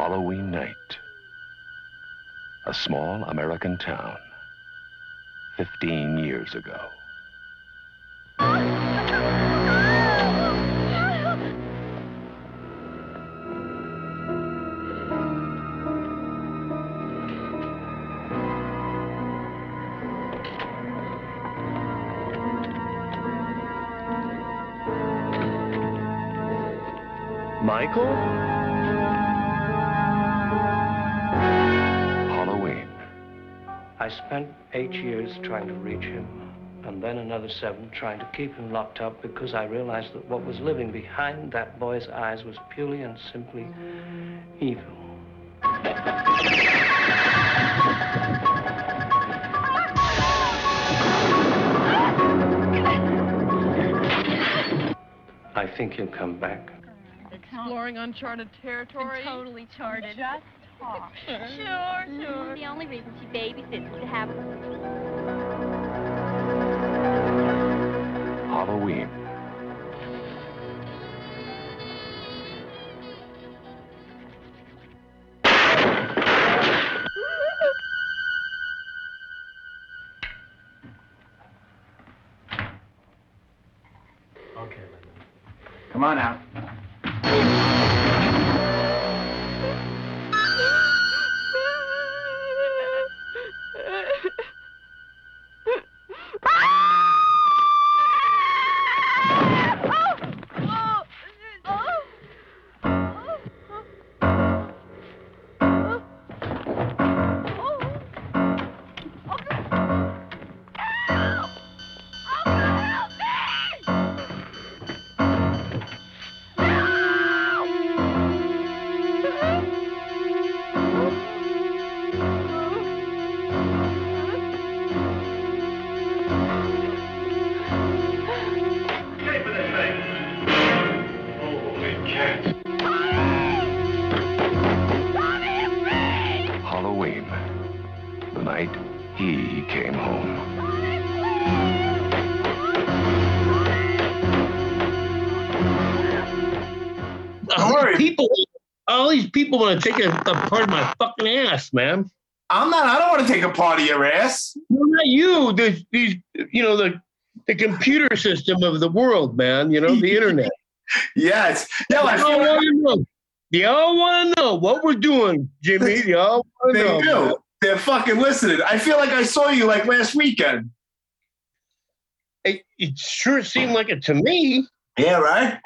Halloween night. A small American town, 15 years ago. Michael? Halloween. I spent 8 years trying to reach him, and then another 7 trying to keep him locked up, because I realized that what was living behind that boy's eyes was purely and simply evil. I think he'll come back. Exploring uncharted territory. Totally charted. Just talk. Sure. The only reason she babysits is to have Halloween. Okay, come on out. People want to take a part of my fucking ass, man. I don't want to take a part of your ass. No, not you. The computer system of the world, man. You know, the internet. Yes. Yeah, y'all want to know what we're doing, Jimmy. Y'all want to know. They do. Man. They're fucking listening. I feel like I saw you like last weekend. It sure seemed like it to me. Yeah, right?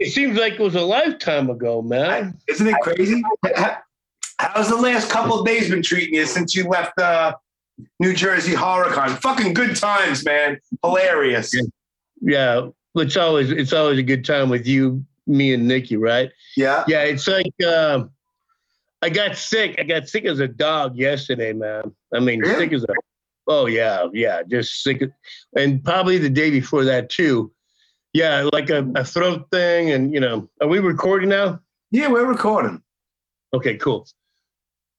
It seems like it was a lifetime ago, man. Isn't it crazy? How's the last couple of days been treating you since you left New Jersey HorrorCon? Fucking good times, man. Hilarious. Yeah, it's always a good time with you, me, and Nikki, right? Yeah. Yeah, it's like I got sick. I got sick as a dog yesterday, man. I mean, really? Sick as a... Oh, yeah, just sick. And probably the day before that, too. Yeah, like a throat thing, and, you know, are we recording now? Yeah, we're recording. Okay, cool.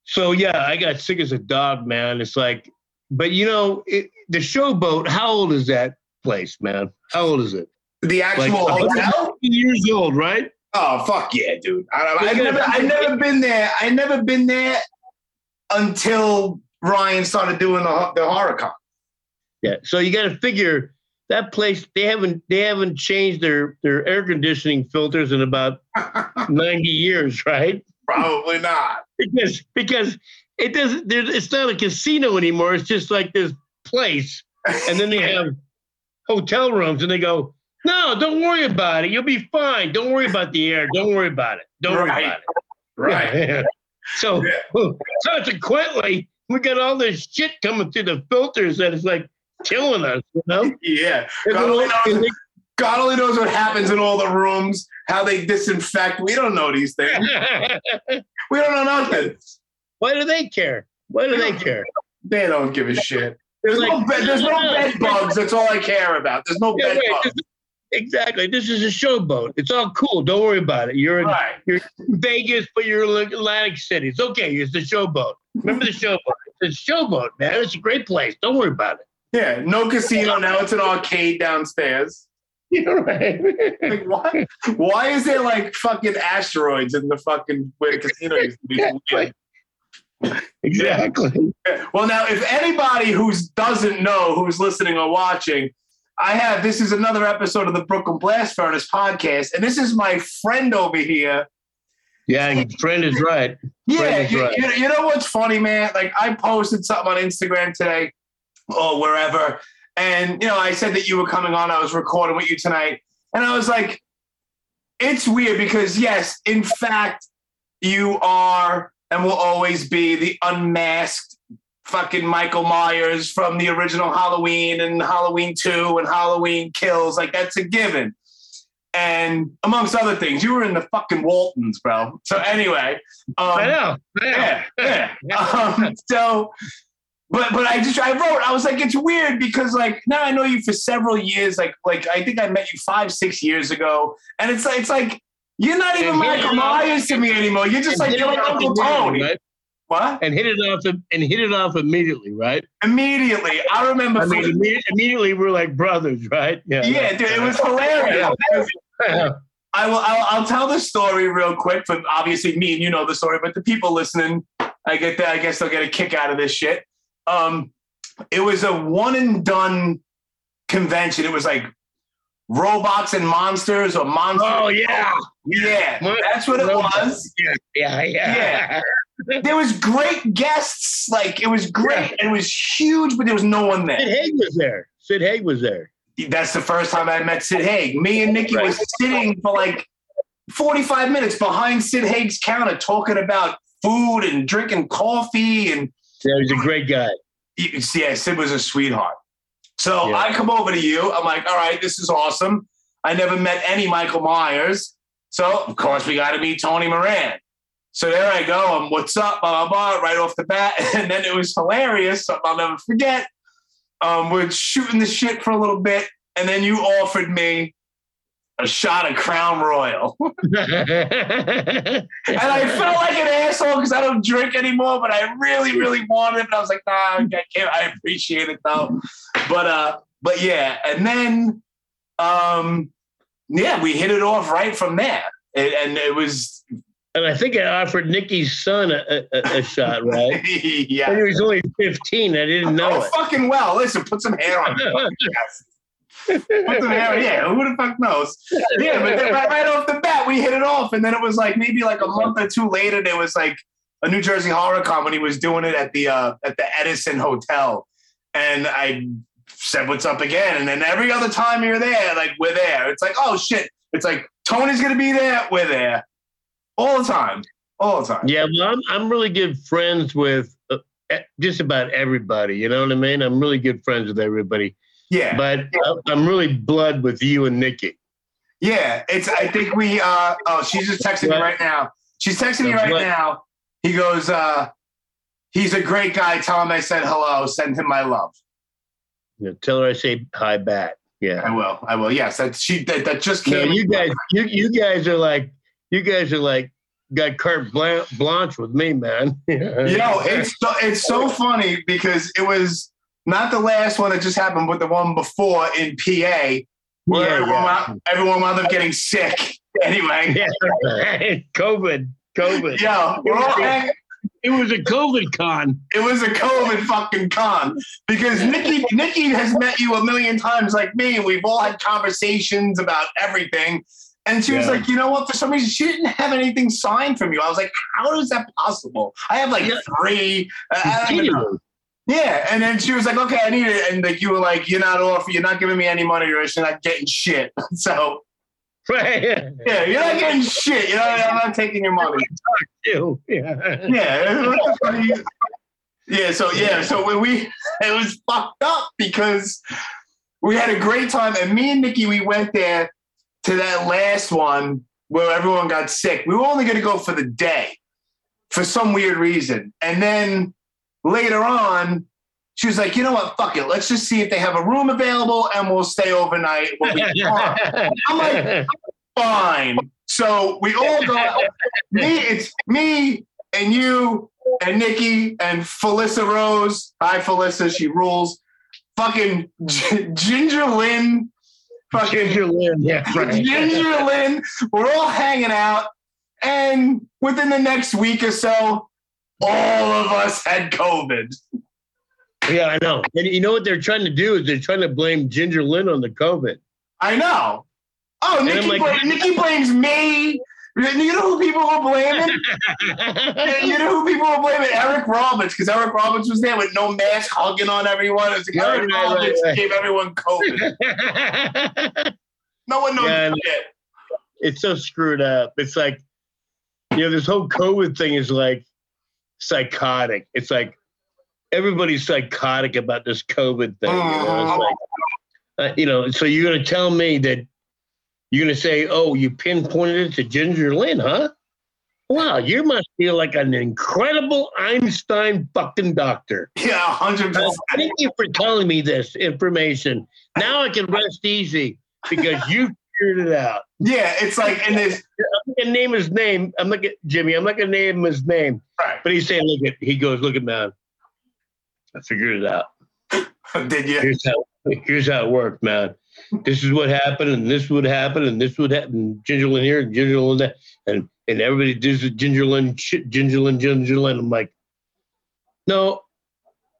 So, yeah, I got sick as a dog, man. It's like, but, you know, the Showboat, how old is that place, man? How old is it? The actual hotel? 50 years old, right? Oh, fuck yeah, dude. I've never been there until Ryan started doing the HorrorCon. Yeah, so you got to figure... That place, they haven't changed their air conditioning filters in about 90 years, right? Probably not. Because it doesn't. It's not a casino anymore. It's just like this place, and then they have hotel rooms, and they go, "No, don't worry about it. You'll be fine. Don't worry about the air. Don't worry about it. Don't worry about it." Right. So consequently, we got all this shit coming through the filters that is like. Killing us, you know? Yeah. God only knows what happens in all the rooms, how they disinfect. We don't know these things. We don't know nothing. Why do they care? They don't give a shit. There's no bed bugs. That's all I care about. There's no bed bugs. Exactly. This is a Showboat. It's all cool. Don't worry about it. You're in Vegas, but you're in Atlantic City. It's okay. It's the Showboat. Remember the Showboat. It's a Showboat, man. It's a great place. Don't worry about it. Yeah, no casino. Now it's an arcade downstairs. You're right. Like, why? Why is there like fucking asteroids in the fucking casino? Exactly. Exactly. Yeah. Well, now if anybody who doesn't know who's listening or watching, this is another episode of the Brooklyn Blast Furnace podcast, and this is my friend over here. Yeah, your friend is right. You know what's funny, man? Like, I posted something on Instagram today or wherever, and, you know, I said that you were coming on. I was recording with you tonight, and I was like, it's weird because, yes, in fact, you are and will always be the unmasked fucking Michael Myers from the original Halloween and Halloween II and Halloween Kills. Like, that's a given. And amongst other things, you were in the fucking Waltons, bro. So anyway, I know. So, but I was like, it's weird because like now I know you for several years. Like I think I met you 5-6 years ago, and it's like you're not even Michael Myers to me anymore. You're just like your Uncle Tony. Right? What? And hit it off immediately, right? Immediately. I remember. I mean, immediately we're like brothers, right? Yeah, no, dude, it was hilarious. I'll tell the story real quick, but obviously me and you know the story, but the people listening, I guess they'll get a kick out of this shit. It was a one and done convention. It was like robots and monsters or monsters. Oh yeah. Yeah. That's what it was. Yeah. There was great guests. Like, it was great. Yeah. And it was huge, but there was no one there. Sid Haig was there. That's the first time I met Sid Haig. Me and Nikki was sitting for like 45 minutes behind Sid Haig's counter talking about food and drinking coffee. And yeah, he was a great guy. Yeah, Sid was a sweetheart. So I come over to you. I'm like, all right, this is awesome. I never met any Michael Myers. So, of course, we got to meet Tony Moran. So there I go. I'm what's up, blah, blah, blah, right off the bat. And then it was hilarious, something I'll never forget. We're shooting the shit for a little bit. And then you offered me a shot of Crown Royal. And I felt like an asshole because I don't drink anymore, but I really, really wanted it. And I was like, nah, I can't. I appreciate it, though. But yeah. And then, we hit it off right from there. And it was... And I think I offered Nikki's son a shot, right? Yeah. And he was only 15. I didn't know it. Fucking well. Listen, put some hair on it. Put some hair on it. Yeah, who the fuck knows? Yeah, but then right off the bat, we hit it off. And then it was like maybe like a month or two later, there was like a New Jersey HorrorCon when he was doing it at the Edison Hotel. And I said, what's up again? And then every other time you're there, like, we're there. It's like, oh, shit. It's like, Tony's going to be there. We're there. All the time. Yeah, well, I'm really good friends with just about everybody. You know what I mean? I'm really good friends with everybody. Yeah. But I'm really blood with you and Nikki. Yeah, it's. I think we. She's just texting me right now. He goes, he's a great guy. Tell him I said hello. Send him my love. Yeah, tell her I say hi back. Yeah, I will. Yes, that just came. Yeah, you guys. You guys are like. You guys are like got carte blanche with me, man. Yo, it's so funny because it was not the last one that just happened, but the one before in PA where everyone wound up getting sick. Anyway, COVID. Yo, it was a COVID con. It was a COVID fucking con because Nikki has met you a million times, like me, and we've all had conversations about everything. And she was like, you know what? For some reason, she didn't have anything signed from you. I was like, how is that possible? I have like three. Yeah. And then she was like, okay, I need it. And like, you were like, you're not offering, you're not giving me any money, you're not getting shit. So, yeah, you're not getting shit. You know, I'm not taking your money. Yeah. Yeah. So when it was fucked up because we had a great time. And me and Nikki, we went there. To that last one where everyone got sick. We were only going to go for the day for some weird reason. And then later on, she was like, you know what? Fuck it. Let's just see if they have a room available and we'll stay overnight. We'll be fine. I'm like, fine. So we all go out. It's me and you and Nikki and Felissa Rose. Hi, Felissa. She rules. Fucking Ginger Lynn. Fuck Ginger Lynn. Yeah, right. Ginger Lynn. We're all hanging out. And within the next week or so, all of us had COVID. Yeah, I know. And you know what they're trying to do is they're trying to blame Ginger Lynn on the COVID. I know. Oh, Nikki blames me. You know who people are blaming? You know who people are blaming? Eric Robbins, because Eric Robbins was there with no mask, hugging on everyone. It was like Eric Robbins gave everyone COVID. No one knows shit. It's so screwed up. It's like, you know, this whole COVID thing is like psychotic. It's like everybody's psychotic about this COVID thing. You know? It's like, you know, so you're gonna tell me that. You're going to say, oh, you pinpointed it to Ginger Lynn, huh? Wow, you must feel like an incredible Einstein fucking doctor. Yeah, 100%. Thank you for telling me this information. Now I can rest easy because you figured it out. Yeah, it's like, and this. I'm not going to name his name. I'm not gonna, Jimmy, I'm not going to name his name. Right. But he's saying, look at, man, I figured it out. Did you? Here's how it worked, man. This is what happened, and this would happen, and this would happen. Ginger Lynn here, and Ginger Lynn there, and everybody does the Ginger Lynn. I'm like, no,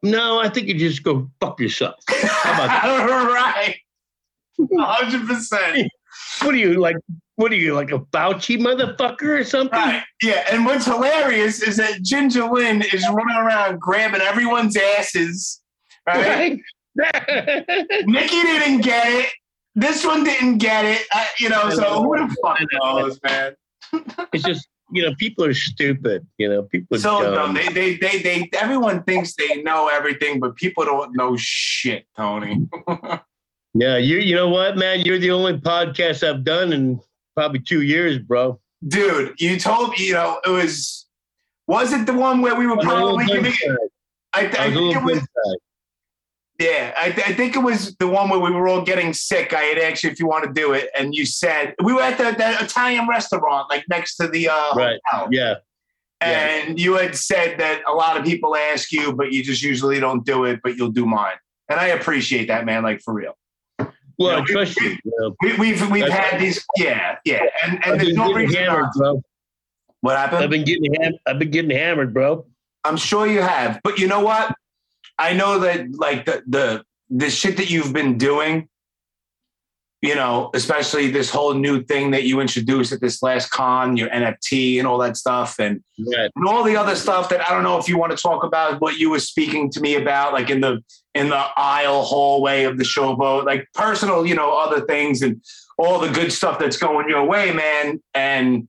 I think you just go fuck yourself. How about that? Right, 100%. What are you like? What are you like a Fauci motherfucker or something? Right. Yeah, and what's hilarious is that Ginger Lynn is running around grabbing everyone's asses. Right. Nikki didn't get it. This one didn't get it. So who the fuck knows, man? It's just, you know, people are stupid. You know, people are dumb. They everyone thinks they know everything, but people don't know shit, Tony. Yeah, you know what, man? You're the only podcast I've done in probably 2 years, bro. Dude, you told me, you know, it was it the one where we were probably giving it? I think it was. Yeah, I think it was the one where we were all getting sick. I had asked you if you want to do it, and you said we were at that Italian restaurant, like next to the right. Hotel. Yeah, and you had said that a lot of people ask you, but you just usually don't do it. But you'll do mine, and I appreciate that, man. Like for real. Well, I trust you. We've had these. Yeah, and there's no reason. Hammered, bro. What happened? I've been getting hammered, bro. I'm sure you have, but you know what? I know that, like, the shit that you've been doing, you know, especially this whole new thing that you introduced at this last con, your NFT and all that stuff, and all the other stuff that I don't know if you want to talk about what you were speaking to me about, like in the aisle hallway of the Showboat, like personal, you know, other things and all the good stuff that's going your way, man. And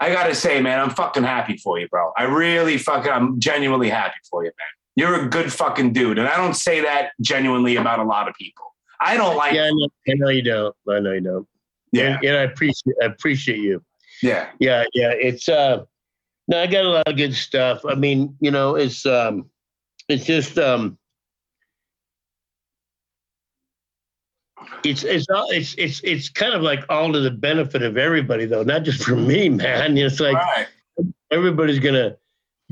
I got to say, man, I'm fucking happy for you, bro. I'm genuinely happy for you, man. You're a good fucking dude. And I don't say that genuinely about a lot of people. I don't like... Yeah, I know you don't. Yeah. And I appreciate you. Yeah. Yeah. It's... No, I got a lot of good stuff. I mean, you know, it's just... It's kind of like all to the benefit of everybody, though. Not just for me, man. It's like everybody's going to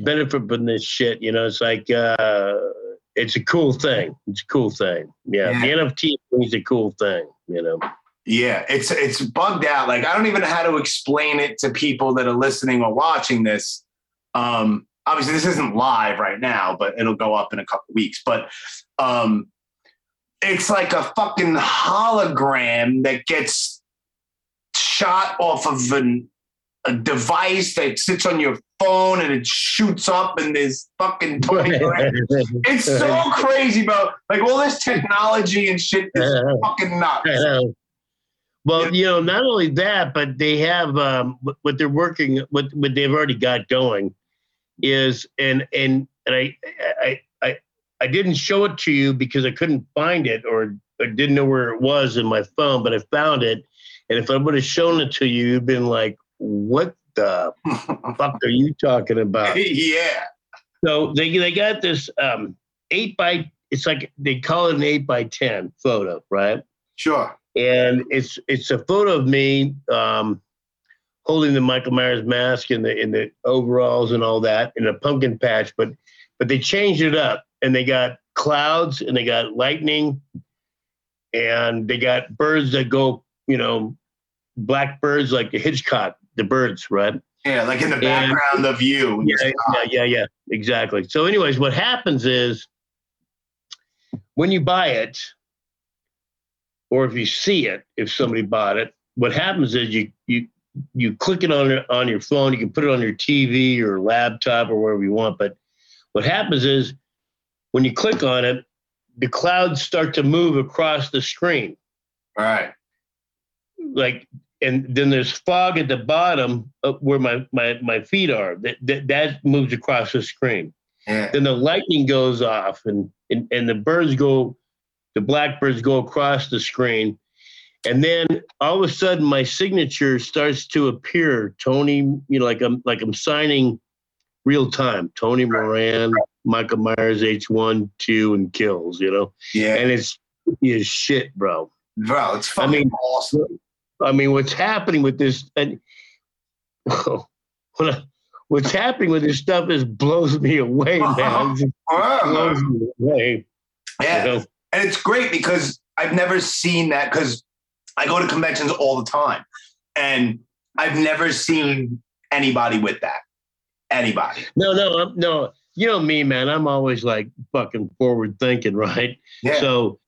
benefit from this shit, you know. It's like it's a cool thing. Yeah, the NFT is a cool thing, you know. Yeah, it's bugged out. Like I don't even know how to explain it to people that are listening or watching this. Obviously this isn't live right now, but it'll go up in a couple weeks. But it's like a fucking hologram that gets shot off of a device that sits on your phone and it shoots up and there's fucking Tony Moran. It's so crazy, bro. Like all this technology and shit is fucking nuts. Well, you know, not only that, but they have what they've already got going is and I didn't show it to you because I couldn't find it or didn't know where it was in my phone, but I found it. And if I would have shown it to you, you'd been like, what the fuck are you talking about? Yeah. So they got this 8x. It's like they call it an 8x10 photo, right? Sure. And it's a photo of me holding the Michael Myers mask and in the overalls and all that in a pumpkin patch, but they changed it up and they got clouds and they got lightning And they got birds that go, you know, black birds like Hitchcock, the birds, right? Yeah, like in the background of you. Yeah, exactly. So anyways, what happens is when you buy it, or if you see it, if somebody bought it, what happens is you click it on your phone, you can put it on your TV or laptop or wherever you want. But what happens is when you click on it, the clouds start to move across the screen. All right. Like, and then there's fog at the bottom of where my feet are. That moves across the screen. Yeah. Then the lightning goes off and the birds go, the blackbirds go across the screen. And then all of a sudden my signature starts to appear, Tony, you know, like I'm signing real time, Tony Moran, Michael Myers, H1, 2, and Kills, you know? Yeah. And it's is shit, bro. Bro, it's fucking awesome. I mean, what's happening with this, and what's happening with this stuff is blows me away, man. It blows me away. Yeah. You know? And it's great because I've never seen that, because I go to conventions all the time and I've never seen anybody with that. Anybody. No. You know me, man. I'm always like fucking forward thinking, right? Yeah. So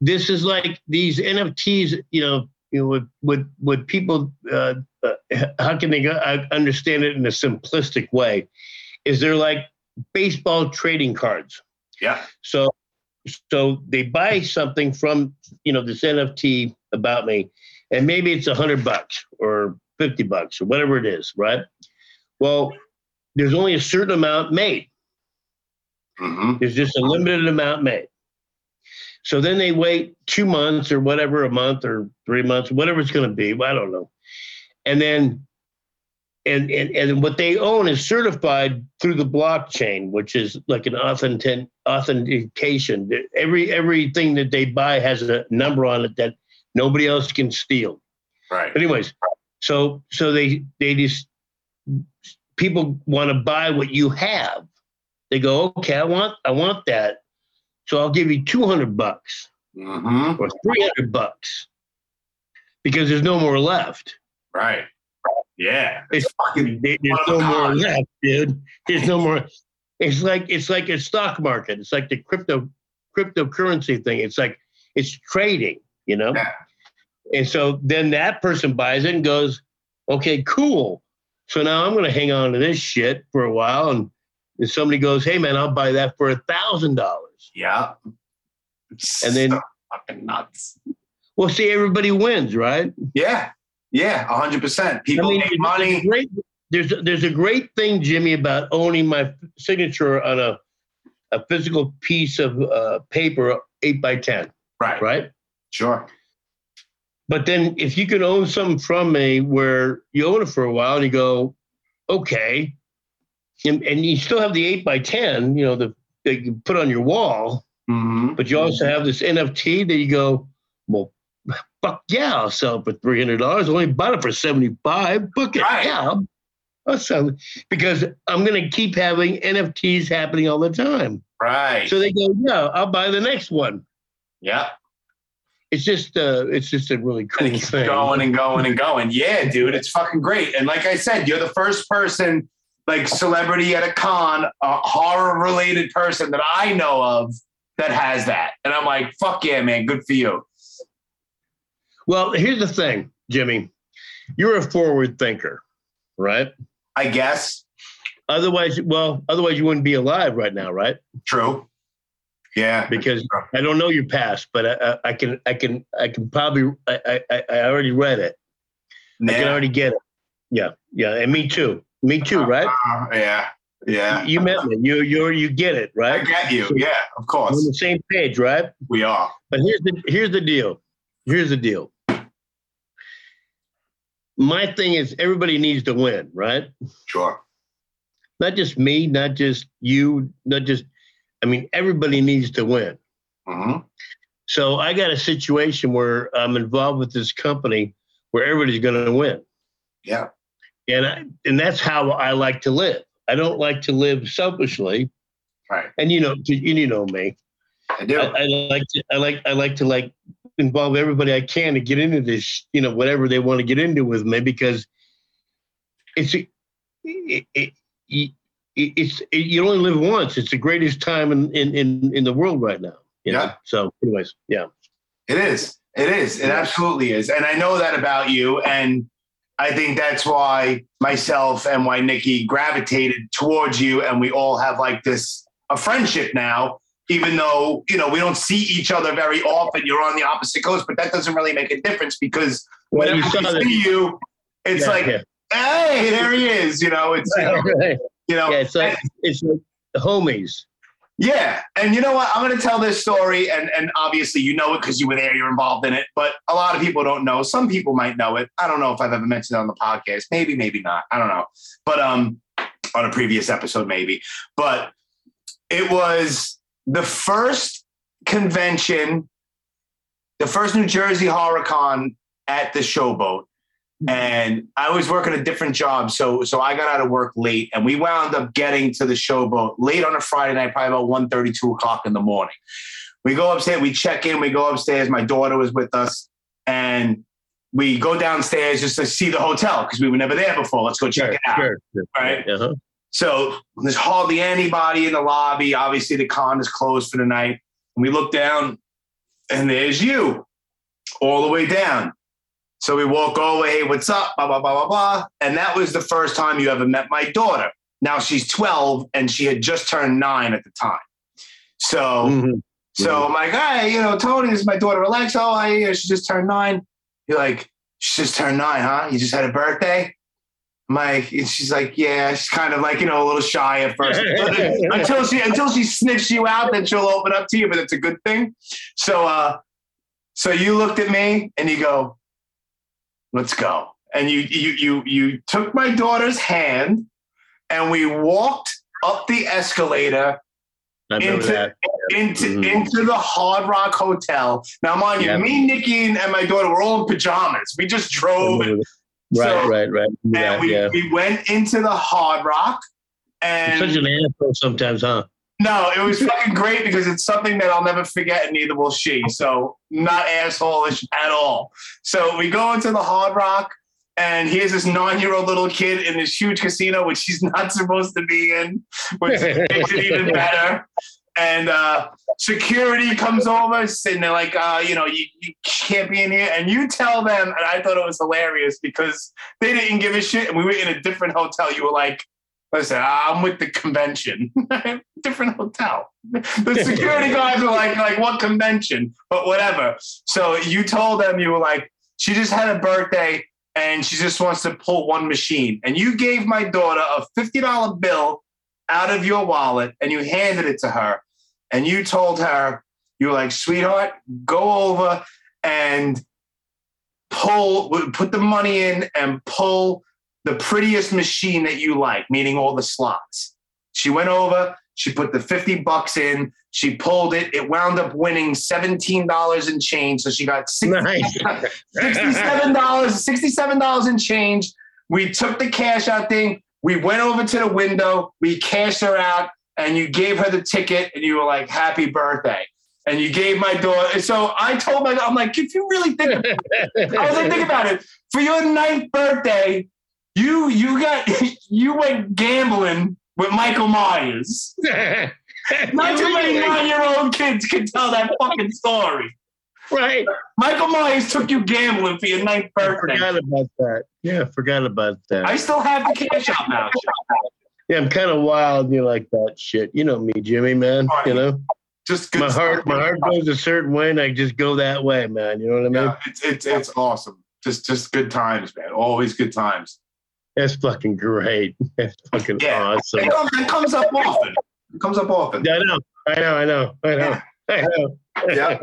this is like these NFTs, you know, with people, how can they understand it in a simplistic way? Is they're like baseball trading cards. Yeah. So they buy something from, you know, this NFT about me, and maybe it's $100 or $50 or whatever it is, right? Well, there's only a certain amount made. Mm-hmm. There's just a limited amount made. So then they wait 2 months or whatever, a month or 3 months, whatever it's going to be. I don't know. And then, and what they own is certified through the blockchain, which is like an authentication. Everything that they buy has a number on it that nobody else can steal. Right. But anyways, so they just, people want to buy what you have. They go, okay, I want that. So I'll give you $200 mm-hmm. or $300 because there's no more left. Right. Yeah. There's no more left, dude. There's no more. It's like a stock market. It's like the cryptocurrency thing. It's like it's trading, you know? Yeah. And so then that person buys it and goes, okay, cool. So now I'm going to hang on to this shit for a while. And somebody goes, hey, man, I'll buy that for $1,000. Yeah. And then so fucking nuts. Well, see, everybody wins, right? Yeah, 100%. People make money. There's a great thing, Jimmy, about owning my signature on a physical piece of paper, 8x10. Right. Right? Sure. But then if you could own something from me where you own it for a while and you go, okay, and you still have the 8x10, you know, that you put on your wall, mm-hmm. but you also have this NFT that you go, well, fuck yeah, I'll sell it for $300. I only bought it for $75. Book it. Right. Yeah, I'll sell it. Because I'm going to keep having NFTs happening all the time. Right. So they go, yeah, I'll buy the next one. Yeah. It's just a really cool thing. It keeps going and going and going. Yeah, dude, it's fucking great. And like I said, you're the first person, like celebrity at a con, a horror-related person that I know of that has that. And I'm like, fuck yeah, man, good for you. Well, here's the thing, Jimmy. You're a forward thinker, right? I guess. Otherwise you wouldn't be alive right now, right? True. Yeah. Because I don't know your past, but I can probably, I already read it. Yeah. I can already get it. Yeah. And me too. Me too, right? Yeah. You met me. You get it, right? I get you. So yeah, of course. We're on the same page, right? We are. But here's the deal. My thing is everybody needs to win, right? Sure. Not just me, not just you, everybody needs to win. Mm-hmm. So I got a situation where I'm involved with this company where everybody's going to win. Yeah. And that's how I like to live. I don't like to live selfishly. Right. And you know me. I do. I like to like involve everybody I can to get into this, you know, whatever they want to get into with me, because it's you only live once. It's the greatest time in the world right now. You know? So anyways, it is. It is. It absolutely is. And I know that about you. And I think that's why myself and why Nikki gravitated towards you. And we all have like this, a friendship now, even though, you know, we don't see each other very often. You're on the opposite coast, but that doesn't really make a difference because when I see you, it's hey, there he is. You know, it's, it's like, it's like the homies. Yeah. And you know what? I'm going to tell this story. And obviously, you know it because you were there, you're involved in it. But a lot of people don't know. Some people might know it. I don't know if I've ever mentioned it on the podcast. Maybe, maybe not. I don't know. But on a previous episode, maybe. But it was the first convention, the first New Jersey HorrorCon at the Showboat. And I was working a different job. So I got out of work late and we wound up getting to the Showboat late on a Friday night, probably about 1:30, 2 o'clock in the morning. We go upstairs, we check in, we go upstairs. My daughter was with us and we go downstairs just to see the hotel because we were never there before. Let's go check it out. Sure. Right. Uh-huh. So there's hardly anybody in the lobby. Obviously the con is closed for the night. And we look down and there's you all the way down. So we walk over, hey, what's up, blah, blah, blah, blah, blah. And that was the first time you ever met my daughter. Now she's 12 and she had just turned 9 at the time. So, I'm like, hey, you know, Tony, this is my daughter, Alexa. Oh, she just turned 9. You're like, she just turned 9, huh? You just had a birthday? I'm like, and she's like, yeah, she's kind of like, you know, a little shy at first. until she sniffs you out, then she'll open up to you, but it's a good thing. So you looked at me and you go, let's go. And you took my daughter's hand and we walked up the escalator into the Hard Rock Hotel. Now, mind you, me, Nikki, and my daughter were all in pajamas. We just drove. Right. And we went into the Hard Rock. And you're such an asshole sometimes, huh? No, it was fucking great because it's something that I'll never forget and neither will she. So not asshole-ish at all. So we go into the Hard Rock and here's this 9-year-old little kid in this huge casino, which she's not supposed to be in, which makes it even better. And security comes over and they're like, you can't be in here. And you tell them, and I thought it was hilarious because they didn't give a shit. And we were in a different hotel. You were like, listen, I'm with the convention. Different hotel. The security guys were like, what convention? But whatever. So you told them, you were like, she just had a birthday and she just wants to pull one machine. And you gave my daughter a $50 bill out of your wallet and you handed it to her. And you told her, you were like, sweetheart, go over and put the money in and pull the prettiest machine that you like, meaning all the slots. She went over, she put the $50 in, she pulled it. It wound up winning $17 in change. So she got $67 in change. We took the cash out thing. We went over to the window. We cashed her out and you gave her the ticket and you were like, happy birthday. And you gave my daughter. So I told my daughter, I'm like, if you really think about it, I was like, think about it. For your 9th birthday, you went gambling with Michael Myers. Not too many 9-year-old kids can tell that fucking story. Right. Michael Myers took you gambling for your 9th birthday. I forgot about that. Yeah, I forgot about that. I still have the cash out now. Yeah, I'm kind of wild and you like that shit. You know me, Jimmy, man. Right. You know? Just good my heart goes a certain way and I just go that way, man. You know what I mean? Yeah, it's awesome. Just good times, man. Always good times. That's fucking great. That's fucking awesome. It comes up often. Yeah, I know. Yeah.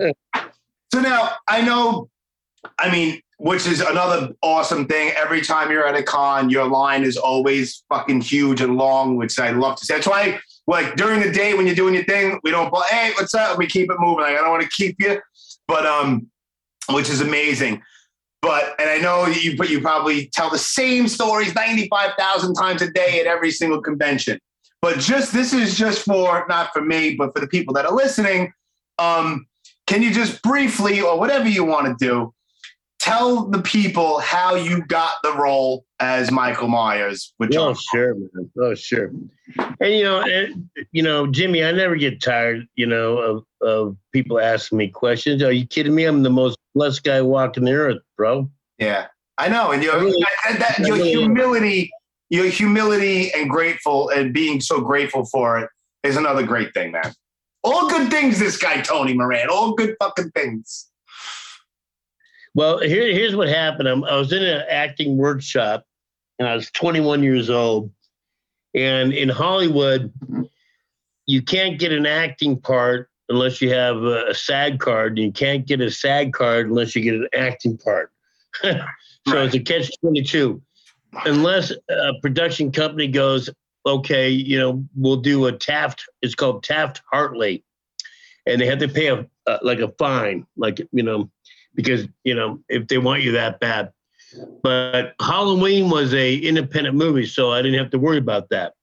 So now which is another awesome thing. Every time you're at a con, your line is always fucking huge and long, which I love to see. That's why, like, during the day when you're doing your thing, we don't, hey, what's up? We keep it moving. Like, I don't want to keep you, but, which is amazing. But, and I know you probably tell the same stories 95,000 times a day at every single convention, but this is just for, not for me, but for the people that are listening. Can you just briefly, or whatever you want to do, tell the people how you got the role as Michael Myers? Sure, man. Oh, sure. And, Jimmy, I never get tired, of people asking me questions. Are you kidding me? I'm the most blessed guy walking the earth, bro. Yeah, I know. And your humility and grateful and being so grateful for it is another great thing, man. All good things, this guy, Tony Moran. All good fucking things. Well, here's what happened. I was in an acting workshop, and I was 21 years old. And in Hollywood, you can't get an acting part unless you have a SAG card. You can't get a SAG card unless you get an acting part. So it's a catch-22. Unless a production company goes, okay, we'll do a Taft. It's called Taft-Hartley. And they have to pay a fine, because, if they want you that bad. But Halloween was an independent movie, so I didn't have to worry about that.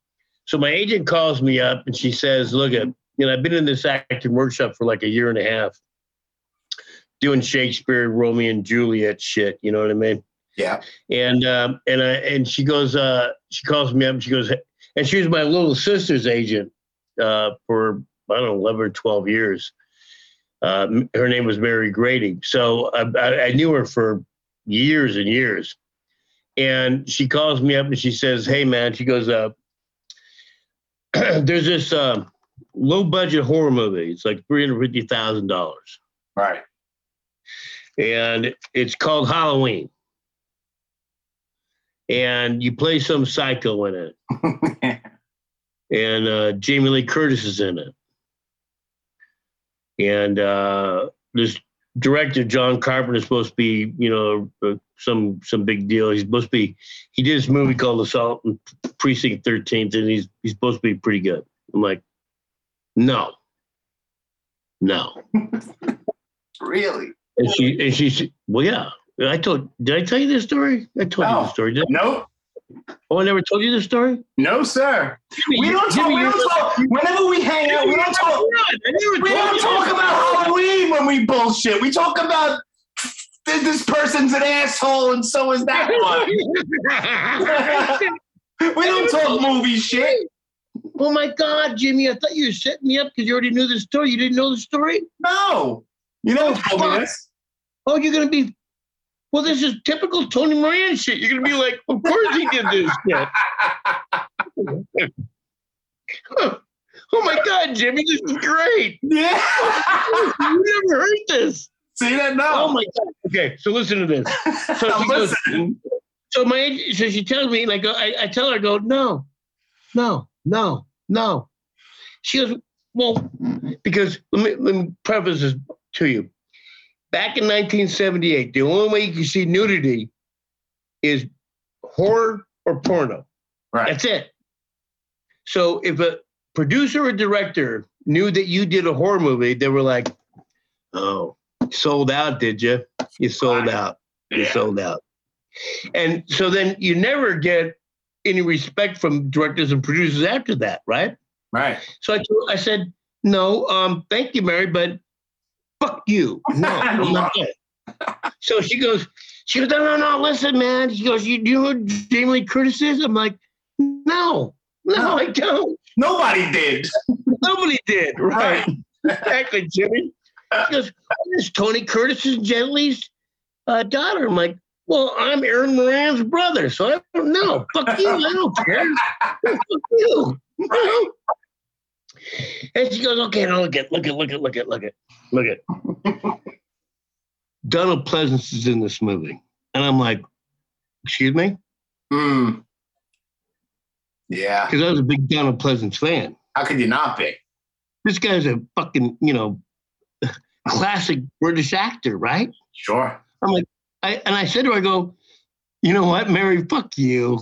So my agent calls me up and she says, look, I've been in this acting workshop for like a year and a half, doing Shakespeare, Romeo and Juliet shit. You know what I mean? Yeah. And she goes, she calls me up and she goes, and she was my little sister's agent for, I don't know, 11 or 12 years. Her name was Mary Grady. So I knew her for years and years. And she calls me up and she says, hey, man, she goes, there's this low budget horror movie. It's like $350,000. Right. And it's called Halloween. And you play some psycho in it. And Jamie Lee Curtis is in it. And this director, John Carpenter, is supposed to be, some big deal. He's supposed to be, he did this movie called Assault on Precinct 13th, and he's supposed to be pretty good. I'm like, no. Really? And she said, well, yeah. Did I tell you this story? I told you the story, didn't I? No. Oh, I never told you this story? No, sir. We don't talk. Whenever we hang out, we don't talk about Halloween when we bullshit. We talk about this person's an asshole and so is that one. We don't talk movie shit. Oh, my God, Jimmy. I thought you were setting me up because you already knew the story. You didn't know the story? No. You never told me this. Oh, you're going to be... Well, this is typical Tony Moran shit. You're going to be like, of course he did this shit. Oh, my God, Jimmy, this is great. Yeah. You never heard this. See that now? Oh, my God. Okay, so listen to this. So she goes, so she tells me, and I tell her, no. She goes, well, because let me preface this to you. Back in 1978, the only way you can see nudity is horror or porno. Right. That's it. So if a producer or director knew that you did a horror movie, they were like, oh, sold out, did you? You sold out. Yeah. You sold out. And so then you never get any respect from directors and producers after that, right? Right. So I said, no, thank you, Mary, but fuck you. No, I'm not that. So she goes, no, listen, man. She goes, you know what Jamie Lee Curtis is? I'm like, no, I don't. Nobody did. Right. Exactly, Jimmy. She goes, this is Tony Curtis's, Jen Lee's daughter. I'm like, well, I'm Erin Moran's brother, so I don't know. Fuck you, I don't care. Fuck you. Right. And she goes, okay, now look at. Donald Pleasence is in this movie. And I'm like, excuse me? Mm. Yeah. Because I was a big Donald Pleasence fan. How could you not be? This guy's a fucking, classic British actor, right? Sure. I'm like, I said to her, I go, you know what, Mary, fuck you.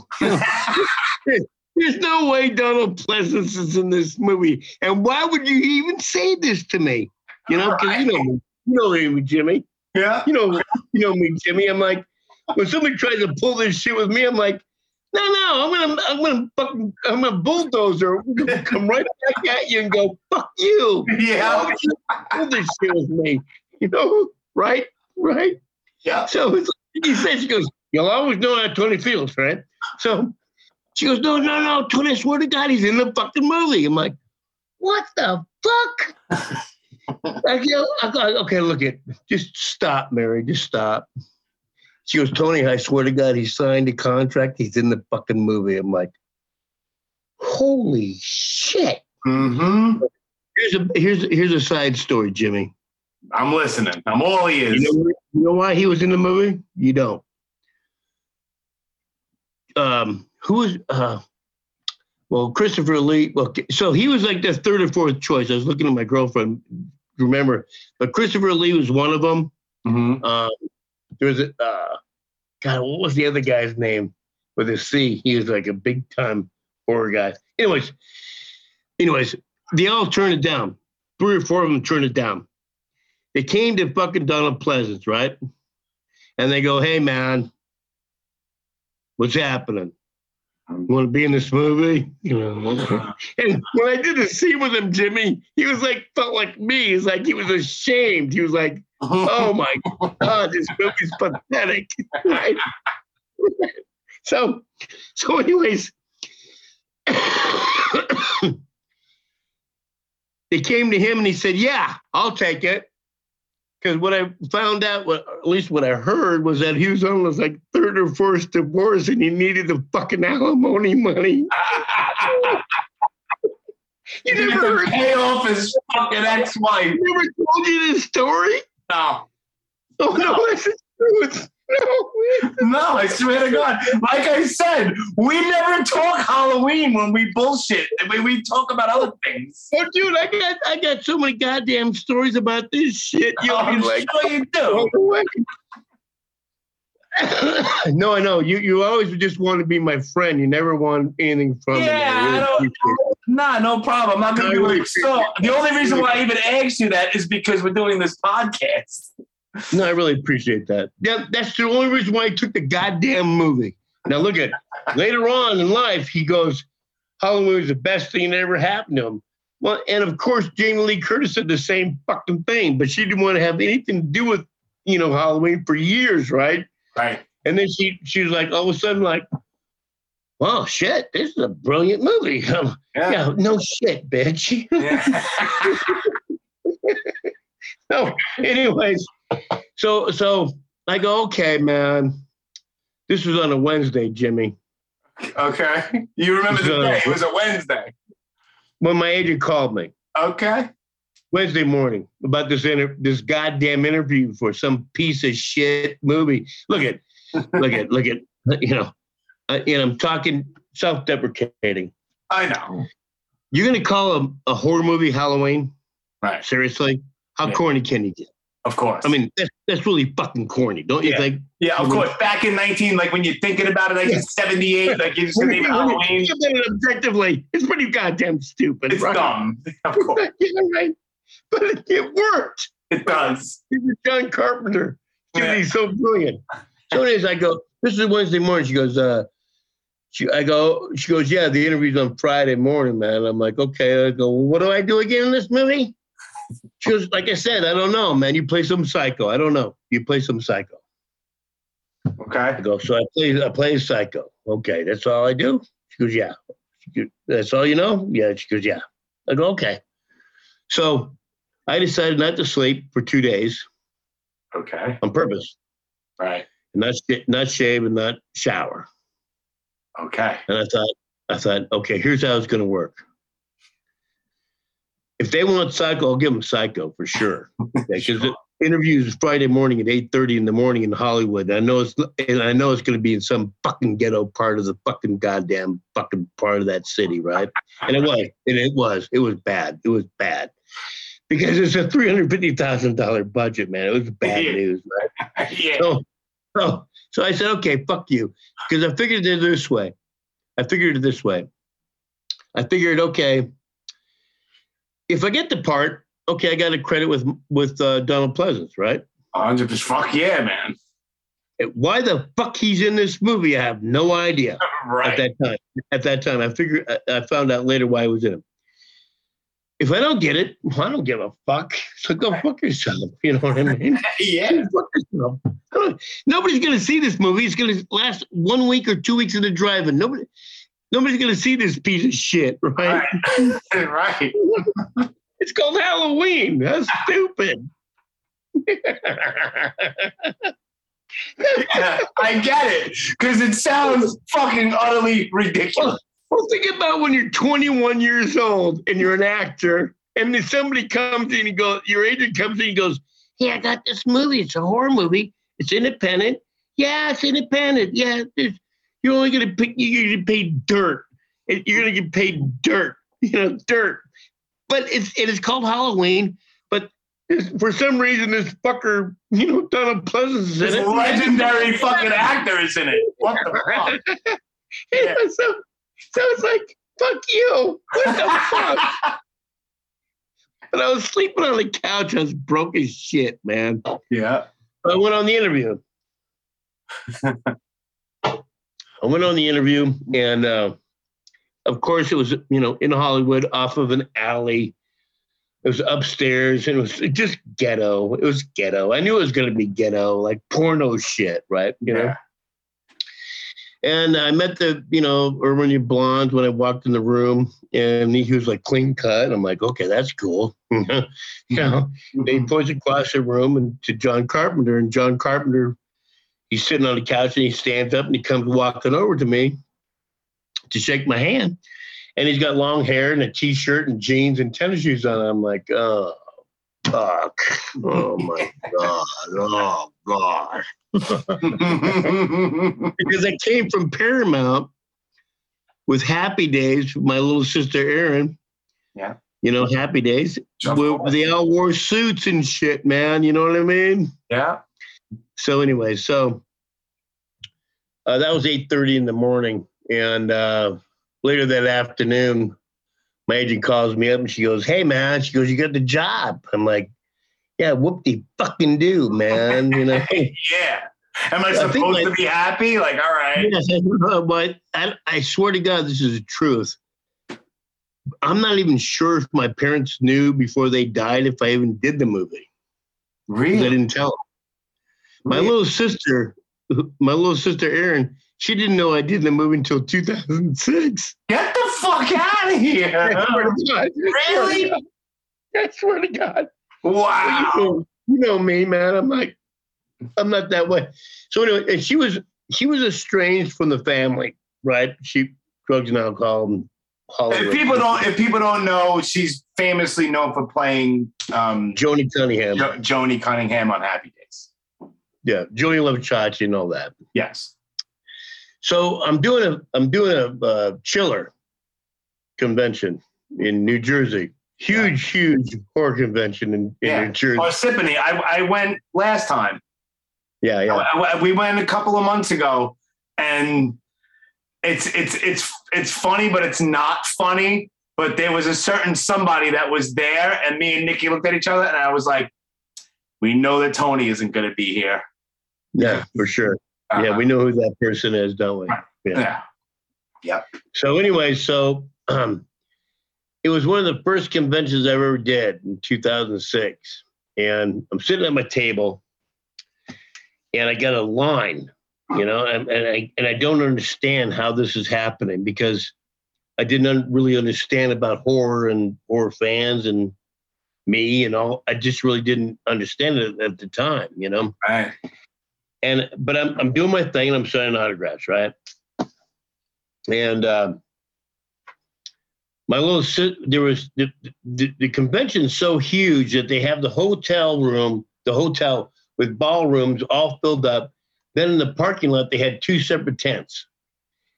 There's no way Donald Pleasence is in this movie. And why would you even say this to me? Because you know me, Jimmy. Yeah. You know me, Jimmy. I'm like, when somebody tries to pull this shit with me, I'm like, No, I'm a bulldozer. Come right back at you and go, fuck you. Yeah. Do this shit with me. You know, right? Right? Yeah. So it's, he says, she goes, you'll always know that Tony feels, right? So she goes, no, Tony, I swear to God, he's in the fucking movie. I'm like, what the fuck? Okay, look it. Just stop, Mary. Just stop. She goes, Tony, I swear to God, he signed a contract. He's in the fucking movie. I'm like, holy shit. Mm-hmm. Here's a side story, Jimmy. I'm listening. I'm all ears. You know why he was in the movie? You don't. Christopher Lee. Well, so he was like the third or fourth choice. I was looking at my girlfriend, remember, but Christopher Lee was one of them. Mm-hmm. There was what was the other guy's name with a C? He was like a big time horror guy. Anyways, they all turned it down. 3 or 4 of them turned it down. They came to fucking Donald Pleasence, right? And they go, hey man, what's happening? You want to be in this movie? You know. Okay. And when I did the scene with him, Jimmy, he was like, felt like me. He's like, he was ashamed. He was like, oh my God, this movie's pathetic. Right? So anyways, they came to him and he said, yeah, I'll take it. Because what I found out, at least what I heard, was that he was on his like third or fourth divorce and he needed the fucking alimony money. You never heard pay off his fucking ex-wife. Never told you this story? No. Oh, no, that's the truth. No, I swear to God. Like I said, we never talk Halloween when we bullshit. We talk about other things. Oh, dude, I got so many goddamn stories about this shit. I'm like, sure you do. No, I know. You always just want to be my friend. You never want anything from me. Yeah, I don't. Nah, no problem. I'm not going to be like, so. The only reason why I even asked you that is because we're doing this podcast. No, I really appreciate that. Yeah, that's the only reason why he took the goddamn movie. Now look at later on in life, he goes, Halloween was the best thing that ever happened to him. Well, and of course, Jamie Lee Curtis said the same fucking thing, but she didn't want to have anything to do with, you know, Halloween for years, right? Right. And then she was like, all of a sudden, like, oh shit, this is a brilliant movie. Yeah, no shit, bitch. Yeah. No, anyways. So I go, okay, man. This was on a Wednesday, Jimmy. Okay. You remember the day. It was a Wednesday. When my agent called me. Okay. Wednesday morning about this goddamn interview for some piece of shit movie. Look at, you know, and I'm talking self-deprecating. I know. You're going to call a horror movie Halloween? Right. Seriously? How corny can you get? Of course. I mean, that's really fucking corny, don't you think? Yeah, of course. Back in 19, like when you're thinking about it, 1978, like you're just going to name Halloween. Objectively, it's pretty goddamn stupid. It's dumb. Of course. Yeah, right. But it worked. It does. It was John Carpenter. Dude, he's so brilliant. So anyways, I go, this is Wednesday morning. She goes, she goes, yeah, the interview's on Friday morning, man. I'm like, okay. I go, well, what do I do again in this movie? She goes, like I said, I don't know, man. You play some psycho. I don't know. You play some psycho. Okay. I go, so I play psycho. Okay, that's all I do? She goes, yeah. She goes, that's all you know? Yeah. She goes, yeah. I go, okay. So I decided not to sleep for 2 days. Okay. On purpose. Right. And not shave and not shower. Okay. And I thought, okay, here's how it's going to work. If they want psycho, I'll give them psycho for sure. Because the interview is Friday morning at 8:30 in the morning in Hollywood. I know it's going to be in some fucking ghetto part of the fucking goddamn fucking part of that city, right? And it was bad. It was bad because it's a $350,000 budget, man. It was bad news, right? Yeah. So I said, okay, fuck you, because I figured it this way. I figured, okay. If I get the part, okay, I got a credit with Donald Pleasence, right? 100%. Fuck yeah, man. Why the fuck he's in this movie? I have no idea. Right. At that time, I found out later why I was in it. If I don't get it, I don't give a fuck. So go fuck yourself. You know what I mean? Yeah. Go fuck yourself. Nobody's going to see this movie. It's going to last 1 week or 2 weeks in the drive-in. Nobody's going to see this piece of shit, right? Right. It's called Halloween. That's stupid. Yeah, I get it, because it sounds fucking utterly ridiculous. Well, think about when you're 21 years old and you're an actor, and then somebody comes in and goes, your agent comes in and goes, "Hey, I got this movie. It's a horror movie. It's independent." "Yeah, it's independent. Yeah, you're only gonna pick. You're gonna get paid dirt. You're gonna get paid dirt. You know, dirt. But it is called Halloween." For some reason, this fucker, Donald Pleasence is in it. Legendary fucking actor is in it. What the fuck? Yeah. So it's like, fuck you. What the fuck? But I was sleeping on the couch. I was broke as shit, man. Yeah. I went on the interview. And of course it was, in Hollywood off of an alley. It was upstairs, and it was just ghetto. It was ghetto. I knew it was going to be ghetto, like porno shit, right? You know? And I met the, Urban Blonde when I walked in the room, and he was like clean cut. I'm like, okay, that's cool. They points across the room and to John Carpenter, and John Carpenter, he's sitting on the couch, and he stands up, and he comes walking over to me to shake my hand. And he's got long hair and a T-shirt and jeans and tennis shoes on. I'm like, oh, fuck. Oh, my God. Oh, God. Because I came from Paramount with Happy Days, my little sister Erin. Yeah. Happy Days. They all wore suits and shit, man. You know what I mean? Yeah. So anyway, that was 8:30 in the morning. And... later that afternoon, my agent calls me up and she goes, "Hey, man," she goes, "you got the job." I'm like, "Yeah, whoop-de-fucking-do, man." Yeah. Am I supposed to be happy? Like, all right. Yes, but I swear to God, this is the truth. I'm not even sure if my parents knew before they died if I even did the movie. Really? I didn't tell them. My little sister Erin, she didn't know I did the movie until 2006. Get the fuck out of here. I swear to God. Really? I swear to God. Wow. You know me, man. I'm like, I'm not that way. So anyway, and she was estranged from the family, right? She drugs and alcohol and Hollywood. If people don't know, she's famously known for playing Joni Cunningham. Joni Cunningham on Happy Days. Yeah, Joni Love Chachi and all that. Yes. So I'm doing a chiller convention in New Jersey. Huge horror convention in New Jersey. Parsippany. I went last time. Yeah. We went a couple of months ago, and it's funny, but it's not funny. But there was a certain somebody that was there, and me and Nikki looked at each other, and I was like, "We know that Tony isn't going to be here." Yeah, for sure. Uh-huh. Yeah, we know who that person is, don't we? Yeah. So anyway, it was one of the first conventions I ever did in 2006. And I'm sitting at my table, and I got a line, and I don't understand how this is happening, because I didn't really understand about horror and horror fans and me and all. I just really didn't understand it at the time, Right. But I'm doing my thing, and I'm signing autographs, right? And the convention's so huge that they have the hotel with ballrooms all filled up. Then in the parking lot, they had two separate tents.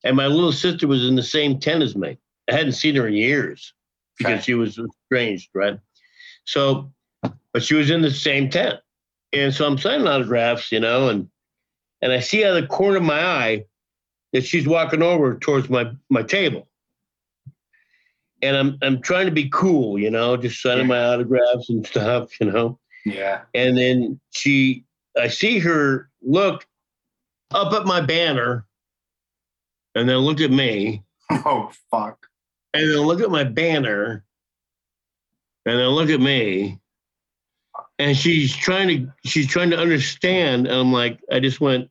And my little sister was in the same tent as me. I hadn't seen her in years because she was estranged, right? So, but she was in the same tent. And so I'm signing autographs, and I see out of the corner of my eye that she's walking over towards my table. And I'm trying to be cool, just signing my autographs and stuff. Yeah. And then I see her look up at my banner and then looked at me. Oh, fuck. And then looked at my banner and then looked at me. And she's trying to understand. And I'm like, I just went,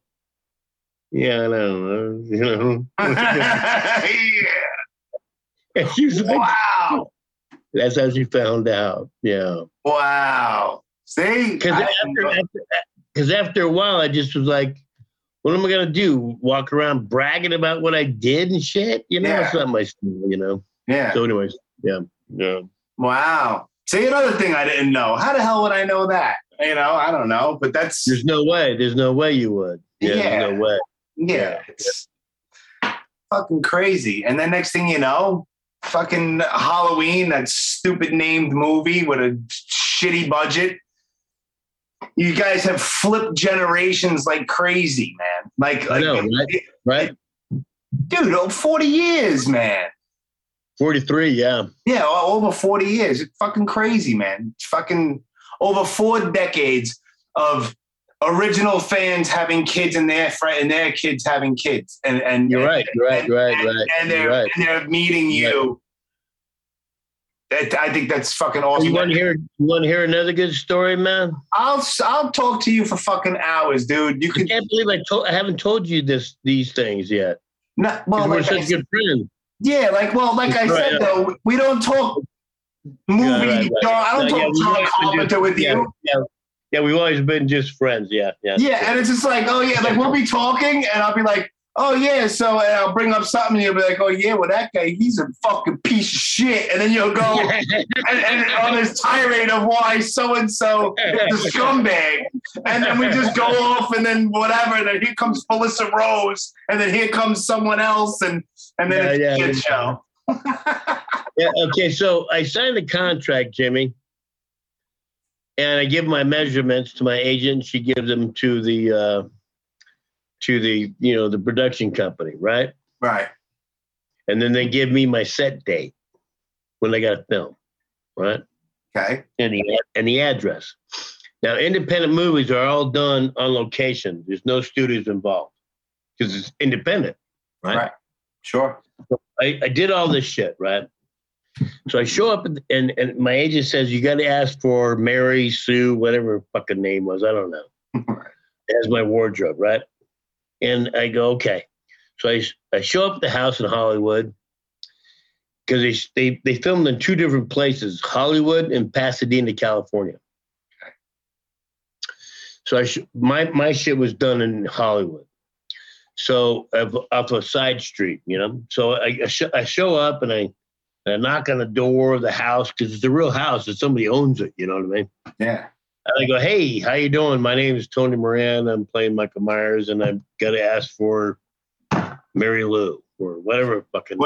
yeah, I know, you know. Yeah. And she was like, wow. That's how she found out. Yeah. Wow. See? Because after a while, I just was like, what am I going to do? Walk around bragging about what I did and shit? You know, yeah. It's not my school, you know? Yeah. So anyways, yeah. Wow. See, another thing I didn't know. How the hell would I know that? You know, I don't know, but that's... There's no way. There's no way you would. Yeah. There's no way. Yeah. It's fucking crazy. And then next thing you know, fucking Halloween, that stupid named movie with a shitty budget. You guys have flipped generations like crazy, man. Like I know, right? Dude, over 40 years, man. 43, yeah. Yeah, over 40 years. It's fucking crazy, man. It's fucking over 4 decades of original fans having kids and their kids having kids. And you're right, right. And they're meeting you. I think that's fucking awesome. You want to hear another good story, man? I'll talk to you for fucking hours, dude. I can't believe I haven't told you these things yet. No, well, we're such good friends. Yeah, like I said, though, we don't talk movie. I don't talk Carpenter with you. Yeah, we've always been just friends. Yeah, and it's just like, oh yeah, like we'll be talking, and I'll be like, oh yeah, so I'll bring up something and you'll be like, oh yeah, well that guy, he's a fucking piece of shit. And then you'll go and on this tirade of why so-and-so is a scumbag. And then we just go off and then whatever. And then here comes Felissa Rose. And then here comes someone else. And then it's a shit show. Yeah, okay, so I signed a contract, Jimmy. And I give my measurements to my agent. She gives them to the... the production company, right? Right. And then they give me my set date when I got to film, right? Okay. And the address. Now, independent movies are all done on location. There's no studios involved because it's independent, right? Sure. So I did all this shit, right? So I show up and my agent says, you got to ask for Mary, Sue, whatever her fucking name was. I don't know. As my wardrobe, right? And I go, okay. So I show up at the house in Hollywood because they filmed in 2 different places, Hollywood and Pasadena, California. Okay. So my shit was done in Hollywood. So off a side street, you know. So I show up and I knock on the door of the house because it's a real house and somebody owns it, you know what I mean? Yeah. And I go, hey, how you doing? My name is Tony Moran. I'm playing Michael Myers, and I've got to ask for Mary Lou or whatever fucking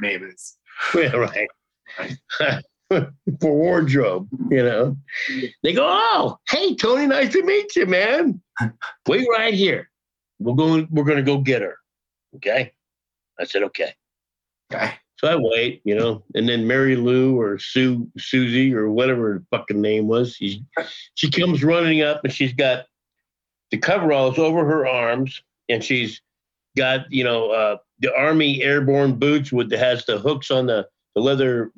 name is. Yeah, right. For wardrobe, you know. They go, oh, hey, Tony, nice to meet you, man. Wait right here. We're going to go get her. Okay? I said, okay. So I wait, you know, and then Mary Lou or Susie or whatever her fucking name was, she comes running up and she's got the coveralls over her arms and she's got, you know, the Army airborne boots has the hooks on the leather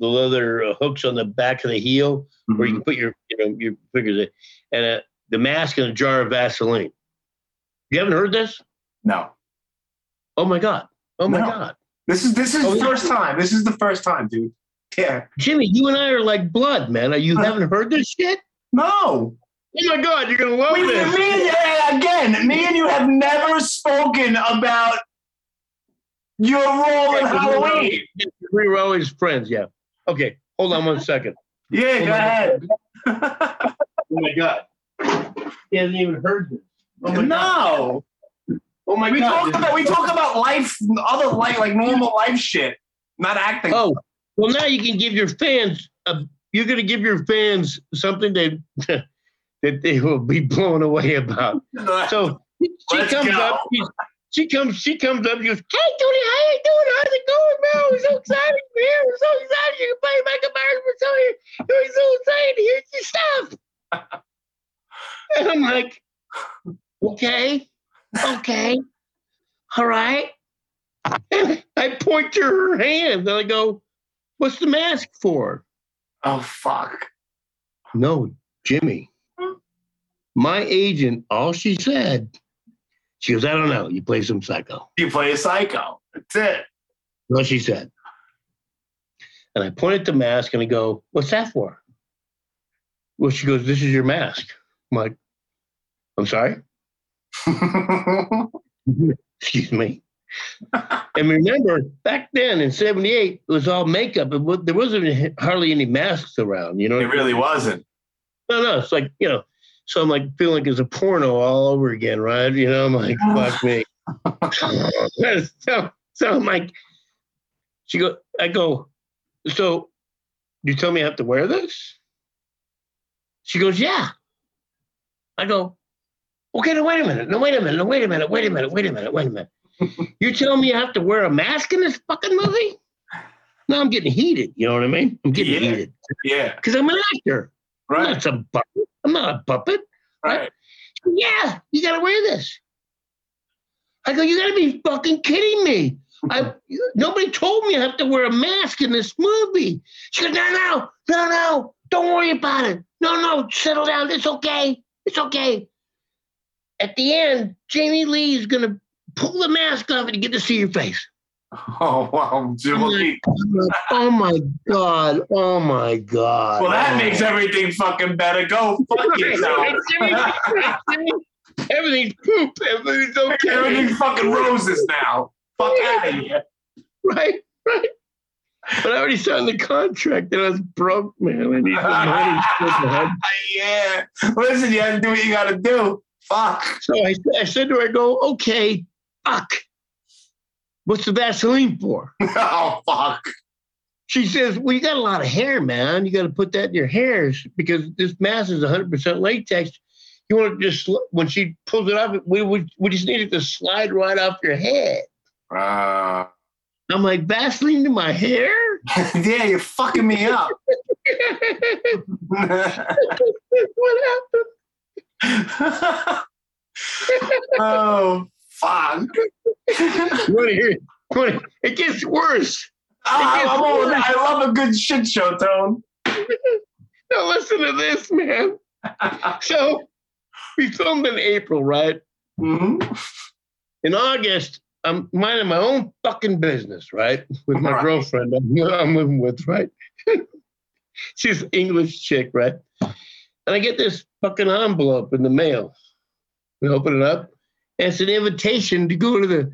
hooks on the back of the heel where you can put your fingers in, and the mask and a jar of Vaseline. You haven't heard this? No. Oh my God. This is the first time. This is the first time, dude. Yeah. Jimmy, you and I are like blood, man. You haven't heard this shit? No. Oh, my God. You're going to love this. Me and you have never spoken about your role in Halloween. We were always friends, yeah. Okay. Hold on one second. Yeah, go ahead. Oh, my God. He hasn't even heard this. Oh my God. Oh my God! We talk about life, other life, like normal life shit, not acting. Oh, well, now you can give your fans. You're going to give your fans something that they will be blown away about. So she comes up. She comes up. She goes, "Hey, Tony, how you doing? How's it going, man? We're so excited, man. We're so excited. You can play Michael Myers. We're so excited to hear your stuff." And I'm like, okay. ripped her hand. Then I go, what's the mask for? Oh, fuck. No, Jimmy. My agent, all she said, she goes, I don't know. You play some psycho. You play a psycho. That's it. Well, she said. And I point at the mask and I go, what's that for? Well, she goes, this is your mask. I'm like, I'm sorry? Excuse me. And remember, back then in 78, it was all makeup. There wasn't hardly any masks around, you know? It really wasn't. No. It's like, you know, so I'm like feeling like it's a porno all over again, right? You know, I'm like, fuck me. So I'm like, I go, so you tell me I have to wear this? She goes, yeah. I go, okay, wait a minute. You tell me I have to wear a mask in this fucking movie? Now I'm getting heated. You know what I mean? I'm getting heated. Yeah. Because I'm an actor. Right. I'm not a puppet. Right. Goes, yeah, you got to wear this. I go, you got to be fucking kidding me. Nobody told me I have to wear a mask in this movie. She goes, no. Don't worry about it. No, settle down. It's okay. At the end, Jamie Lee is going to pull the mask off and you get to see your face. Oh, wow. Oh, my God. Well, that makes everything fucking better. Go fuck yourself. Everything's poop. Everything's okay. Everything's fucking roses now. Fuck out of here. Right. But I already signed the contract and I was broke, man. I need the money. Yeah. Listen, you have to do what you got to do. Fuck. So I said to her, I go, okay, fuck. What's the Vaseline for? Oh, fuck. She says, well, you got a lot of hair, man. You got to put that in your hairs because this mask is 100% latex. You want to just, when she pulls it off, we just need it to slide right off your head. I'm like, Vaseline to my hair? Yeah, you're fucking me up. What happened? Oh, fuck. It gets worse. I love a good shit show, Tone. Now listen to this, man. So we filmed in April, right? Mm-hmm. In August, I'm minding my own fucking business, right? With my girlfriend I'm living with, right? She's an English chick, right? And I get this fucking envelope in the mail. We open it up. And it's an invitation to go to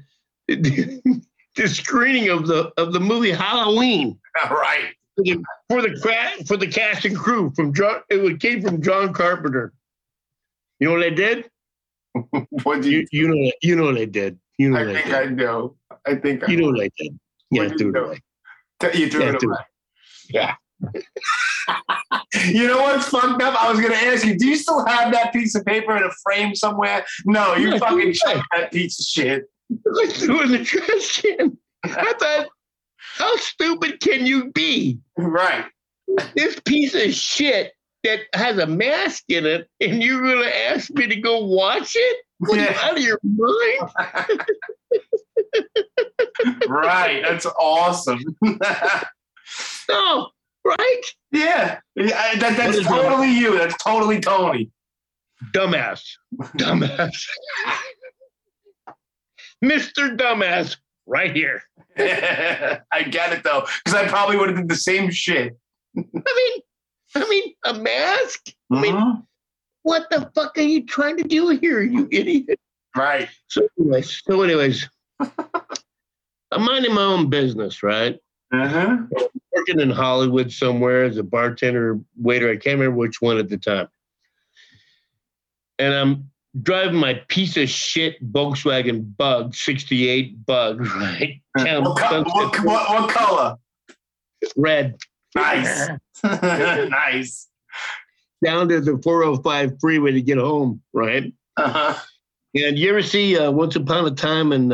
the screening of the movie Halloween. All right. For the cast and crew. It came from John Carpenter. You know what they did? What do you know what they did? I think I know. You know what I did. Yeah, You threw it away. Yeah. You know what's fucked up? I was going to ask you, do you still have that piece of paper in a frame somewhere? No, you fucking chucked that piece of shit. I threw it in the trash can. I thought, how stupid can you be? Right. This piece of shit that has a mask in it, and you're going to ask me to go watch it? What are you out of your mind? Right. That's awesome. No, right? Yeah. That's totally you. That's totally Tony. Dumbass. Mr. Dumbass right here. I get it, though, because I probably would have did the same shit. I mean, a mask? Mm-hmm. What the fuck are you trying to do here, you idiot? Right. So anyways, I'm minding my own business, right? Uh-huh. I'm working in Hollywood somewhere as a bartender, waiter. I can't remember which one at the time. And I'm driving my piece of shit Volkswagen Bug, 68 Bug, right? What color? Red. Nice. Nice. Down to the 405 freeway to get home, right? Uh-huh. And you ever see Once Upon a Time in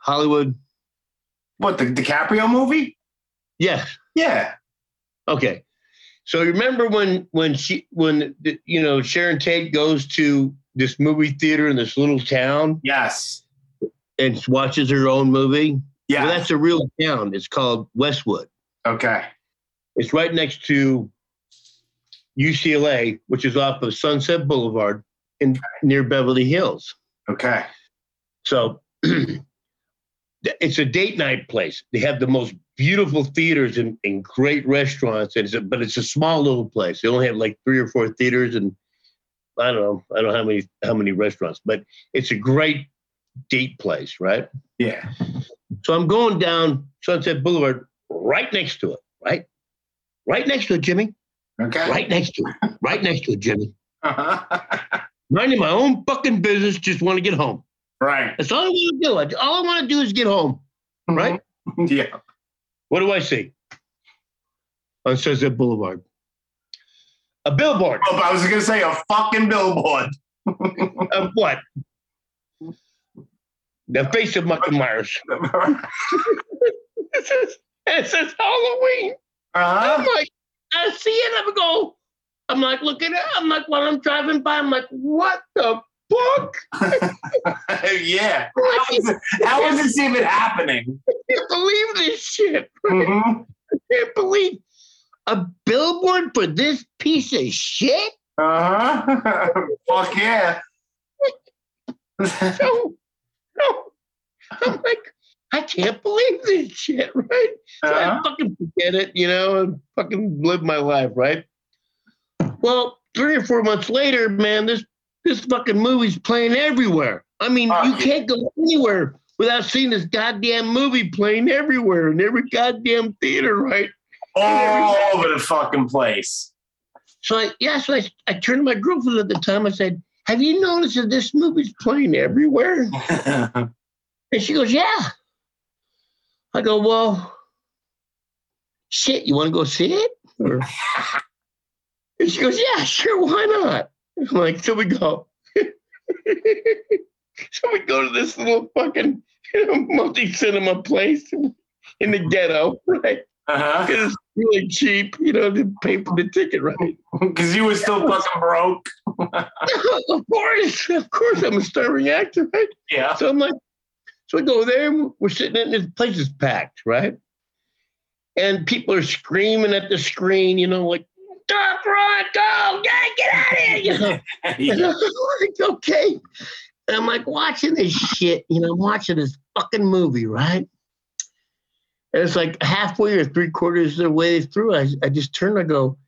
Hollywood? What, the DiCaprio movie? Yes. Yeah. Okay. So you remember when you know Sharon Tate goes to this movie theater in this little town? Yes. And watches her own movie? Yeah. Well, that's a real town. It's called Westwood. Okay. It's right next to UCLA, which is off of Sunset Boulevard in near Beverly Hills. Okay. So it's a date night place. They have the most beautiful theaters and great restaurants, and but it's a small little place. They only have like 3 or 4 theaters, and I don't know how many restaurants, but it's a great date place, right? Yeah. So I'm going down Sunset Boulevard, right next to it, right? Right next to it, Jimmy. Okay. Right next to it. Right next to it, Jimmy. Minding my own fucking business, just want to get home. Right. That's all I want to do. All I want to do is get home. Right? Yeah. What do I see on Sunset Boulevard? A billboard. Oh, I was going to say a fucking billboard. Of what? The face of Michael Myers. It says Halloween. Uh-huh. I'm like, I see it. I go, I'm like looking at it. I'm like, while I'm driving by, I'm like, what the fuck? Yeah. How is this even happening? I can't believe this shit. Mm-hmm. I can't believe a billboard for this piece of shit. Uh-huh. Fuck yeah. So I'm like, I can't believe this shit, right? So I fucking forget it, and fucking live my life, right? Well, 3 or 4 months later, man, this fucking movie's playing everywhere. I mean, you can't go anywhere without seeing this goddamn movie playing everywhere in every goddamn theater, right? All over the fucking place. So I turned to my girlfriend at the time. I said, have you noticed that this movie's playing everywhere? And she goes, yeah. I go, well, shit, you want to go see it? Or... and she goes, yeah, sure, why not? I'm like, so we go. So we go to this little fucking multi-cinema place in the ghetto, right? Uh-huh. Because it's really cheap, to pay for the ticket, right? Because you were still fucking broke. Of course, I'm a starving actor, right? Yeah. So I'm like, so we go there, and we're sitting in this place is packed, right? And people are screaming at the screen, like, stop, run, go, get out of here, Yeah. And I'm like, okay. And I'm like watching this shit, I'm watching this fucking movie, right? And it's like halfway or 3/4 of the way through, I just turn and I go,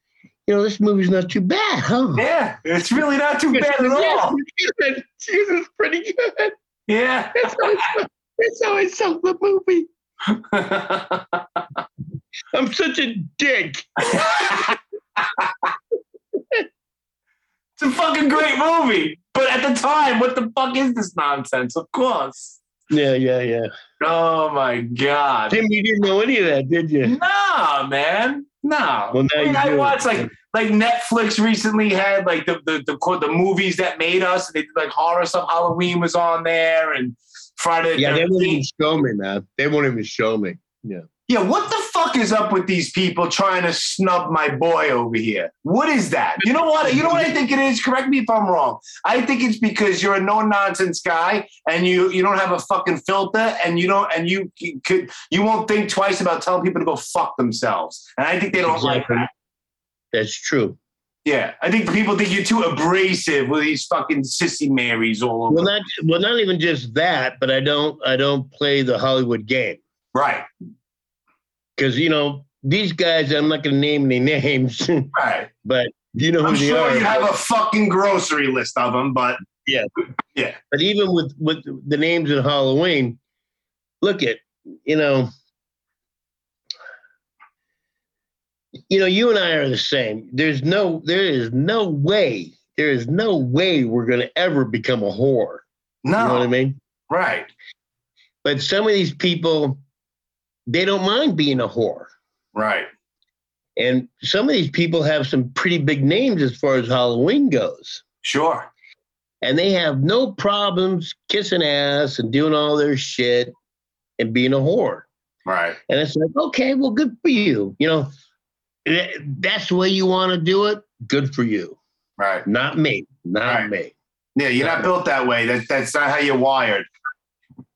this movie's not too bad, huh? Yeah, it's really not too bad at all. It's pretty good. Yeah. That's how I sell the movie. I'm such a dick. It's a fucking great movie. But at the time, what the fuck is this nonsense? Of course. Yeah. Oh, my God. Tim, you didn't know any of that, did you? Nah, man. No. Well, I watched, like Netflix recently had, like, the movies that made us. They did, like, horror stuff. Halloween was on there, and Friday. Yeah, they won't even show me, man. They won't even show me. Yeah. Yeah, what the fuck is up with these people trying to snub my boy over here? What is that? You know what I think it is? Correct me if I'm wrong. I think it's because you're a no-nonsense guy and you don't have a fucking filter and you won't think twice about telling people to go fuck themselves. And I think they don't like that. That's true. Yeah, I think people think you're too abrasive with these fucking sissy Marys all over. Well, not even just that, but I don't play the Hollywood game. Right. Because, these guys, I'm not going to name any names, right? But you know who they are. I'm sure you have a fucking grocery list of them, but... Yeah. But even with the names in Halloween, look at, you and I are the same. There is no way we're going to ever become a whore. No. You know what I mean? Right. But some of these people... they don't mind being a whore. Right. And some of these people have some pretty big names as far as Halloween goes. Sure. And they have no problems kissing ass and doing all their shit and being a whore. Right. And it's like, okay, well, good for you. That's the way you want to do it. Good for you. Right. Not me. Yeah, you're not built that way. That's not how you're wired.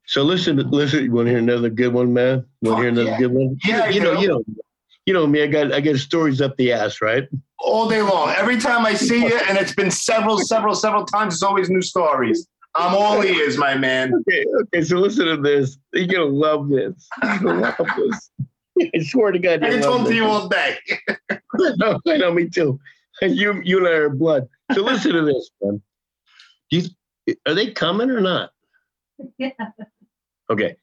So listen. You want to hear another good one, man? Yeah, you know me. I got stories up the ass, right? All day long. Every time I see you, and it's been several times. It's always new stories. I'm all ears, my man. Okay. So listen to this. You're gonna love this. I swear to God, I can talk to you all day. No, I know, me too. You and I are blood. So listen to this, man. Are they coming or not? Yeah. Okay.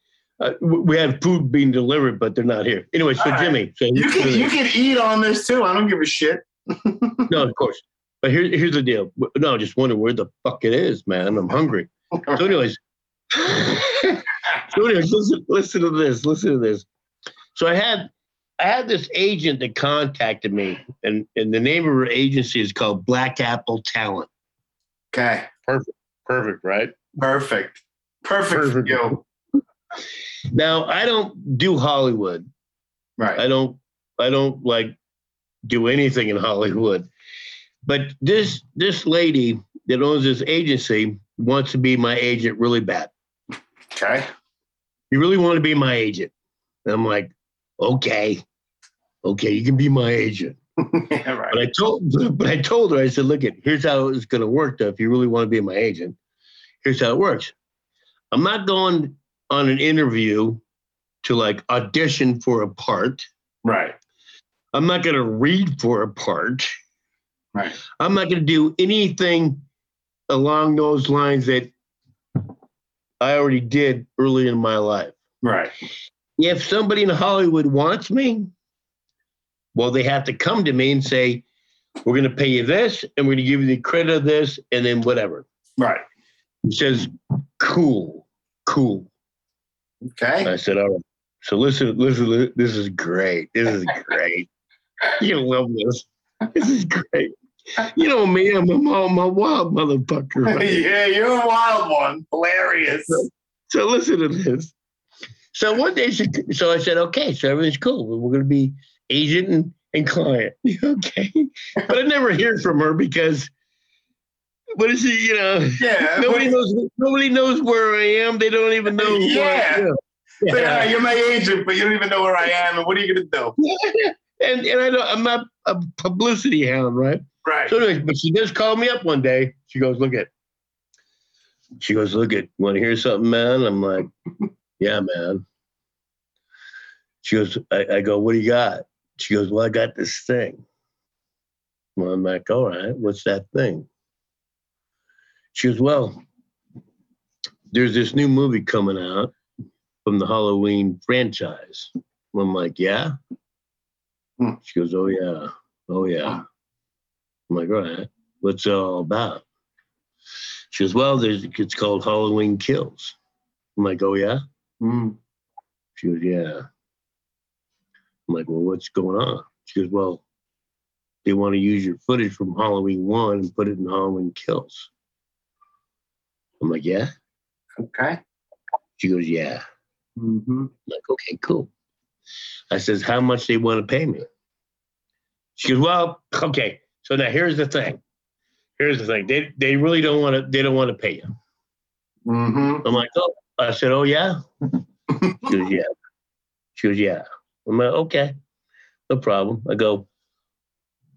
We had food being delivered, but they're not here. Anyway, so right. Jimmy. So you can eat on this too. I don't give a shit. No, of course. But here's the deal. No, I just wonder where the fuck it is, man. I'm hungry. So anyways. Listen to this. So I had this agent that contacted me, and the name of her agency is called Black Apple Talent. Okay. Perfect, right? Perfect. Yo. Now, I don't do Hollywood. Right. I don't like do anything in Hollywood. But this lady that owns this agency wants to be my agent really bad. Okay. You really want to be my agent? And I'm like, okay, you can be my agent. Yeah, right. But I told her, I said, look, here's how it's going to work, though, if you really want to be my agent. Here's how it works. I'm not going on an interview to, like, audition for a part. Right. I'm not going to read for a part. Right. I'm not going to do anything along those lines that I already did early in my life. Right. If somebody in Hollywood wants me, well, they have to come to me and say, we're going to pay you this, and we're going to give you the credit of this, and then whatever. Right. He says, cool. Okay. And I said, all right. So listen, this is great. You love this. This is great. You know me, I'm a wild motherfucker. Right? Yeah, you're a wild one. Hilarious. So listen to this. So one day, so I said, okay, so everything's cool. We're going to be agent and client. Okay. But I never hear from her because, what is she, you know? Yeah. Nobody knows where I am. They don't even know where I am. Yeah. Yeah, you're my agent, but you don't even know where I am. And what are you going to do? And I'm not a publicity hound, right? Right. So anyway, but she just called me up one day. She goes, look at, want to hear something, man? I'm like, yeah, man. She goes, I go, what do you got? She goes, well, I got this thing. Well, I'm like, all right, what's that thing? She goes, well, there's this new movie coming out from the Halloween franchise. I'm like, yeah? She goes, oh, yeah. I'm like, all right, what's it all about? She goes, well, it's called Halloween Kills. I'm like, oh, yeah? She goes, yeah. I'm like, well, what's going on? She goes, well, they want to use your footage from Halloween 1 and put it in Halloween Kills. I'm like, yeah? Okay. She goes, yeah. Mm-hmm. I'm like, okay, cool. I says, how much they want to pay me? She goes, well, okay. So now here's the thing. They really don't want to pay you. Mm-hmm. I'm like, oh. I said, oh, yeah? She goes, yeah. She goes, yeah. I'm like, okay, no problem. I go,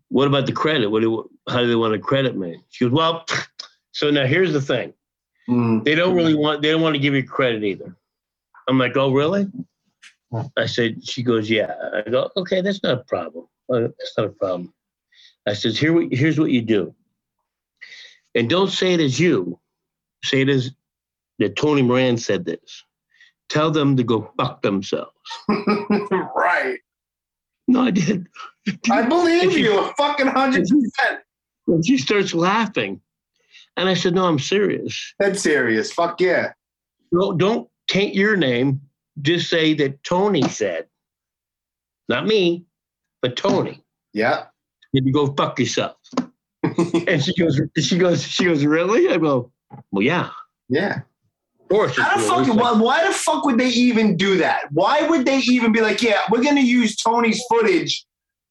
what about the credit? How do they want to credit me? She goes, well, so now here's the thing. Mm-hmm. They don't want to give you credit either. I'm like, oh, really? I said, she goes, yeah. I go, okay, that's not a problem. I says, here's what you do. And don't say it as you. Say it as that Tony Moran said this. Tell them to go fuck themselves. Right. No, I did. I believe you a fucking 100%. And she starts laughing. And I said, no, I'm serious. That's serious. Fuck yeah. No, don't taint your name. Just say that Tony said. Not me, but Tony. Yeah. And you go fuck yourself. And she goes, really? I go, well, yeah. Yeah. Why the fuck would they even do that? Why would they even be like, yeah, we're going to use Tony's footage,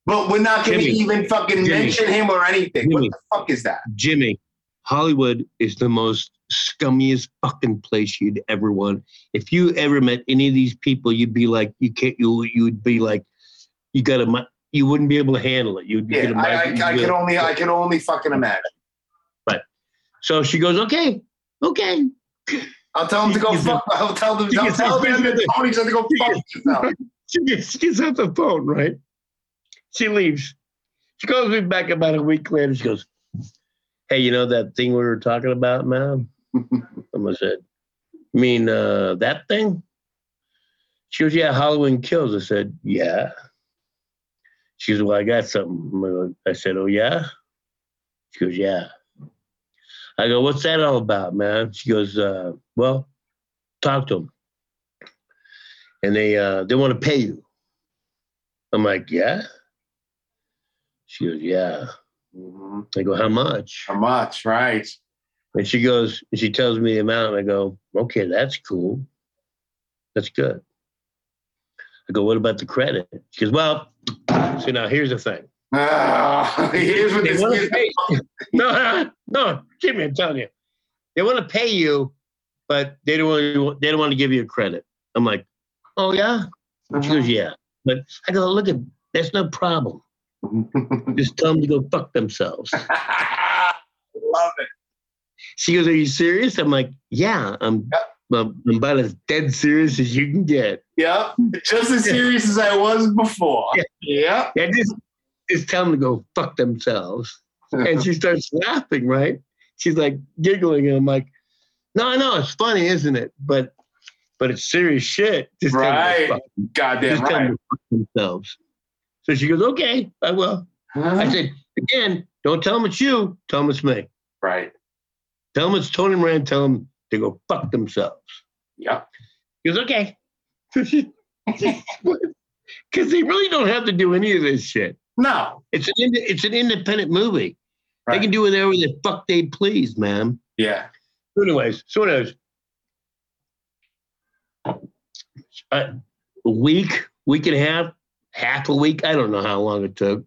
but we're not going to even fucking mention him or anything? What the fuck is that? Jimmy, Hollywood is the most scummiest fucking place you'd ever want. If you ever met any of these people, you'd be like, you can't, you'd be like, you gotta, you wouldn't be able to handle it. You'd get I can only fucking imagine. But so she goes, okay. I'll tell them to go fuck. I'll tell them. I'll tell them that Tony's going to go fuck himself. She gets off the phone, right? She leaves. She calls me back about a week later. She goes, "Hey, you know that thing we were talking about, Mom?" I said, "You mean that thing?" She goes, "Yeah, Halloween Kills." I said, "Yeah." She goes, "Well, I got something." I said, "Oh, yeah?" She goes, "Yeah." I go, "What's that all about, man?" She goes, "Well, talk to them. And they want to pay you." I'm like, "Yeah?" She goes, "Yeah." Mm-hmm. I go, "How much?" "How much, right?" And she goes, and she tells me the amount. And I go, "Okay, that's cool. That's good." I go, "What about the credit?" She goes, "Well, so now here's the thing. Here's what they want to pay." No, Jimmy, I'm telling you, they want to pay you, but they don't want to give you a credit. I'm like, "Oh yeah?" Uh-huh. She goes, "Yeah." But I go, "Look, that's no problem. Just tell them to go fuck themselves." Love it. She goes, "Are you serious?" I'm like, "Yeah, I'm about as dead serious as you can get." Yeah, just as serious as I was before. Yeah. Yeah, just tell them to go fuck themselves. And she starts laughing, right? She's like giggling, and I'm like, "No, I know it's funny, isn't it? But it's serious shit." Just right. Goddamn right. Tell them to fuck themselves. So she goes, "Okay, I will." Huh? I said, "Again, don't tell them it's you. Tell them it's me." Right. Tell them it's Tony Moran. Tell them to go fuck themselves. Yeah. He goes, "Okay." Because they really don't have to do any of this shit. No. It's an independent movie. Right. They can do whatever the fuck they please, man. Yeah. So anyways, a week and a half, I don't know how long it took.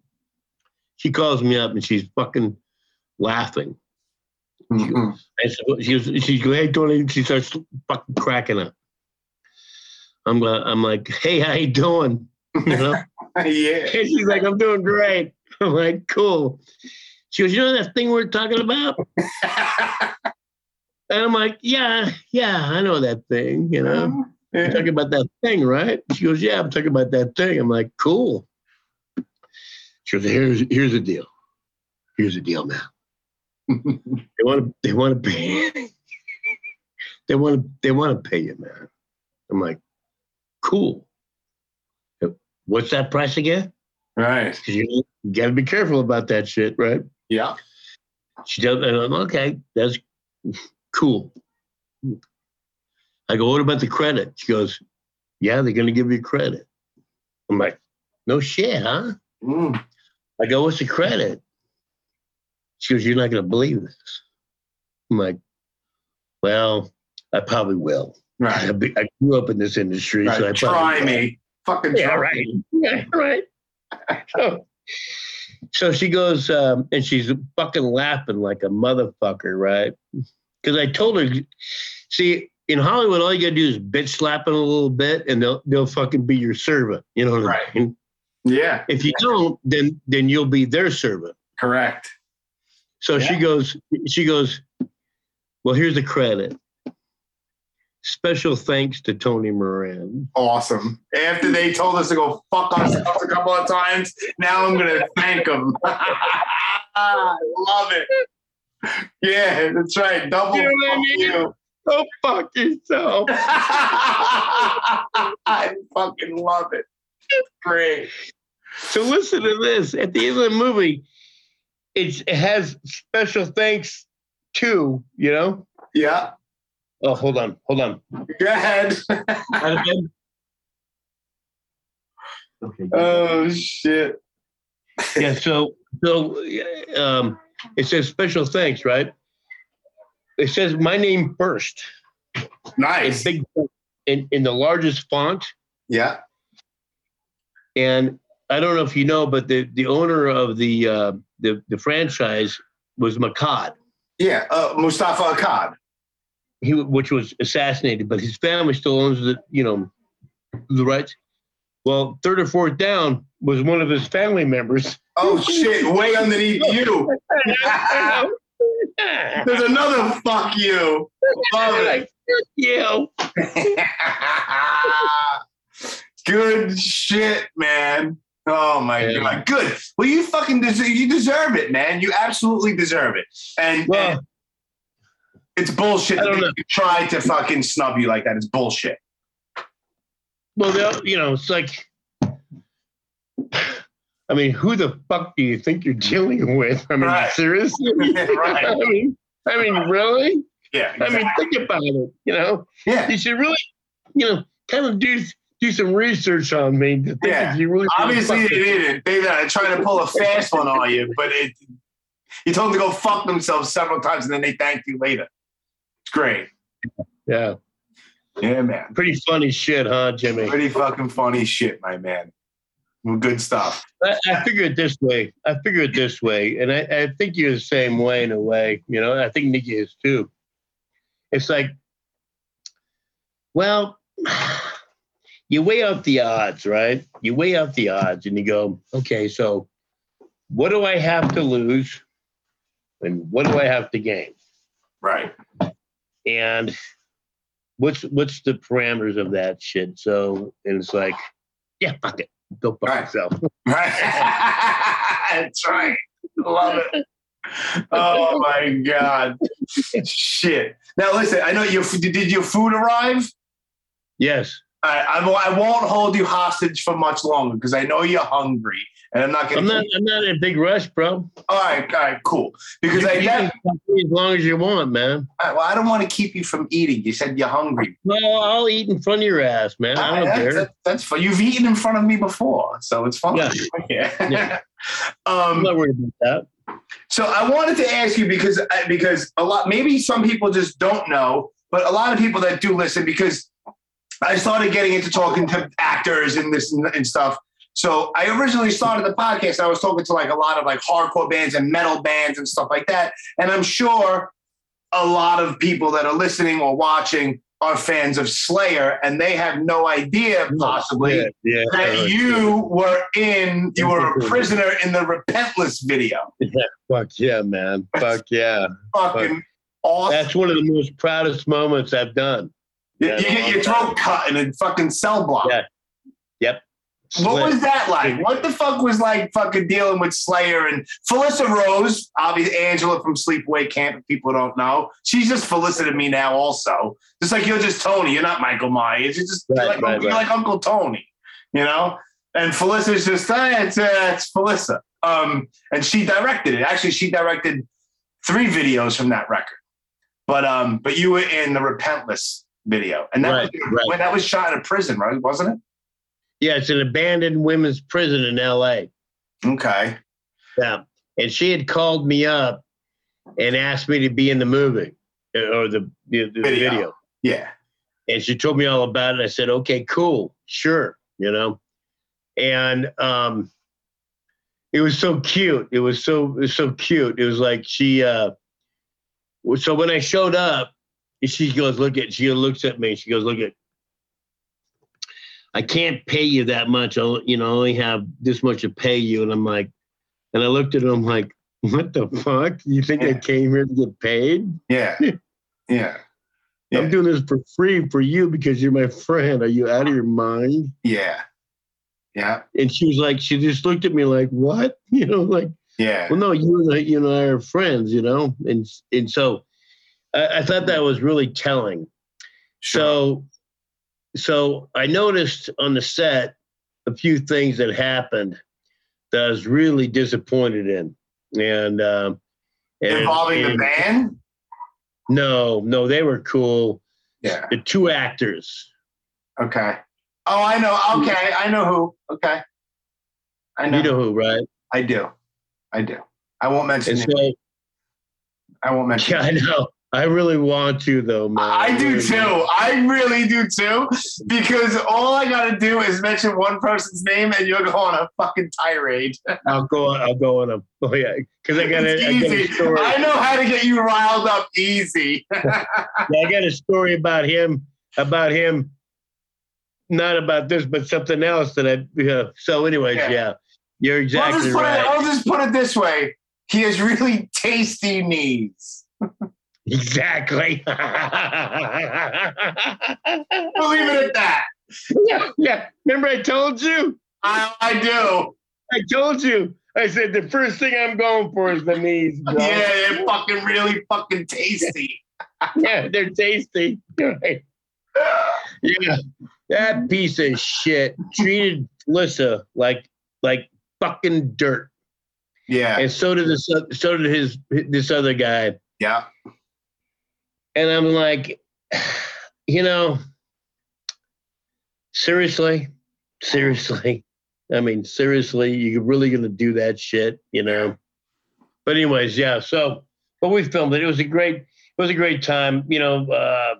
She calls me up and she's fucking laughing. Mm-hmm. She goes, "Hey, Tony," she starts fucking cracking up. I'm like, "Hey, how you doing?" You know? Yeah. And she's like, "I'm doing great." I'm like, "Cool." She goes, "You know that thing we're talking about?" And I'm like, yeah, I know that thing, you know. Yeah. "You're talking about that thing, right?" She goes, "Yeah, I'm talking about that thing." I'm like, "Cool." She goes, here's the deal. Here's the deal, man. They want to pay. They want to pay you, man. I'm like, "Cool. What's that price again?" Right. You got to be careful about that shit, right? Yeah. She does. And I'm okay. That's cool. I go, "What about the credit?" She goes, "Yeah, they're going to give you credit." I'm like, "No shit, huh?" Mm. I go, "What's the credit?" She goes, "You're not going to believe this." I'm like, "Well, I probably will." Right. I grew up in this industry, right. So I probably fucking try. Yeah, right. So she goes, and she's fucking laughing like a motherfucker, right? Because I told her, see, in Hollywood, all you gotta do is bitch slap them a little bit, and they'll fucking be your servant. You know what right. I mean? Yeah. If you don't, then you'll be their servant. Correct. So yeah. She goes, "Well, here's the credit. Special thanks to Tony Moran." Awesome. After they told us to go fuck ourselves a couple of times, now I'm going to thank them. I love it. Yeah, that's right. Double you know fuck I mean? You. Go fuck yourself. I fucking love it. It's great. So listen to this. At the end of the movie, it has special thanks to, you know? Yeah. Oh, hold on. Go ahead. Okay. Oh, shit. Yeah, so it says special thanks, right? It says my name first. Nice. Big, in the largest font. Yeah. And I don't know if you know, but the owner of the franchise was Akkad. Yeah, Mustafa Akkad. which was assassinated, but his family still owns the rights. Well, third or fourth down was one of his family members. Oh shit! Way underneath you. There's another fuck you. Love it. You. Good shit, man. Oh my God. Good. Well, you fucking deserve it, man. You absolutely deserve it. And it's bullshit that they try to fucking snub you like that. It's bullshit. Well, it's like, I mean, who the fuck do you think you're dealing with? I mean, seriously? Right. I mean, really? Yeah. Exactly. I mean, think about it, Yeah. You should really, kind of do some research on me. Yeah. You really obviously, they didn't. They tried to pull a fast one on you, but you told them to go fuck themselves several times, and then they thanked you later. It's great. Yeah. Yeah, man. Pretty funny shit, huh, Jimmy? Pretty fucking funny shit, my man. Well, good stuff. I figure it this way. And I think you're the same way in a way. I think Nikki is too. It's like, well, you weigh out the odds, right? And you go, okay, so what do I have to lose? And what do I have to gain? Right. And what's the parameters of that shit? So, and it's like, yeah, fuck it. Go fuck yourself. Right. That's right. Love it. Oh my God. Shit. Now listen, I know did your food arrive? Yes. I won't hold you hostage for much longer because I know you're hungry, and I'm not going to. I'm not in a big rush, bro. All right, cool. Because I can as long as you want, man. All right, well, I don't want to keep you from eating. You said you're hungry. Well, I'll eat in front of your ass, man. I don't care. That's fine. You've eaten in front of me before, so it's fine. Yeah. Yeah. I'm not worried about that. So I wanted to ask you because a lot, maybe some people just don't know, but a lot of people that do listen because. I started getting into talking to actors and this and stuff. So I originally started the podcast. I was talking to a lot of hardcore bands and metal bands and stuff like that. And I'm sure a lot of people that are listening or watching are fans of Slayer, and they have no idea possibly that you were a prisoner in the Repentless video. Yeah, fuck yeah, man. Fuck yeah. Fucking awesome. That's one of the most proudest moments I've done. You get your throat cut in a fucking cell block. Yeah. Yep. Slim. What was that like? What the fuck was fucking dealing with Slayer and Felissa Rose, obviously Angela from Sleepaway Camp, if people don't know. She's just Felissa to me now also. Just like you're just Tony. You're not Michael Myers. You're just you're like Uncle Tony, And Felissa's just, it's Felissa. And she directed it. Actually, she directed 3 videos from that record. But you were in the Repentless video, and that was when that was shot in a prison, right? Wasn't it? Yeah, it's an abandoned women's prison in LA. Okay. Yeah, and she had called me up and asked me to be in the movie or the video. Yeah, and she told me all about it. I said, "Okay, cool, sure," And it was so cute. It was so cute. It was like she. So when I showed up. She looks at me. She goes, "Look at. I can't pay you that much. I only have this much to pay you." And I'm like, and I looked at her. I'm like, "What the fuck? You think I came here to get paid?" Yeah, yeah. I'm doing this for free for you because you're my friend. Are you out of your mind? Yeah, yeah. And she was like, she just looked at me like, "What?" Yeah. Well, no, you and I are friends, and so. I thought that was really telling. Sure. So I noticed on the set a few things that happened that I was really disappointed in. And involving the band? No, they were cool. Yeah. The 2 actors. Okay. Oh, I know. Okay. I know who. Okay. I know. You know who, right? I do. I won't mention it. I won't mention it. Yeah, I know. I really want to, though, man. I do, too. I really do, too, because all I got to do is mention one person's name, and you'll go on a fucking tirade. I'll go on a... Oh, yeah, because I got a story. I know how to get you riled up easy. Yeah, I got a story about him, not about this, but something else that I... So, anyways, yeah. You're exactly right. I'll just put it this way. He has really tasty knees. Exactly. Believe it at that. Yeah. Remember I told you? I do. I told you. I said the first thing I'm going for is the knees, bro. Yeah, they're fucking really fucking tasty. Yeah, they're tasty. Right. Yeah. That piece of shit treated Felissa like fucking dirt. Yeah. And so did this other guy. Yeah. And I'm like, seriously. I mean, seriously, you're really going to do that shit, But anyways, yeah. So, but we filmed it. It was a great time. The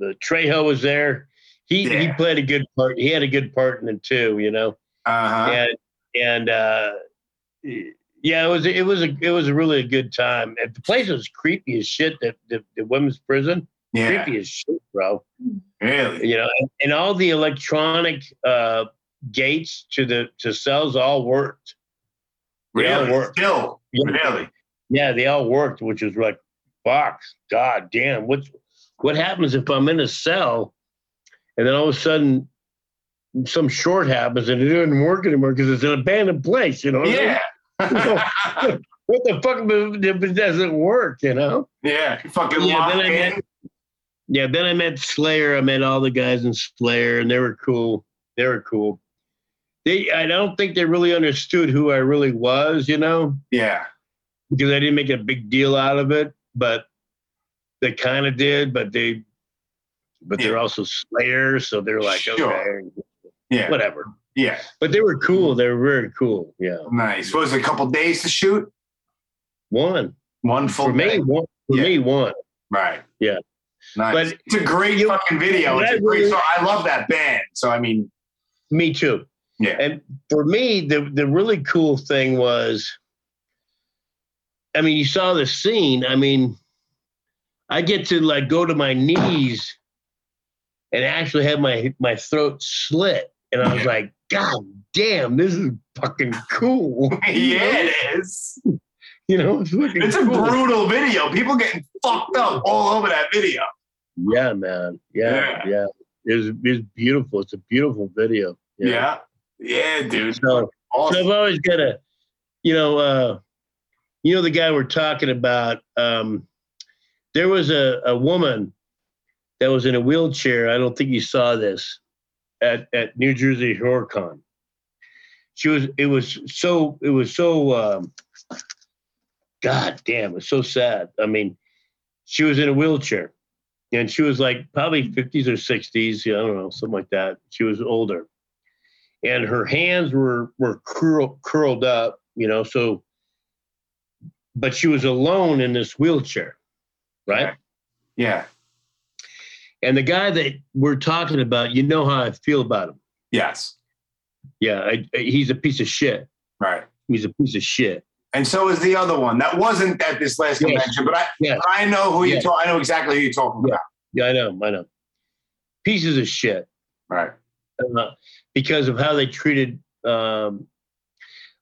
Trejo was there. He played a good part. He had a good part in it too, Uh-huh. Yeah, it was a really good time. The place was creepy as shit. The women's prison, creepy as shit, bro. Really, and all the electronic gates to cells all worked. Really, still, really, yeah, they all worked, which was like, fuck, god damn, what happens if I'm in a cell, and then all of a sudden some short happens and it doesn't work anymore because it's an abandoned place, Yeah. What the fuck if it doesn't work, Yeah, fucking then I met Slayer. I met all the guys in Slayer, and they were cool. I don't think they really understood who I really was, Yeah. Because I didn't make a big deal out of it, but they kind of did. But they're also Slayer, so they're like, sure. Okay, whatever. Yeah. But they were cool. They were very cool. Yeah. Nice. What was it, a couple days to shoot? One full for day. For me, one. Right. Yeah. Nice. But it's a great fucking video. It's a great song. I love that band. So, I mean. Me too. Yeah. And for me, the really cool thing was, I mean, you saw the scene. I mean, I get to like go to my knees and actually have my throat slit. And I was like, god damn, this is fucking cool. Yeah, it is. It's a brutal video. People getting fucked up all over that video. Yeah, man. Yeah. It's beautiful. It's a beautiful video. Yeah, dude. So, awesome. So I've always got a, the guy we're talking about, there was a woman that was in a wheelchair. I don't think you saw this. At New Jersey HorrorCon, god damn, it's so sad. I mean, she was in a wheelchair, and she was like probably 50s or 60s, I don't know, something like that. She was older, and her hands were curled up, So, but she was alone in this wheelchair, right? Yeah. And the guy that we're talking about, you know how I feel about him. Yes. Yeah, he's a piece of shit. Right. He's a piece of shit. And so is the other one. That wasn't at this last convention, but I know who you're talking. I know exactly who you're talking about. Yeah, I know. Pieces of shit. Right. Because of how they treated. Well,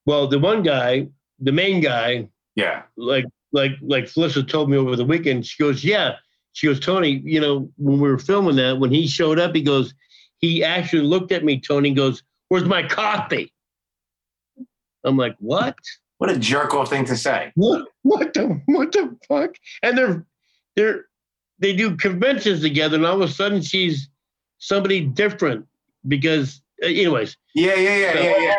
the one guy, the main guy. Yeah. Like Felissa told me over the weekend. She goes, yeah. She goes, Tony, when we were filming that, when he showed up, he actually looked at me, Tony, goes, where's my coffee? I'm like, what? What a jerk-off thing to say. What the fuck? And they do conventions together, and all of a sudden she's somebody different because, anyways. Yeah.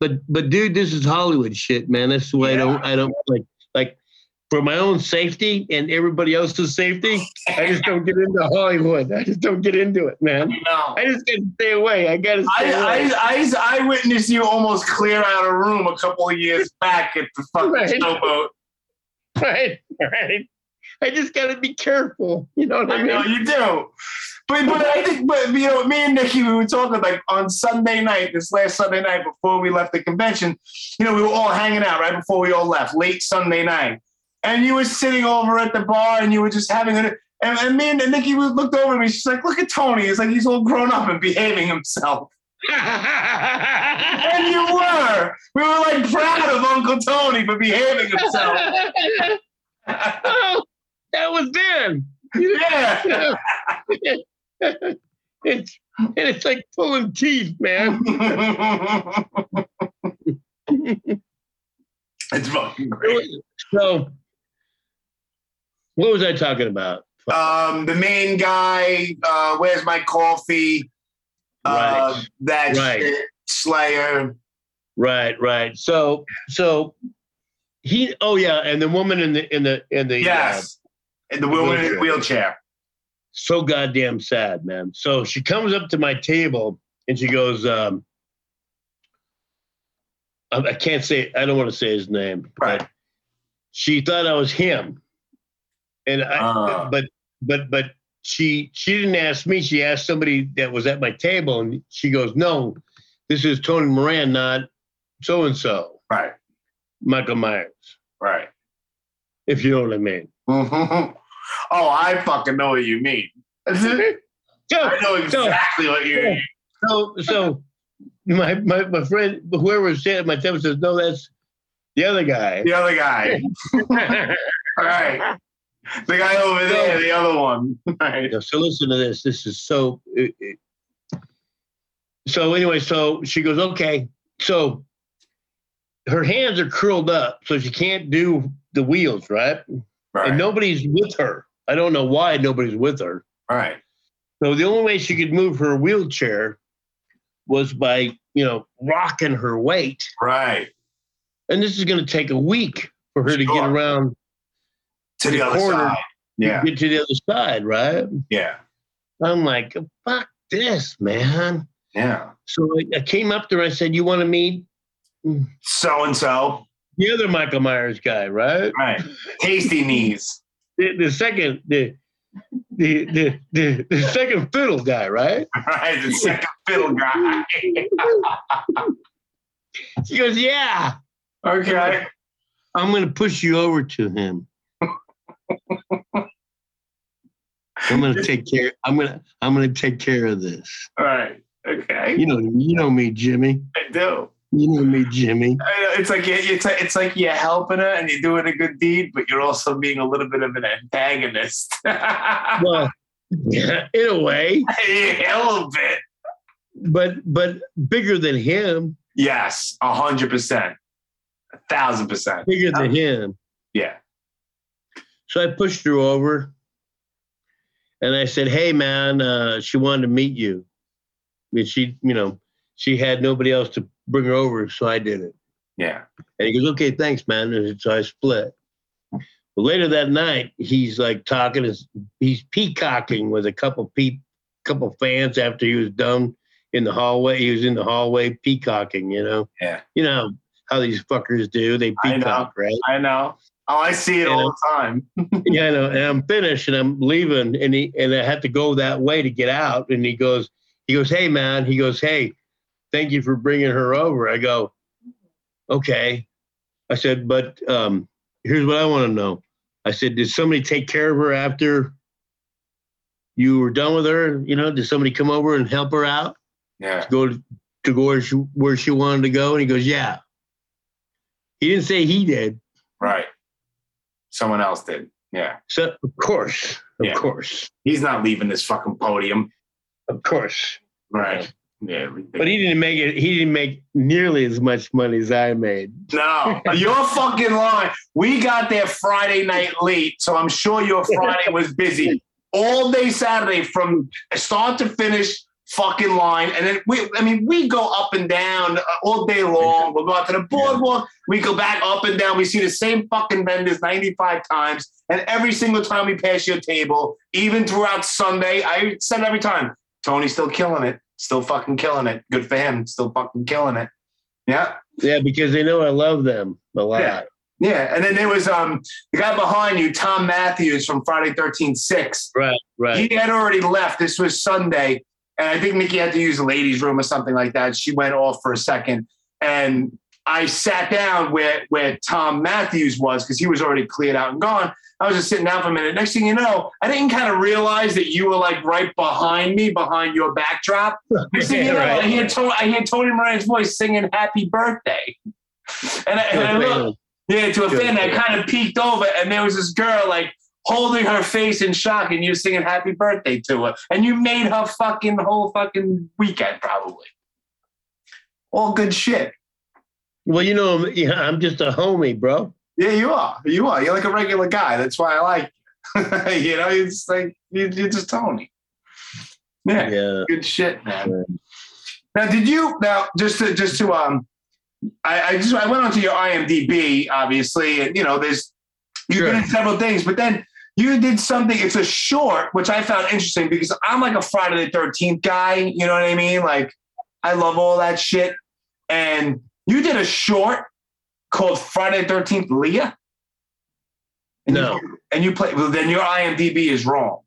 But dude, this is Hollywood shit, man. That's the way I don't like. For my own safety and everybody else's safety, I just don't get into Hollywood. I just don't get into it, man. No. I just gotta stay away. I gotta stay away. I witnessed you almost clear out a room a couple of years back at the fucking Showboat. Right. I just got to be careful. You know what I mean? I know you do. But I think, you know, me and Nikki, we were talking like on Sunday night, this last Sunday night before we left the convention, you know, we were all hanging out right before we all left, late Sunday night. And you were sitting over at the bar and you were just having a, and me and Nikki looked over at me. She's like, look at Tony. It's like he's all grown up and behaving himself. And you were. We were like proud of Uncle Tony for behaving himself. Oh, that was then. Yeah. It's like pulling teeth, man. It's fucking great. So, what was I talking about? The main guy, Where's My Coffee? Right. That's right. Slayer. Right. So he. Oh yeah, and the woman in the yes, and the woman in the wheelchair. So goddamn sad, man. So she comes up to my table and she goes, I can't say. I don't want to say his name. Right. But she thought I was him, and but. She didn't ask me. She asked somebody that was at my table, and she goes, "No, this is Tony Moran, not so and so." Right. Michael Myers. Right. If you know what I mean. Mm-hmm. Oh, I fucking know what you mean. I know exactly what you mean. So my friend, whoever was sitting at my table, says, "No, that's the other guy." The other guy. All right. The guy over there, the other one. Right. So listen to this. This is so... So anyway, so she goes, okay. So her hands are curled up, so she can't do the wheels, right? And nobody's with her. I don't know why nobody's with her. Right. So the only way she could move her wheelchair was by, rocking her weight. Right. And this is going to take a week for her to get around... to the other side. Yeah. Get to the other side, right? Yeah. I'm like, fuck this, man. Yeah. So I came up there. I said, you want to meet? So-and-so. The other Michael Myers guy, right? Right. Tasty knees. The second fiddle guy, right? Right. The second fiddle guy. She goes, yeah. Okay. I'm going to push you over to him. I'm gonna take care of this. All right. Okay. You know me, Jimmy. I do. You know me, Jimmy. It's like you're helping her and you're doing a good deed, but you're also being a little bit of an antagonist. Well, in a way, a little bit. But bigger than him. Yes, 100%, 1,000%. Bigger than him. Yeah. So I pushed her over, and I said, "Hey, man, she wanted to meet you." I mean, she had nobody else to bring her over, so I did it. Yeah. And he goes, "Okay, thanks, man." And so I split. But later that night, he's like talking. He's peacocking with a couple fans after he was done in the hallway. He was in the hallway peacocking, Yeah. You know how these fuckers do. They peacock, right? I know. Oh, I see it all the time. Yeah, I know. And I'm finished, and I'm leaving, and I had to go that way to get out. And he goes, hey, man. He goes, hey, thank you for bringing her over. I go, okay. I said, but here's what I want to know. I said, did somebody take care of her after you were done with her? Did somebody come over and help her out? Yeah. To go where she wanted to go? And he goes, yeah. He didn't say he did. Right. Someone else did. Yeah. So of course. He's not leaving this fucking podium. Of course. Right. Yeah. But he didn't make nearly as much money as I made. No. You're fucking lying. We got there Friday night late, so I'm sure your Friday was busy. All day Saturday from start to finish fucking line. And then we go up and down all day long. We'll go out to the boardwalk. We go back up and down. We see the same fucking vendors 95 times. And every single time we pass your table, even throughout Sunday, I said every time, Tony's still killing it. Still fucking killing it. Good for him. Still fucking killing it. Yeah. Yeah, because they know I love them a lot. Yeah. Yeah, and then there was the guy behind you, Tom Matthews from Friday 13/6. Right. He had already left. This was Sunday, and I think Nikki had to use the ladies' room or something like that. She went off for a second, and I sat down where Tom Matthews was because he was already cleared out and gone. I was just sitting down for a minute. Next thing you know, I didn't kind of realize that you were like right behind me, behind your backdrop. Next thing you know, right. I hear Tony Moran's voice singing "Happy Birthday," and I looked. Yeah, to a fan, I kind of peeked over, and there was this girl, like, holding her face in shock, and you were singing "Happy Birthday" to her. And you made her fucking whole fucking weekend, probably. All good shit. Well, you know, I'm just a homie, bro. Yeah, you are. You are. You're like a regular guy. That's why I like you. You know, it's like, you're just Tony. Yeah. Good shit, man. Yeah. Now, I went onto your IMDb, obviously, and, you know, you've been in several things, but then you did something, it's a short, which I found interesting because I'm like a Friday the 13th guy, you know what I mean? Like, I love all that shit. And you did a short called Friday the 13th Leah? Then your IMDb is wrong.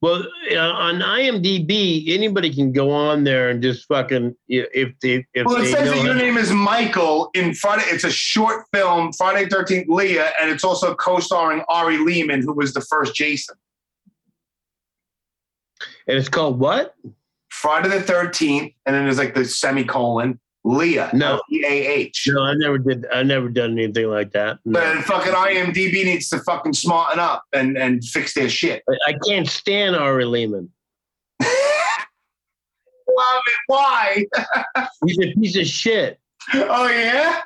Well, on IMDb, anybody can go on there and just fucking it says that your name is Michael in Friday. It's a short film, Friday 13th Leah, and it's also co-starring Ari Lehman, who was the first Jason. And it's called what? Friday the 13th, and then there's like the semicolon Leah. No, L-E-A-H. No, I never done anything like that. No. But fucking IMDb needs to fucking smarten up and fix their shit. I can't stand Ari Lehman. Love it. Why? He's a piece of shit. Oh yeah?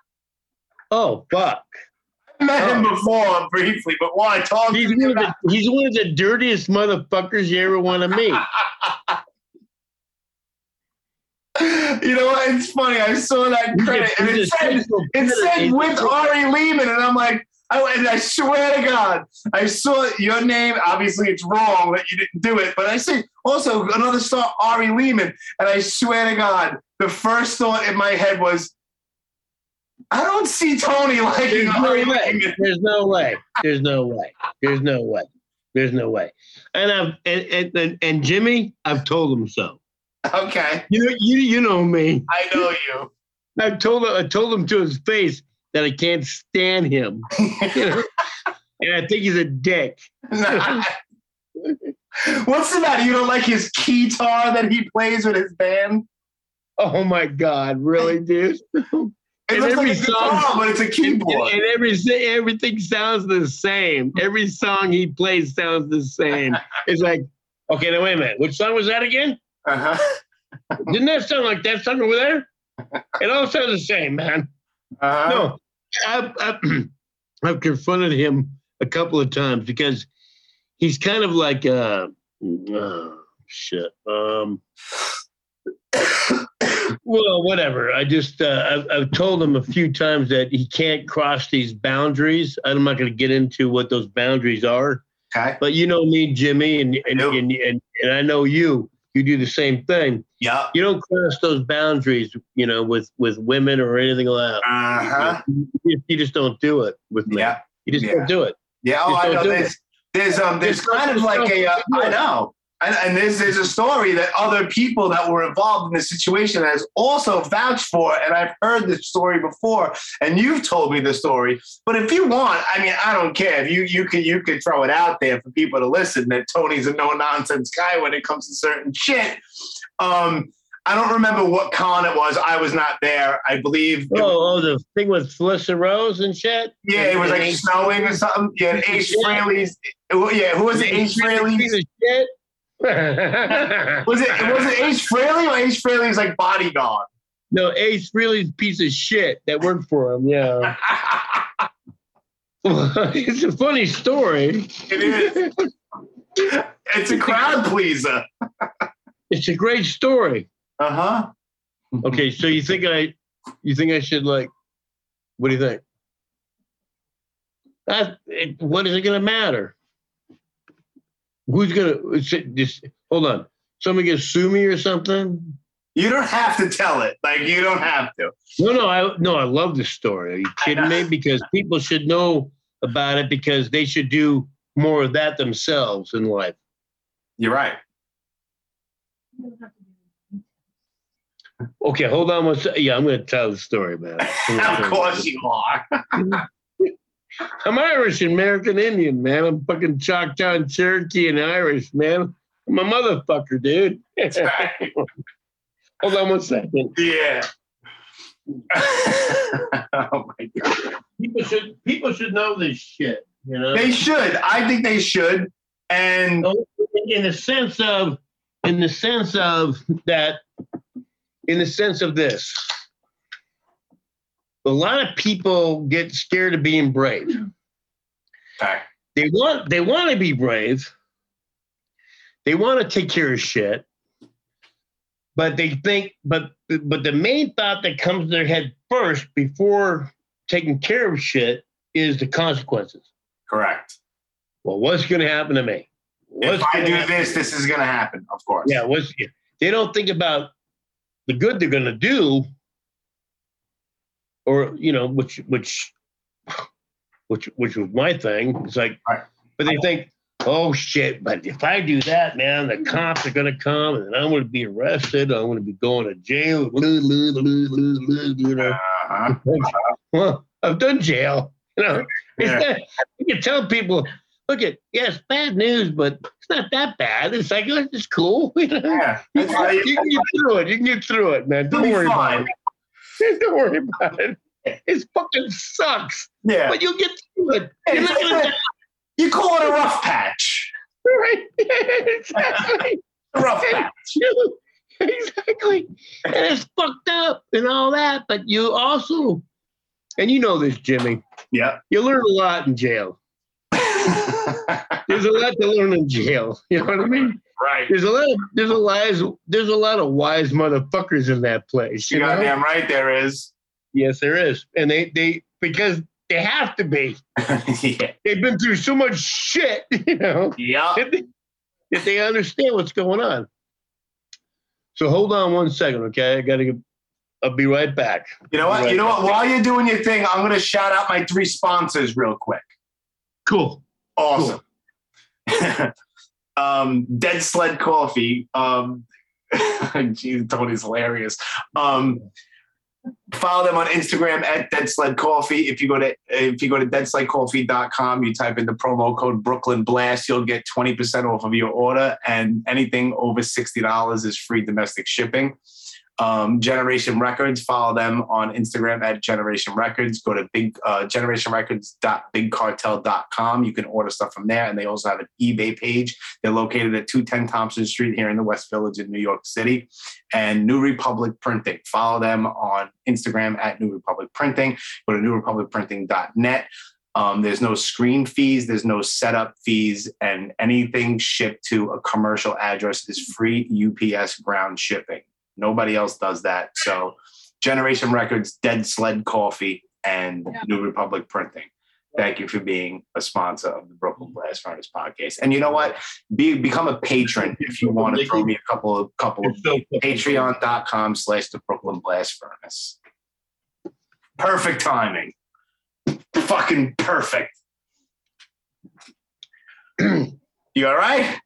Oh fuck. I met him before briefly, but why talk to me about it? He's one of the dirtiest motherfuckers you ever want to meet. You know what? It's funny. I saw that credit, and it said with Ari Lehman, and I'm like, and I swear to God, I saw your name. Obviously, it's wrong that you didn't do it, but I see also another star, Ari Lehman, and I swear to God, the first thought in my head was, I don't see Tony liking Ari Lehman. There's no way. And Jimmy, I've told him so. Okay. You know me. I know you. I told him to his face that I can't stand him. You know? And I think he's a dick. Nah. What's the matter? You don't like his keytar that he plays with his band? Oh my God, really, dude? It looks like a guitar, but it's a keyboard. And everything sounds the same. Every song he plays sounds the same. It's like, okay, now wait a minute. Which song was that again? Uh-huh. Didn't that sound like that song over there? It all sounds the same, man. Uh-huh. No, I've confronted him a couple of times because he's kind of like, well, whatever. I just, I've told him a few times that he can't cross these boundaries. I'm not going to get into what those boundaries are. Okay. But you know me, Jimmy, and I know you. You do the same thing. Yeah. You don't cross those boundaries, you know, with women or anything like that. Uh-huh. You just don't do it with me. Yeah. You just don't do it. Yeah. Oh, I know. There's kind of like a I know. And there's a story that other people that were involved in the situation has also vouched for, and I've heard this story before, and you've told me the story. But if you want, I mean, I don't care. If you could throw it out there for people to listen that Tony's a no-nonsense guy when it comes to certain shit. I don't remember what con it was. I was not there. I believe. Oh, the thing with Felissa Rose and shit? Yeah, it was like snowing or something. Yeah, Ace Frehley's. Yeah, who was it? Ace Frehley's. Was it Ace Frehley or Ace Frehley's like bodyguard? No, Ace Frehley's piece of shit that worked for him. Yeah, it's a funny story. It is. It's a crowd pleaser. It's a great story. Uh huh. Okay, so you think I should like? What do you think? What is it going to matter? Who's gonna just hold on? Somebody gonna sue me or something? You don't have to tell it. Like, you don't have to. No, I love this story. Are you kidding me? Because people should know about it, because they should do more of that themselves in life. You're right. Okay, hold on. I'm going to tell the story, man. Of course you are. I'm Irish and American Indian, man. I'm fucking Choctaw and Cherokee and Irish, man. I'm a motherfucker, dude. That's right. Hold on one second. Yeah. Oh my God. People should know this shit. You know? They should. I think they should. And in the sense of this, a lot of people get scared of being brave. Okay. They want to be brave. They want to take care of shit. But they think, but the main thought that comes to their head first before taking care of shit is the consequences. Correct. Well, what's going to happen to me? If I do this, this is going to happen, of course. Yeah, they don't think about the good they're going to do, or, you know, which was my thing. It's like, but they think, oh shit, but if I do that, man, the cops are going to come and I'm going to be arrested. I'm going to be going to jail. You know? Well, I've done jail. You know, you can tell people, look at, yes, bad news, but it's not that bad. It's like, it's cool. You know? Yeah. You can get through it. You can get through it, man. Don't worry about it. Don't worry about it. It fucking sucks. Yeah. But you'll get through it. You're not going to die. You call it a rough patch. Right. Exactly. A rough patch. Exactly. And it's fucked up and all that. But you also, and you know this, Jimmy. Yeah. You learn a lot in jail. There's a lot to learn in jail. You know what I mean? Right. There's a lot of wise motherfuckers in that place. You know? Goddamn right there is. Yes, there is. And because they have to be. Yeah. They've been through so much shit, you know. Yeah. If they understand what's going on. So hold on one second, okay? I'll be right back. You know what? While you're doing your thing, I'm going to shout out my 3 sponsors real quick. Cool. Awesome. Cool. Dead Sled Coffee. Geez, Tony's hilarious. Follow them on Instagram at Dead Sled Coffee. If you go to deadsledcoffee.com, you type in the promo code Brooklyn Blast, you'll get 20% off of your order, and anything over $60 is free domestic shipping. Generation Records, follow them on Instagram at Generation Records. Go to generationrecords.bigcartel.com. You can order stuff from there, and they also have an eBay page. They're located at 210 Thompson Street here in the West Village in New York City. And New Republic Printing, follow them on Instagram at New Republic Printing. Go to newrepublicprinting.net. There's no screen fees, there's no setup fees, and anything shipped to a commercial address is free UPS ground shipping. Nobody else does that. So Generation Records, Dead Sled Coffee, and New Republic Printing. Thank you for being a sponsor of the Brooklyn Blast Furnace podcast. And you know what? Become a patron if you want to throw me a couple of patreon.com/thebrooklynblastfurnace. Perfect timing. Fucking perfect. You all right?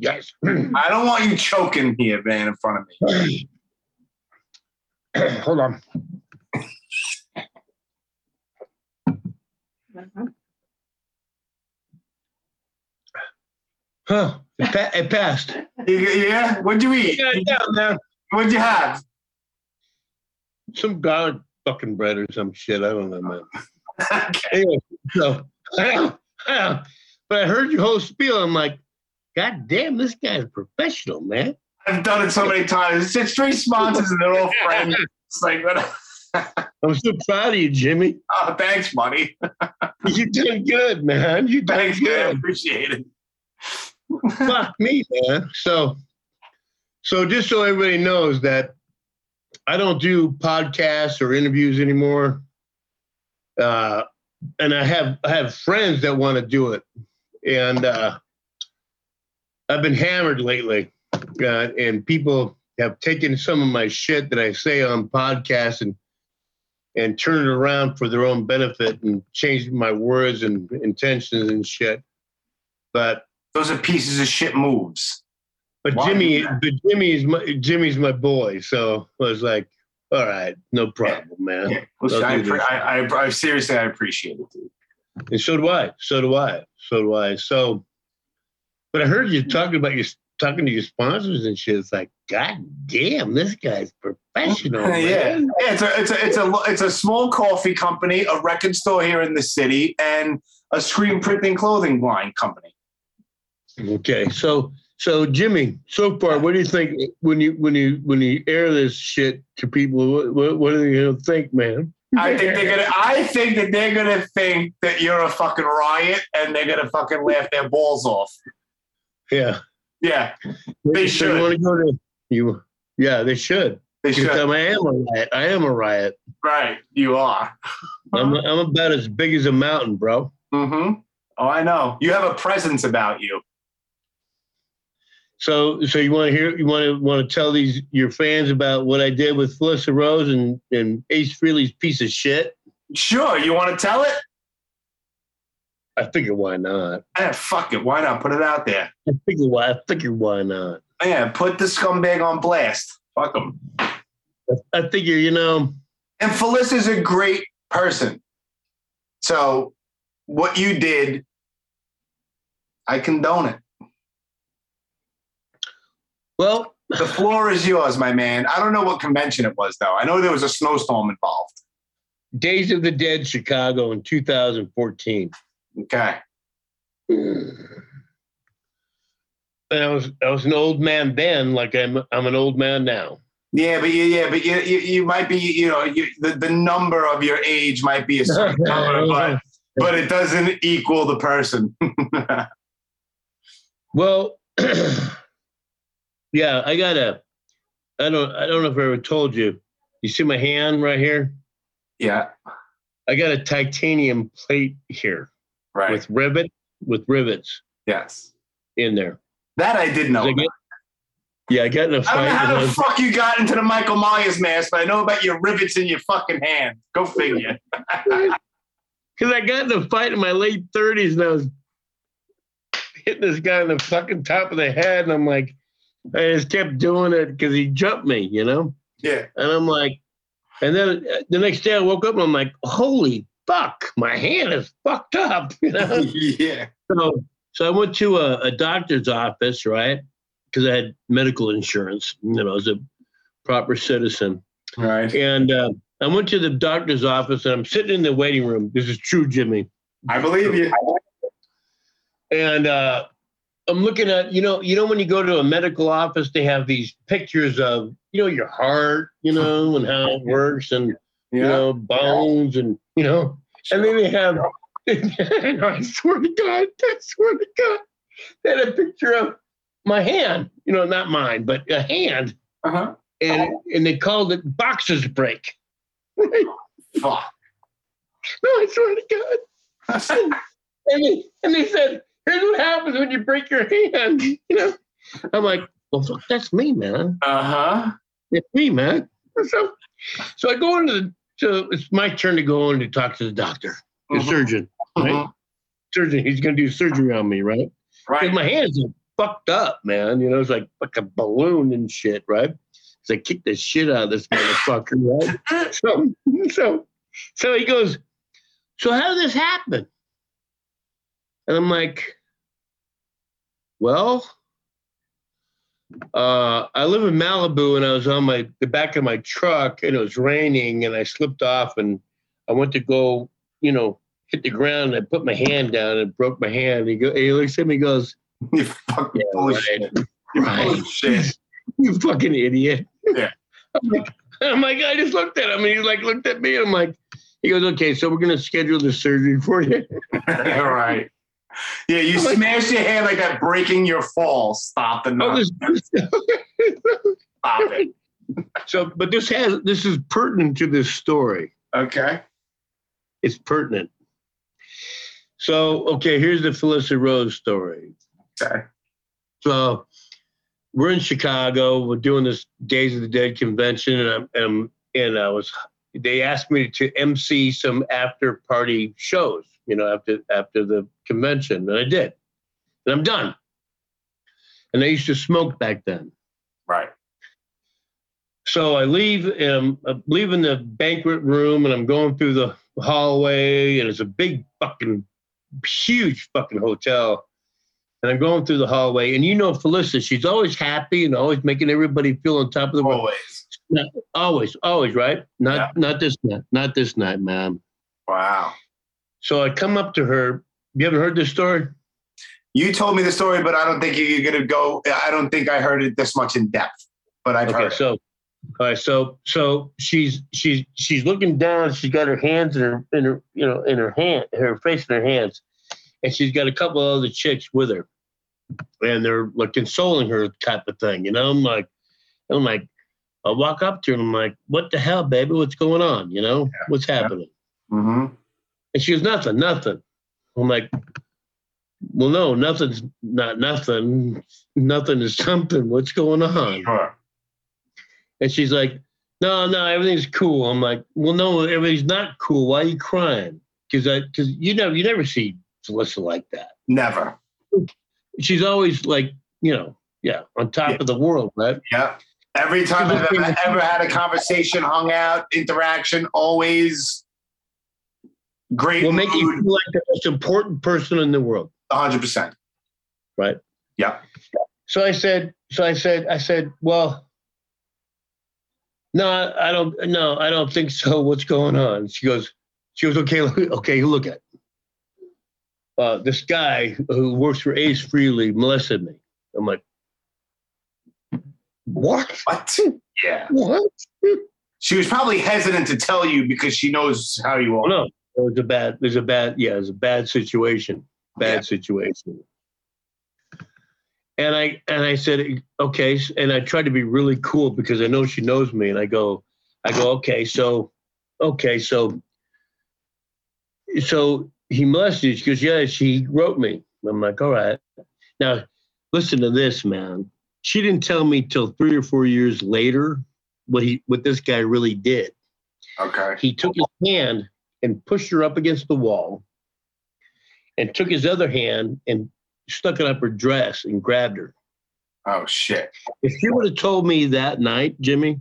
Yes. I don't want you choking here, man, in front of me. Hold on. Huh? It passed. Yeah. What'd you eat? What'd you have? Some garlic fucking bread or some shit. I don't know, man. Okay. Anyway, so but I heard your whole spiel. I'm like, God damn, this guy's a professional, man. I've done it so many times. It's just 3 sponsors and they're all friends. It's like, I'm so proud of you, Jimmy. Oh, thanks, buddy. You did good, man. You did thanks, good. Man. I appreciate it. Fuck me, man. So just so everybody knows that I don't do podcasts or interviews anymore. And I have friends that want to do it. And I've been hammered lately, and people have taken some of my shit that I say on podcasts and turned it around for their own benefit and changed my words and intentions and shit. But those are pieces of shit moves. But wow. Jimmy's my boy, so I was like, all right, no problem, man. Yeah. Well, I seriously appreciate it, dude. And so do I. So, but I heard you talking to your sponsors and shit. It's like, God damn, this guy's professional. Man. Yeah, it's a small coffee company, a record store here in the city, and a screen printing clothing line company. Okay, so Jimmy, so far, what do you think when you air this shit to people? What are they gonna think, man? I think that they're gonna think that you're a fucking riot, and they're gonna fucking laugh their balls off. Yeah. They should. They should. They should. I am a riot. Right, you are. I'm about as big as a mountain, bro. Mm-hmm. Oh, I know. You have a presence about you. So you want to tell your fans about what I did with Felissa Rose and Ace Frehley's piece of shit? Sure. You want to tell it? I figure why not? Yeah, fuck it. Why not? Put it out there. I figure why not? Yeah, put the scumbag on blast. Fuck him. I figure, And Felissa's a great person. So what you did, I condone it. Well, the floor is yours, my man. I don't know what convention it was, though. I know there was a snowstorm involved. Days of the Dead, Chicago in 2014. Okay. And I was an old man then, like I'm an old man now. Yeah, but you might be, the number of your age might be a certain number, but it doesn't equal the person. Well, yeah, I don't know if I ever told you. You see my hand right here? Yeah. I got a titanium plate here. Right. With rivets. Yes. In there. That I did know. I got in a fight. I don't know how the fuck you got into the Michael Myers mask, but I know about your rivets in your fucking hand. Go figure. Because I got in a fight in my late 30s and I was hitting this guy in the fucking top of the head. And I'm like, I just kept doing it because he jumped me, Yeah. And I'm like, and then the next day I woke up and I'm like, holy fuck, my hand is fucked up, Yeah. So I went to a doctor's office, right? Because I had medical insurance, I was a proper citizen. Right. And I went to the doctor's office and I'm sitting in the waiting room. This is true, Jimmy. I believe you. And I'm looking at, when you go to a medical office, they have these pictures of, your heart, and how it works and, bones and, and then they have, I swear to God, they had a picture of my hand, not mine, but a hand. Uh-huh. And they called it boxer's break. Fuck. No, I swear to God. and they said, here's what happens when you break your hand, I'm like, well, fuck, that's me, man. Uh-huh. It's me, man. So I go so it's my turn to go in to talk to the doctor, the surgeon, right? Surgeon, he's going to do surgery on me, right? Right. Because my hands are fucked up, man. It's like a balloon and shit, right? So I kicked the shit out of this motherfucker, right? So he goes, so how did this happen? And I'm like, well, I live in Malibu and I was on the back of my truck and it was raining and I slipped off and I went to go, hit the ground and I put my hand down and broke my hand. He looks at me and goes, you fucking bullshit. Right. Bullshit. You fucking idiot. Yeah. I'm like, I just looked at him and he looked at me and I'm like, he goes, okay, so we're going to schedule the surgery for you. All right. Yeah, you smashed your hand like that, breaking your fall. Stop it. Stop it. So, but this is pertinent to this story. Okay. It's pertinent. So, okay, here's the Felissa Rose story. Okay. So we're in Chicago. We're doing this Days of the Dead convention, and I was. They asked me to MC some after party shows, you know, after the convention, and I did. And I'm done. And they used to smoke back then. Right. So I leave, and I'm leaving the banquet room, and I'm going through the hallway, and it's a big fucking, huge fucking hotel. And I'm going through the hallway, and you know Felissa, she's always happy and always making everybody feel on top of the world. Always. Always, right? Not this night, ma'am. Wow. So I come up to her. You haven't heard this story? You told me the story, but I don't think you're going to go. I don't think I heard it this much in depth, but I've heard it. So she's looking down. She's got her hands in her face in her hands. And she's got a couple of other chicks with her, and they're like consoling her type of thing. You know, I'm like, I walk up to her and I'm like, what the hell, baby? What's going on? You know, what's happening? Yeah. Mm-hmm. And she goes, nothing. I'm like, well, no, nothing's not nothing. Nothing is something. What's going on? Sure. And she's like, no, everything's cool. I'm like, well, no, everything's not cool. Why are you crying? Because you never see Felissa like that. Never. She's always like, you know, on top of the world, right? Yeah. Every time I've ever had a conversation, hung out, interaction, always great. Will make you feel like the most important person in the world. 100%. Right. Yeah. So I said, well, no, I don't think so. What's going on? She goes, okay, look at it. This guy who works for Ace Frehley molested me. I'm like, what? Yeah. What? She was probably hesitant to tell you because she knows how you are. No, it was a bad situation. Bad situation. And I said, okay. And I tried to be really cool because I know she knows me. And I go, okay, so he molested you. She goes, yeah, she wrote me. I'm like, all right. Now, listen to this, man. She didn't tell me till 3 or 4 years later what this guy really did. Okay. He took his hand and pushed her up against the wall and took his other hand and stuck it up her dress and grabbed her. Oh, shit. If she would have told me that night, Jimmy,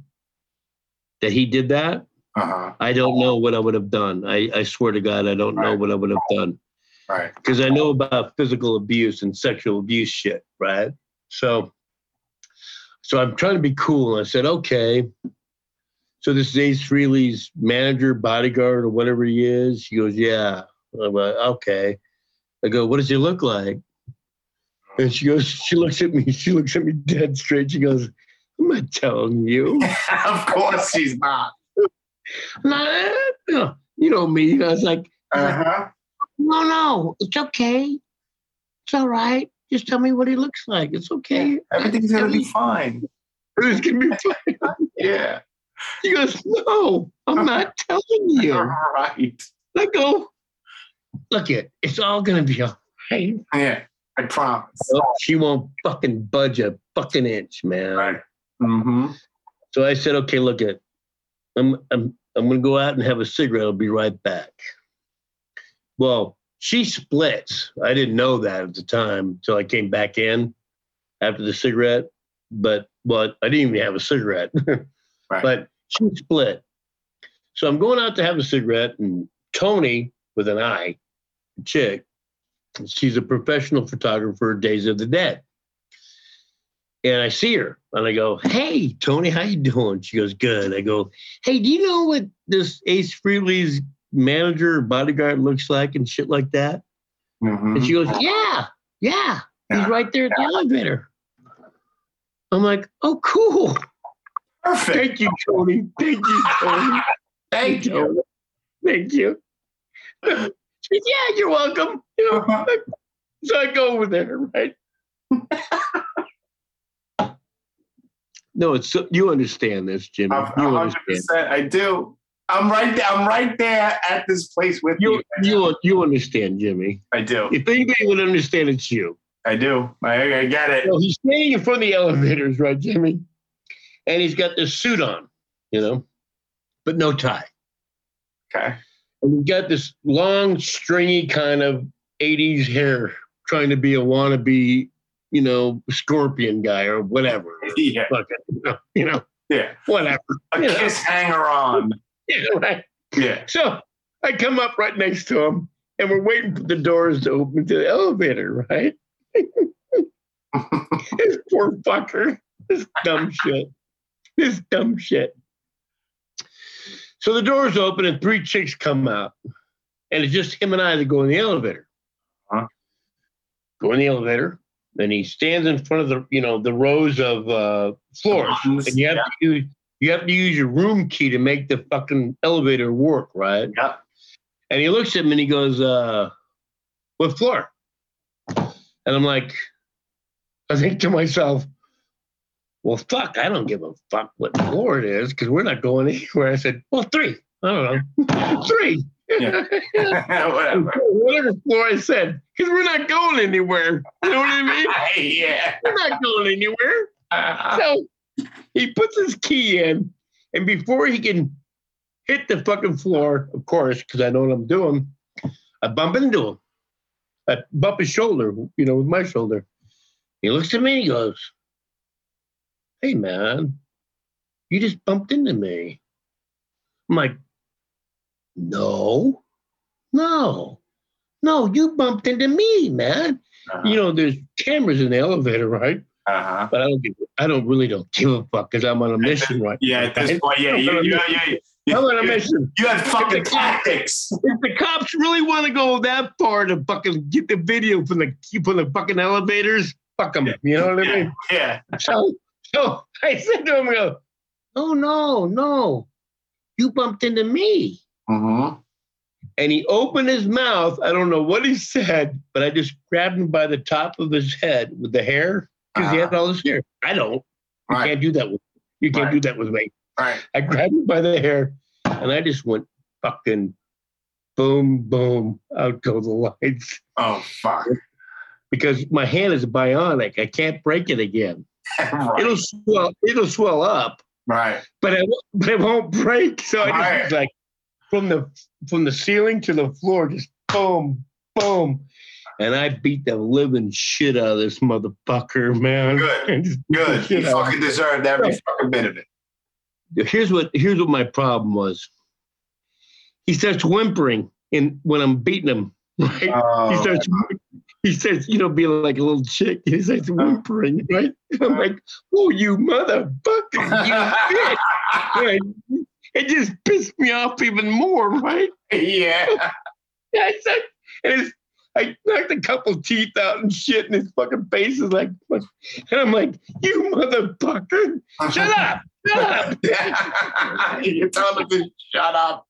that he did that, uh-huh, I don't know what I would have done. I swear to God, I don't know what I would have done. Right. Because I know about physical abuse and sexual abuse shit, right? So I'm trying to be cool. I said, okay. So this is Ace Frehley's manager, bodyguard, or whatever he is. She goes, yeah. I'm like, okay. I go, what does he look like? And she goes, she looks at me dead straight. She goes, I'm not telling you. Of course she's not. No, you know me. You know, I was like, uh-huh. No, it's okay. It's all right. Just tell me what he looks like. It's okay. Yeah, everything's going to be fine. Everything's going to be fine. Yeah. He goes, no, I'm not telling you. All right. I go, look it. It's all going to be all right. Yeah, I promise. Oh, she won't fucking budge a fucking inch, man. Right. Mm-hmm. So I said, okay, look it. I'm gonna go out and have a cigarette. I'll be right back. Well, she splits. I didn't know that at the time until I came back in after the cigarette. But I didn't even have a cigarette. Right. But she split. So I'm going out to have a cigarette, and Tony with an I, a chick, she's a professional photographer, Days of the Dead. And I see her, and I go, hey, Tony, how you doing? She goes, good. I go, hey, do you know what this Ace Frehley's manager or bodyguard looks like and shit like that? Mm-hmm. And she goes, yeah, he's right there at the elevator. I'm like, oh, cool. Perfect. Thank you, Tony. Thank you, Tony. Thank you. Thank you. She goes, yeah, you're welcome. You know, so I go over there, right? No, it's you understand this, Jimmy. 100%, I do. I'm right there at this place with you. You understand, Jimmy. I do. If anybody would understand, it's you. I do. I get it. So he's standing in front of the elevators, right, Jimmy? And he's got this suit on, you know, but no tie. Okay. And we've got this long, stringy kind of 80s hair trying to be a wannabe, you know, Scorpion guy or whatever. Yeah. Fucking, you know, yeah. Whatever. A you kiss know. Hanger on. Yeah, right. Yeah. So I come up right next to him and we're waiting for the doors to open to the elevator, right? This poor fucker. This dumb shit. So the doors open and three chicks come out. And it's just him and I that go in the elevator. Huh? Go in the elevator. And he stands in front of the, you know, the rows of floors. And you have to use your room key to make the fucking elevator work, right? Yeah. And he looks at me and he goes, what floor? And I'm like, I think to myself, well, fuck, I don't give a fuck what floor it is because we're not going anywhere. I said, well, 3. I don't know. 3. Yeah. Whatever floor I said, because we're not going anywhere. You know what I mean? Yeah. We're not going anywhere. So he puts his key in, and before he can hit the fucking floor, of course, because I know what I'm doing, I bump into him. I bump his shoulder, you know, with my shoulder. He looks at me, he goes, hey, man, you just bumped into me. I'm like, no, you bumped into me, man. Uh-huh. You know, there's cameras in the elevator, right? Uh-huh. But I don't really give a fuck because I'm on a mission, right? Yeah, at this point, yeah. I'm on a mission. You had fucking tactics. If the cops really want to go that far to fucking get the video from the fucking elevators, fuck them. Yeah. You know what I mean? Yeah. So I said to him, I go, oh, no. You bumped into me. Uh-huh. And he opened his mouth. I don't know what he said, but I just grabbed him by the top of his head with the hair because he had all this hair. I don't. You can't do that with me. Right. I grabbed him by the hair, and I just went fucking boom, boom, out go the lights. Oh, fuck. Because my hand is bionic. I can't break it again. Right. It'll swell up. Right. But it won't break. So I just was like from the ceiling to the floor, just boom, boom. And I beat the living shit out of this motherfucker, man. Good. You fucking deserved every fucking bit of it. Here's what my problem was. He starts whimpering when I'm beating him. Right? Oh. He starts, you know, being like a little chick. He starts whimpering, right? And I'm like, oh, you motherfucker, you bitch. Right? It just pissed me off even more, right? Yeah. I knocked a couple teeth out and shit, and his fucking face is like, and I'm like, you motherfucker, shut up. You're telling me to shut up.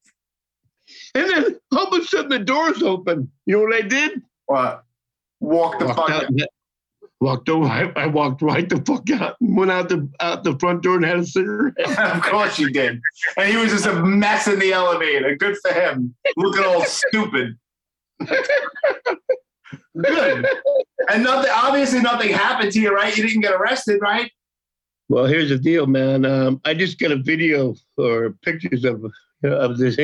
And then all of a sudden the doors open. You know what I did? What? Walked over. I walked right the fuck out and went out the front door and had a cigarette. Of course you did. And he was just a mess in the elevator. Good for him. Looking all stupid. Good. And obviously nothing happened to you, right? You didn't get arrested, right? Well, here's the deal, man. I just got a video or pictures of this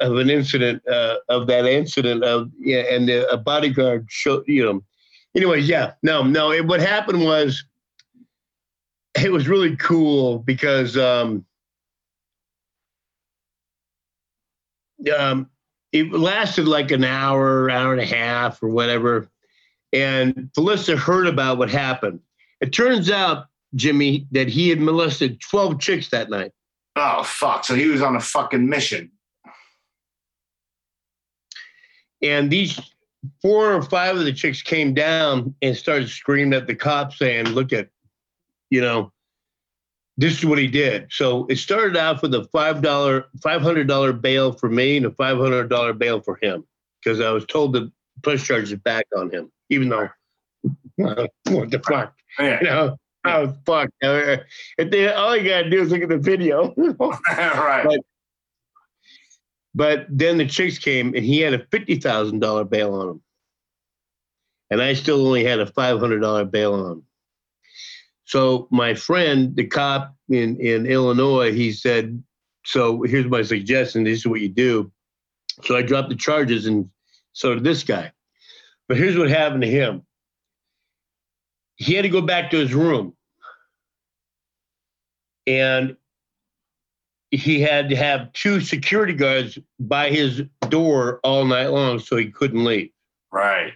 of an incident of that incident of and a bodyguard showed, you know. Anyways, what happened was it was really cool because it lasted like an hour, hour and a half, or whatever, and Felissa heard about what happened. It turns out, Jimmy, that he had molested 12 chicks that night. Oh, fuck. So he was on a fucking mission. And these 4 or 5 of the chicks came down and started screaming at the cops saying, look at, you know, this is what he did. So it started out with a $500 bail for me and a $500 bail for him because I was told to press charges back on him, even though, what the fuck? Yeah. You know, I was fucked. All you gotta do is look at the video. Right. But then the chicks came, and he had a $50,000 bail on him. and I still only had a $500 bail on him. So my friend, the cop in Illinois, he said, so here's my suggestion. This is what you do. So I dropped the charges, and so did this guy. But here's what happened to him. He had to go back to his room, and he had to have two security guards by his door all night long so he couldn't leave. Right.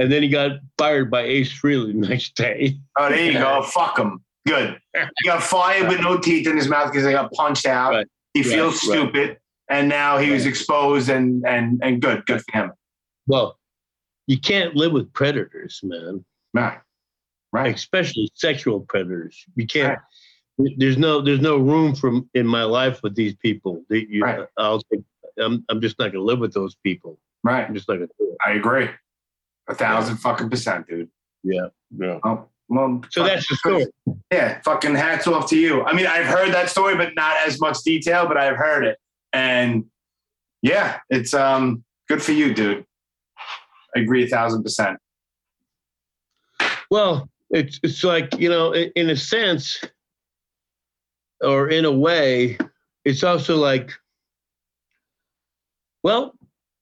And then he got fired by Ace Frehley the next day. Oh, there you go. Fuck him. Good. He got fired with no teeth in his mouth because they got punched out. Right. He feels stupid. Right. And now he was exposed, and good. Good for him. Well, you can't live with predators, man. Right. Right. Especially sexual predators. You can't. Right. There's no room for in my life with these people. I'm just not gonna live with those people. Right. I'm just not gonna do it. I agree. 1,000 fucking percent, dude. Yeah. Yeah. Oh, well, so that's the story. Yeah. Fucking hats off to you. I mean, I've heard that story, but not as much detail, but I've heard it. And yeah, it's good for you, dude. I agree 1,000%. Well, it's like, you know, in a sense, or in a way, it's also like, well,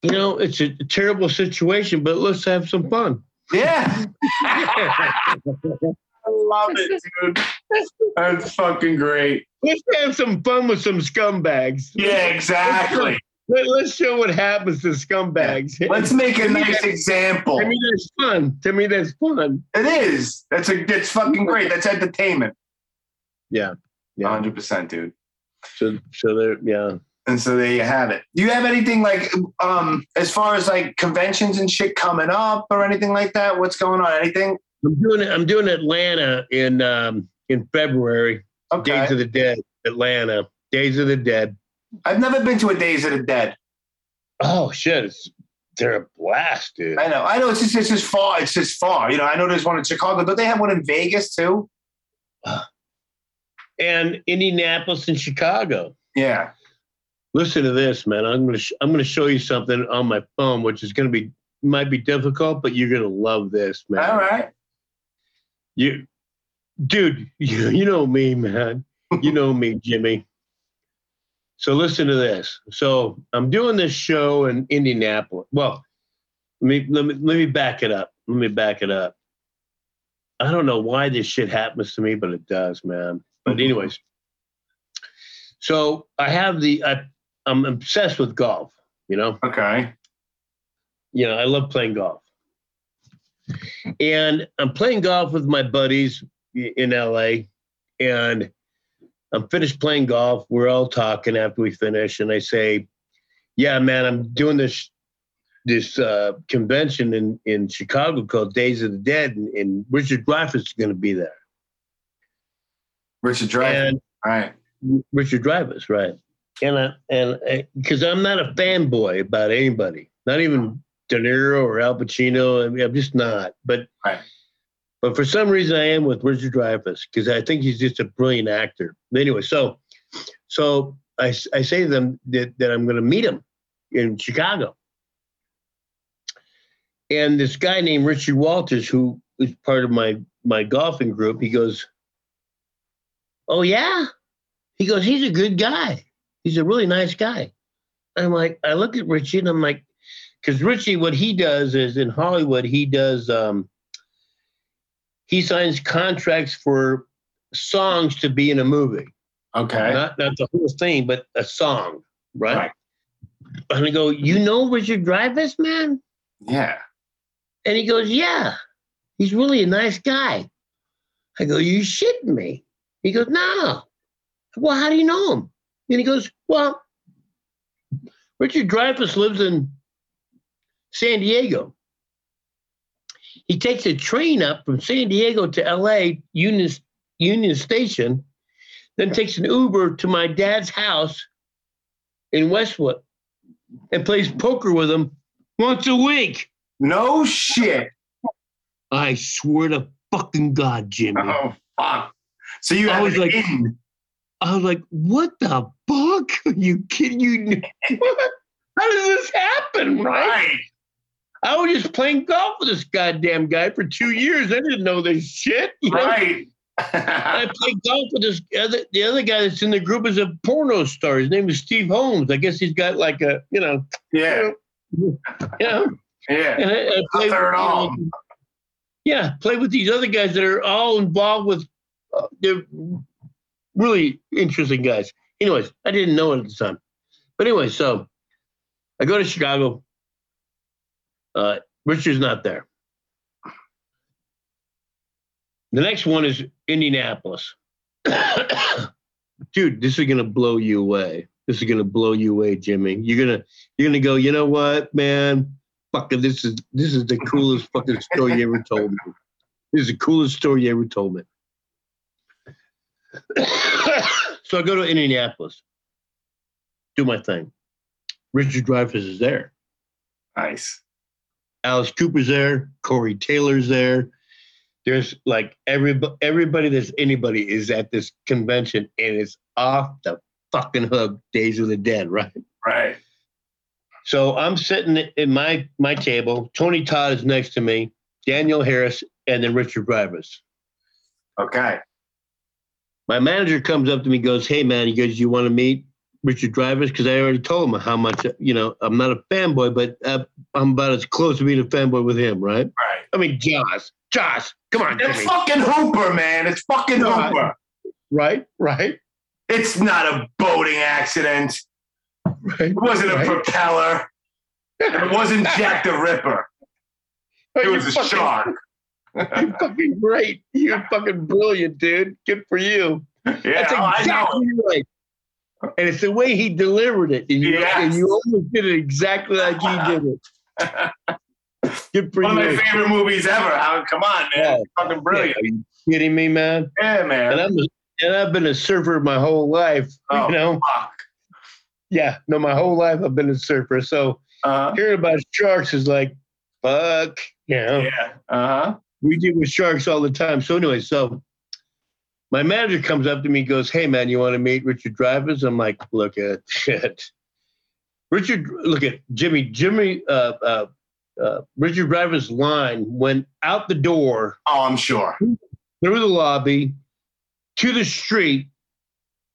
you know, it's a terrible situation, but let's have some fun. Yeah. I love it, dude. That's fucking great. Let's have some fun with some scumbags. Yeah, exactly. Let's show what happens to scumbags. Let's make a nice example. To me, that's fun. It is. That's fucking great. That's entertainment. Yeah. 100%, dude. So there, yeah. And so there you have it. Do you have anything like, as far as like conventions and shit coming up or anything like that? What's going on? Anything? I'm doing Atlanta in February. Okay. Days of the Dead, Atlanta. Days of the Dead. I've never been to a Days of the Dead. Oh shit! They're a blast, dude. I know. It's just far. It's just far. You know. I know there's one in Chicago, but they have one in Vegas too. And Indianapolis and Chicago. Yeah. Listen to this, man. I'm gonna show you something on my phone, which is might be difficult, but you're gonna love this, man. All right. You know me, man. You know me, Jimmy. So listen to this. So I'm doing this show in Indianapolis. Well, let me back it up. I don't know why this shit happens to me, but it does, man. But anyways, so I have I'm obsessed with golf, you know? Okay. You know, I love playing golf. And I'm playing golf with my buddies in LA. And I'm finished playing golf. We're all talking after we finish. And I say, yeah, man, I'm doing this convention in Chicago called Days of the Dead. And Richard Dreyfuss is going to be there. Richard Dreyfuss. All right. Richard Dreyfuss, right. And because I'm not a fanboy about anybody, not even De Niro or Al Pacino. I mean, I'm just not. But for some reason I am with Richard Dreyfuss because I think he's just a brilliant actor. But anyway, so I say to them that I'm going to meet him in Chicago. And this guy named Richie Walters, who is part of my golfing group, he goes, oh, yeah? He goes, he's a good guy. He's a really nice guy. I'm like, I look at Richie and I'm like, because Richie, what he does is in Hollywood, he does, he signs contracts for songs to be in a movie. Okay. Not the whole thing, but a song, right? And I go, you know Richard Dreyfuss, man? Yeah. And he goes, yeah, he's really a nice guy. I go, you shitting me? He goes, no. Well, how do you know him? And he goes, well, Richard Dreyfuss lives in San Diego. He takes a train up from San Diego to L.A., Union Station, then takes an Uber to my dad's house in Westwood and plays poker with him once a week. No shit. I swear to fucking God, Jimmy. Oh, fuck. So you have it in. I was like, what the fuck? Are you kidding? How does this happen, right? I was just playing golf with this goddamn guy for 2 years. I didn't know this shit. You know? Right. I played golf with this the other guy that's in the group is a porno star. His name is Steve Holmes. I guess he's got like a, you know. Yeah. You know. Yeah. And I played with, all. Yeah. Play with these other guys that are all involved with, they're really interesting guys. Anyways, I didn't know it at the time. But anyway, so I go to Chicago. Richard's not there. The next one is Indianapolis. Dude, this is gonna blow you away. This is gonna blow you away, Jimmy. You're gonna go, you know what, man? Fuck, this is the coolest fucking story you ever told me. This is the coolest story you ever told me. So I go to Indianapolis, do my thing. Richard Dreyfuss is there. Nice. Alice Cooper's there. Corey Taylor's there. There's like everybody that's anybody is at this convention, and it's off the fucking hook. Days of the Dead, right? Right. So I'm sitting in my table. Tony Todd is next to me, Daniel Harris, and then Richard Dreyfuss. Okay. My manager comes up to me, goes, "Hey man," he goes, "You want to meet Richard Dreyfuss?" Because I already told him how much, you know, I'm not a fanboy, but I'm about as close to being a fanboy with him, right? Right. I mean, Josh, come on, Jimmy. It's fucking Hooper, man. It's fucking Hooper. Right. It's not a boating accident. Right. It wasn't a propeller. It wasn't Jack the Ripper. It was a shark. You're fucking great. You're fucking brilliant, dude. Good for you. Yeah, that's exactly right. And it's the way he delivered it. And you almost did it exactly like he did it. Good for One of my favorite movies ever. Come on, man. It's fucking brilliant. Yeah, are you kidding me, man? Yeah, man. And I've been a surfer my whole life. Oh, you know? Fuck. Yeah. No, my whole life I've been a surfer. So hearing about sharks is like, fuck. You know? Yeah. Uh-huh. We deal with sharks all the time. So anyway, so my manager comes up to me and goes, "Hey, man, you want to meet Richard Dreyfuss?" I'm like, look at shit. Richard, look at Jimmy. Richard Dreyfuss' line went out the door. Oh, I'm sure. Through the lobby, to the street,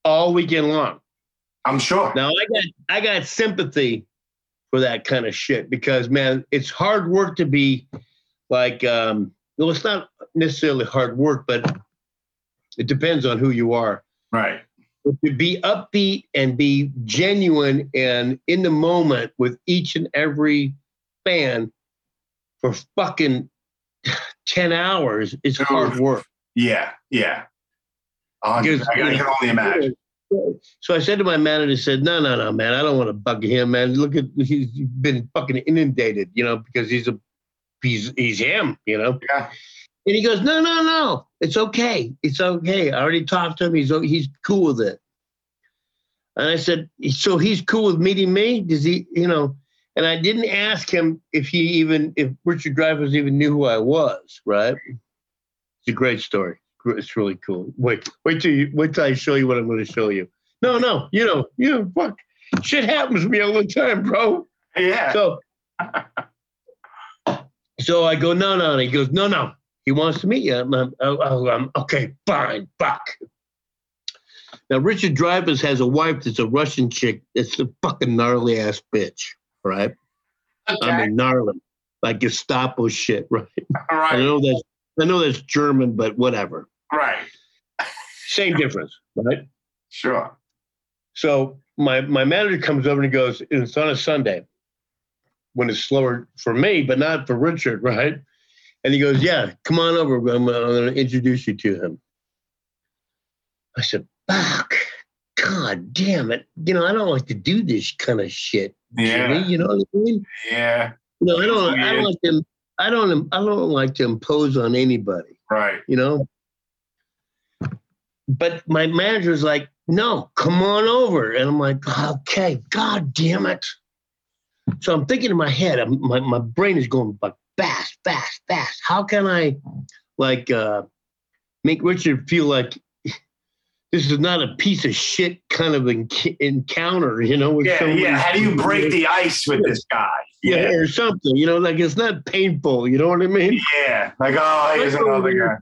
all weekend long. I'm sure. Now, I got sympathy for that kind of shit because, man, it's hard work to be like, well, it's not necessarily hard work, but it depends on who you are. Right. To be upbeat and be genuine and in the moment with each and every fan for fucking 10 hours is hard work. Yeah. I can only imagine. So I said to my manager, I said, no, man, I don't want to bug him, man. Look at, he's been fucking inundated, you know, because he's him, you know? Yeah. And he goes, no, it's okay. It's okay. I already talked to him. He's cool with it. And I said, so he's cool with meeting me? Does he, you know? And I didn't ask him if Richard Dreyfuss even knew who I was, right? It's a great story. It's really cool. Wait till I show you what I'm going to show you. No, you know, fuck, shit happens to me all the time, bro. Yeah. So I go no, and he goes no. He wants to meet you. I'm okay, fine, fuck. Now Richard Dreyfuss has a wife that's a Russian chick. It's a fucking gnarly ass bitch. Right, okay. I mean gnarly, like Gestapo shit. Right. All right. I know that's German, but whatever. Right. Same difference, right? Sure. So my manager comes over and goes, and it's on a Sunday, when it's slower for me, but not for Richard, right? And he goes, "Yeah, come on over. I'm going to introduce you to him." I said, "Fuck. God damn it. You know, I don't like to do this kind of shit, Jimmy." Yeah. You know what I mean? Yeah. You know, I don't like to impose on anybody. Right. You know? But my manager's like, "No, come on over." And I'm like, "Okay, God damn it." So I'm thinking in my head, my brain is going fast. How can I make Richard feel like this is not a piece of shit kind of encounter, you know? How do you break the ice with this guy? yeah, or something. You know, like it's not painful. You know what I mean? Yeah. Like, oh, here's another guy.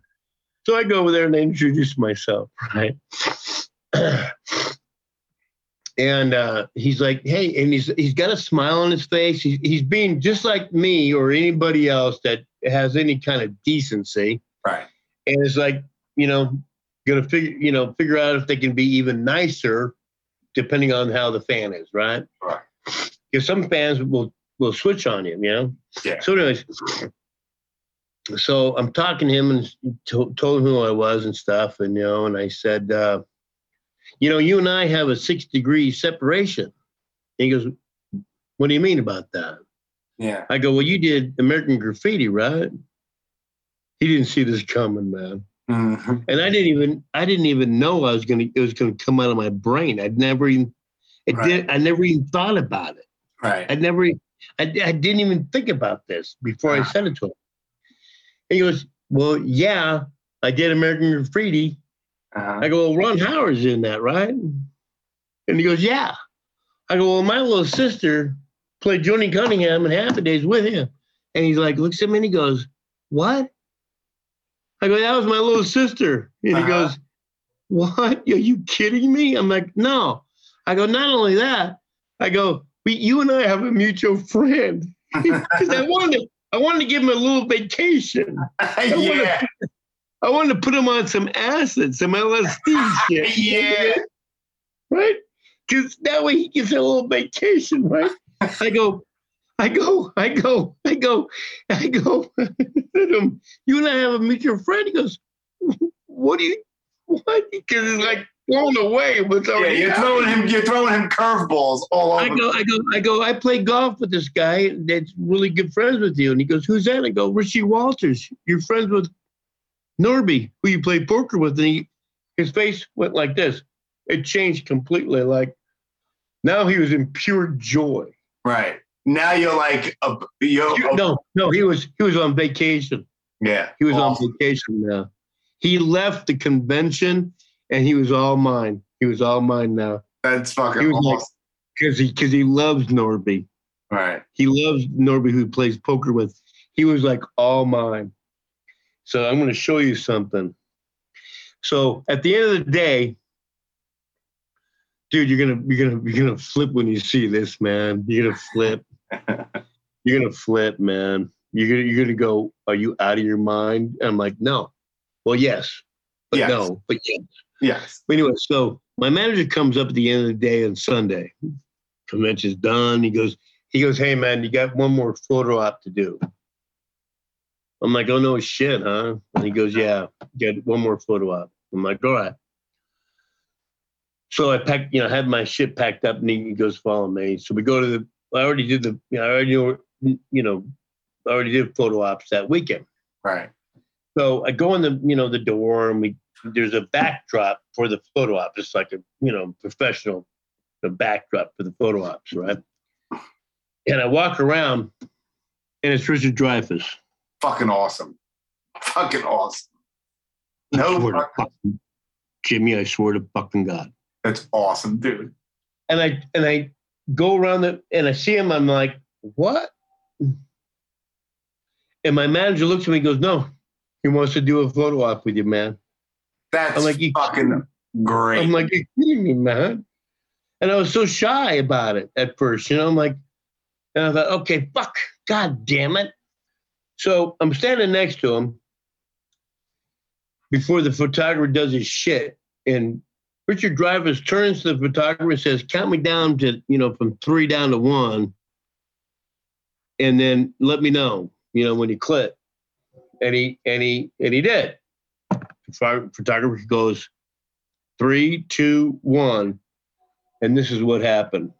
So I go over there and I introduce myself, right? And he's like, hey, and he's got a smile on his face. He's being just like me or anybody else that has any kind of decency. Right. And it's like, you know, gonna figure out if they can be even nicer depending on how the fan is, right? Right. Because some fans will switch on him, you know? Yeah. So anyways, so I'm talking to him and told him who I was and stuff, and, you know, and I said, you know, you and I have a 6-degree separation. And he goes, what do you mean about that? Yeah. I go, well, you did American Graffiti, right? He didn't see this coming, man. Mm-hmm. And I didn't even know it was gonna come out of my brain. I never even thought about it. Right. I didn't even think about this before I said it to him. And he goes, well, yeah, I did American Graffiti. Uh-huh. I go, well, Ron Howard's in that, right? And he goes, yeah. I go, well, my little sister played Joni Cunningham in Happy Days with him. And he's like, looks at me and he goes, what? I go, that was my little sister. And he goes, what? Are you kidding me? I'm like, no. I go, not only that, I go, you and I have a mutual friend. Because I wanted to give him a little vacation. I wanted to put him on some acid, some LSD shit. Yeah. Right? Because that way he gets a little vacation, right? I go. You and I have a mutual friend. He goes, what? Because it's like blown away. You're throwing him curveballs all over. I go, I play golf with this guy that's really good friends with you. And he goes, who's that? I go, Richie Walters. You're friends with Norby, who you play poker with. And his face went like this. It changed completely. Like, now he was in pure joy. Right. Now you're like no. He was on vacation. Yeah, he was on vacation now. He left the convention, and he was all mine. He was all mine now. That's fucking awesome. Because he loves Norby. Right. He loves Norby, who he plays poker with. He was like all mine. So I'm going to show you something. So at the end of the day, dude, you're gonna flip when you see this, man. You're gonna flip. You're gonna flip, man. You're gonna go, are you out of your mind? And I'm like, no. Well, yes. But yes. No. But yes. Yes. But anyway, so my manager comes up at the end of the day on Sunday. Convention's done. He goes, hey man, you got one more photo op to do. I'm like, oh no shit, huh? And he goes, yeah, get one more photo op. I'm like, all right. So I packed, you know, had my shit packed up, and he goes, follow me. So we go to I already did photo ops that weekend. Right. So I go in the door, and there's a backdrop for the photo op. It's like a backdrop for the photo ops, right? And I walk around, and it's Richard Dreyfuss. Fucking awesome. Fucking awesome. No, Jimmy, I swear to fucking God. That's awesome, dude. And I go around and I see him. I'm like, what? And my manager looks at me and goes, no, he wants to do a photo op with you, man. That's like, fucking great. I'm like, you're kidding me, man. And I was so shy about it at first, you know. I'm like, and I thought, okay, fuck, God damn it. So I'm standing next to him before the photographer does his shit, and Richard Dreyfuss turns to the photographer and says, count me down to, you know, from 3 down to 1. And then let me know, you know, when you click. And he did. The photographer goes, 3, 2, 1. And this is what happened.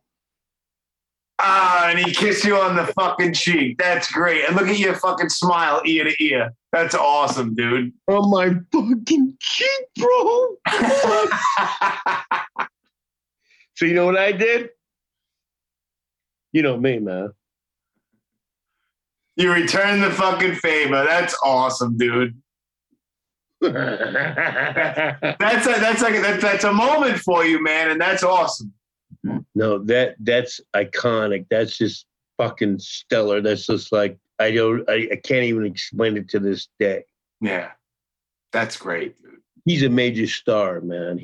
Ah, and he kissed you on the fucking cheek. That's great. And look at your fucking smile ear to ear. That's awesome, dude. On my fucking cheek, bro. So you know what I did? You know me, man. You returned the fucking favor. That's awesome, dude. That's a moment for you, man, and that's awesome. No, that's iconic. That's just fucking stellar. That's just like, I can't even explain it to this day. Yeah. That's great, dude. He's a major star, man.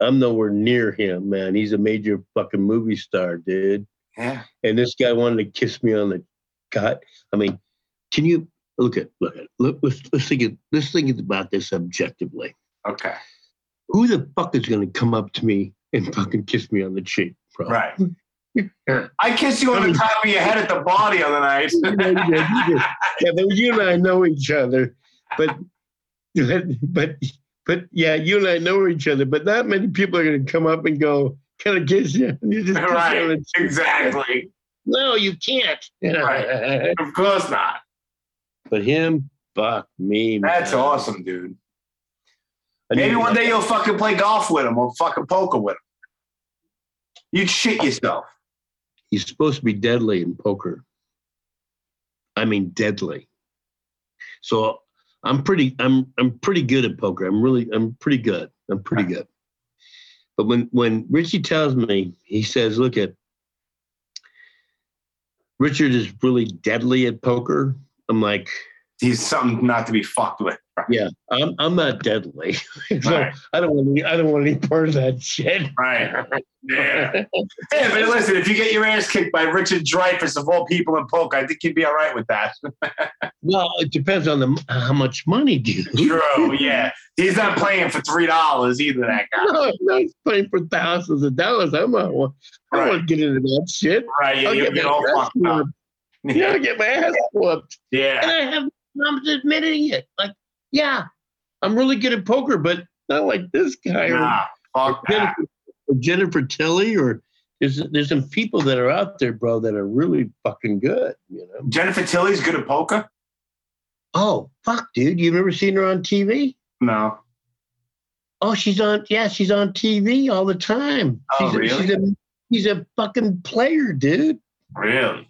I'm nowhere near him, man. He's a major fucking movie star, dude. Yeah. And this guy wanted to kiss me on the gut. I mean, can you let's think about this objectively. Okay. Who the fuck is gonna come up to me and fucking kiss me on the cheek, bro? Right. Yeah. I kissed you on the top of your head at the body on the night. Yeah, but you and I know each other, but yeah, you and I know each other, but not many people are going to come up and go, "Can I kiss you?" And you just right, kiss you on exactly. No, you can't. Right. Of course not. But him, fuck me. That's man. Awesome, dude. Maybe one day you'll fucking play golf with him or fucking poker with him. You'd shit yourself. He's supposed to be deadly in poker. I mean, deadly. So I'm pretty good at poker. I'm pretty good. But when Richie tells me, he says, "Look at Richard is really deadly at poker." I'm like, he's something not to be fucked with. Right. Yeah, I'm not deadly. So right. I don't want any part of that shit. Right. Yeah. Yeah, but listen, if you get your ass kicked by Richard Dreyfuss of all people in poker, I think you'd be all right with that. Well, it depends on how much money do you do. True. Yeah, he's not playing for $3 either. That guy. No, he's playing for thousands of dollars. I don't want to get into that shit. Right. Yeah, you'll get all fucked up. Yeah, I get my ass whooped. Yeah. And I'm just admitting it. Like, yeah, I'm really good at poker, but not like this guy. Nah, fuck that. Or Jennifer Tilly, or there's some people that are out there, bro, that are really fucking good. You know, Jennifer Tilly's good at poker. Oh fuck, dude, you've never seen her on TV? No. Oh, she's on TV all the time. Oh, really? She's a fucking player, dude. Really?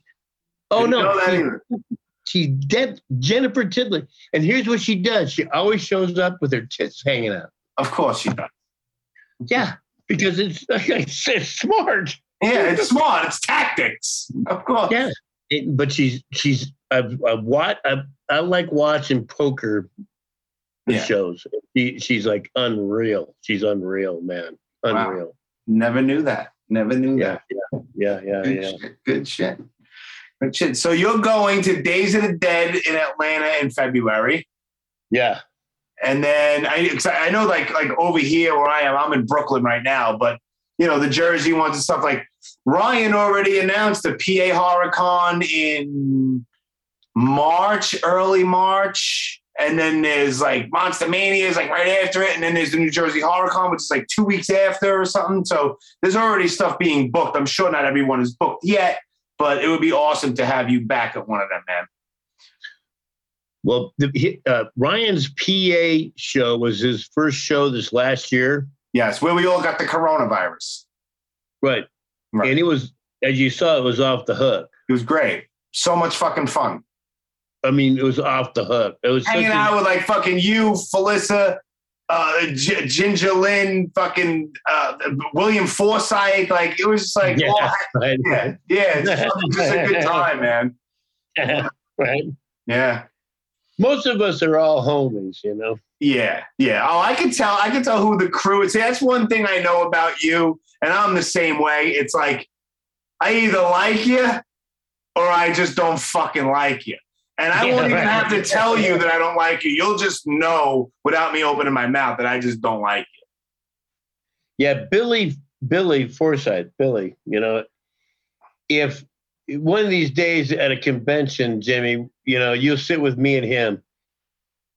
Oh no. She's dead, Jennifer Tilly. And here's what she does. She always shows up with her tits hanging out. Of course she does. Yeah, because it's smart. Yeah, it's smart. It's tactics. Of course. Yeah, but she's. I like watching poker shows. She's like unreal. She's unreal, man. Unreal. Wow. Never knew that. Yeah. Good shit. So you're going to Days of the Dead in Atlanta in February. Yeah. And then I know like over here where I am, I'm in Brooklyn right now, but you know, the Jersey ones and stuff like Ryan already announced the PA HorrorCon in March, early March. And then there's like Monster Mania is like right after it. And then there's the New Jersey HorrorCon, which is like 2 weeks after or something. So there's already stuff being booked. I'm sure not everyone is booked yet. But it would be awesome to have you back at one of them, man. Well, Ryan's PA show was his first show this last year. Yes, where we all got the coronavirus. Right. And it was, as you saw, it was off the hook. It was great. So much fucking fun. I mean, it was off the hook. It was hanging out with like fucking you, Felissa, Ginger Lynn, fucking William Forsythe, like it was just like, it's just a good time, man. Yeah, right. Yeah, most of us are all homies, you know. Yeah. Oh, I can tell who the crew is. See, that's one thing I know about you, and I'm the same way. It's like I either like you or I just don't fucking like you. And I won't even have to tell you that I don't like you. You'll just know without me opening my mouth that I just don't like you. Yeah, Billy Forsythe, Billy, you know, if one of these days at a convention, Jimmy, you know, you'll sit with me and him.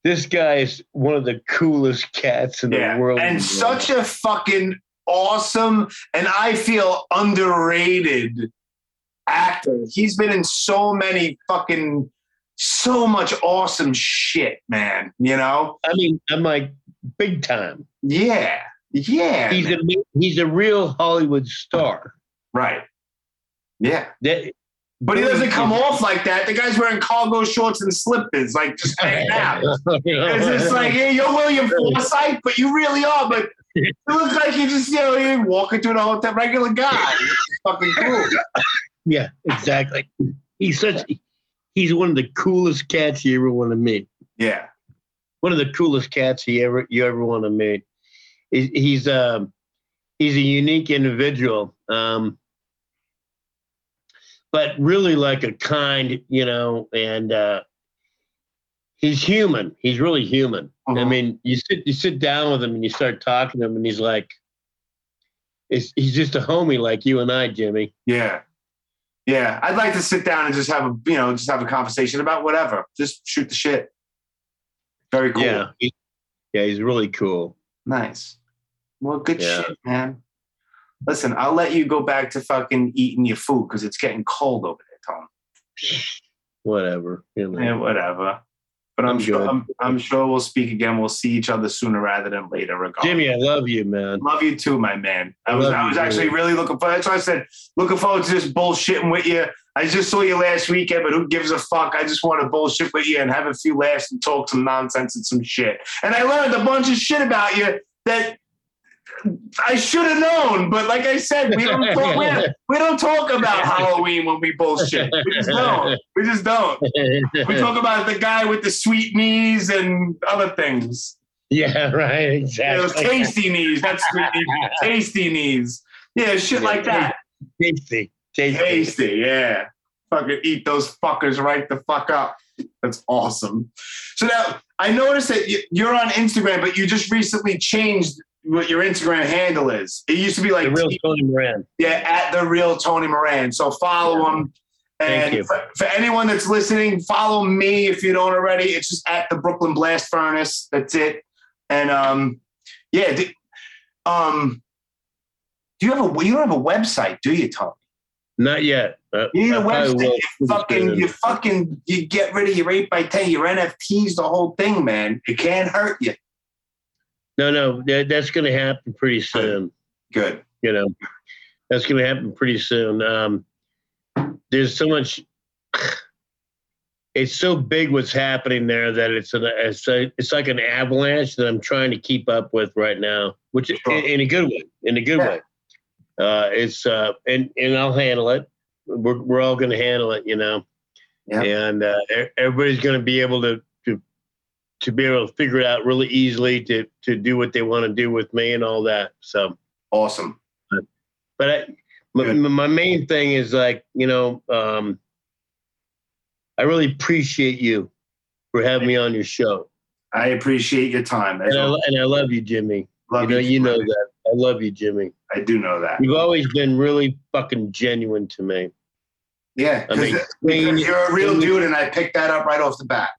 This guy is one of the coolest cats in the world. And such a fucking awesome, and I feel underrated actor. He's been in so much awesome shit, man. You know, I mean, I'm like big time. Yeah. He's a real Hollywood star, right? Yeah, but he doesn't come off like that. The guy's wearing cargo shorts and slippers, like just hanging out. It's just like, hey, you're William Forsythe, but you really are. But it looks like you just, you know, you're walking through the hotel, regular guy. It's fucking cool. Yeah, exactly. He's one of the coolest cats you ever want to meet. Yeah. One of the coolest cats you ever want to meet. He's a unique individual, but really like a kind, you know, and he's human. He's really human. Uh-huh. I mean, you sit down with him and you start talking to him, and he's like, he's just a homie like you and I, Jimmy. Yeah. Yeah, I'd like to sit down and just have a, you know, just have a conversation about whatever. Just shoot the shit. Very cool. Yeah, he's really cool. Nice. Well, good shit, man. Listen, I'll let you go back to fucking eating your food because it's getting cold over there, Tom. Whatever. You know. Yeah, whatever. But I'm sure we'll speak again. We'll see each other sooner rather than later. Regardless. Jimmy, I love you, man. Love you too, my man. I was actually really looking forward. That's why I said looking forward to just bullshitting with you. I just saw you last weekend, but who gives a fuck? I just want to bullshit with you and have a few laughs and talk some nonsense and some shit. And I learned a bunch of shit about you that I should have known. But like I said, we don't talk about Halloween when we bullshit. We just don't. We talk about the guy with the sweet knees and other things. Yeah, right. Exactly. You know, tasty knees. That's sweet knees. Tasty knees. Yeah, shit like that. Tasty. Yeah. Fucking eat those fuckers right the fuck up. That's awesome. So now I noticed that you're on Instagram, but you just recently changed what your Instagram handle is. It used to be like The Real Tony Moran. Yeah, at The Real Tony Moran. So follow him. And for anyone that's listening, follow me if you don't already. It's just at the Brooklyn Blast Furnace. That's it. And do you have a website, do you, Tony? Not yet. You need a website. You get rid of your 8x10, your NFTs, the whole thing, man. It can't hurt you. No, that's going to happen pretty soon. Good. You know, that's going to happen pretty soon. There's so much. It's so big what's happening there that it's like an avalanche that I'm trying to keep up with right now, which in a good way. And I'll handle it. We're all going to handle it, you know, and everybody's going to be able to figure it out really easily to do what they want to do with me and all that. So awesome. But my main thing is like, you know, I really appreciate you for having me on your show. I appreciate your time. And I love you, Jimmy. You know that. I love you, Jimmy. I do know that. You've always been really fucking genuine to me. Yeah, because you're a real dude, and I picked that up right off the bat.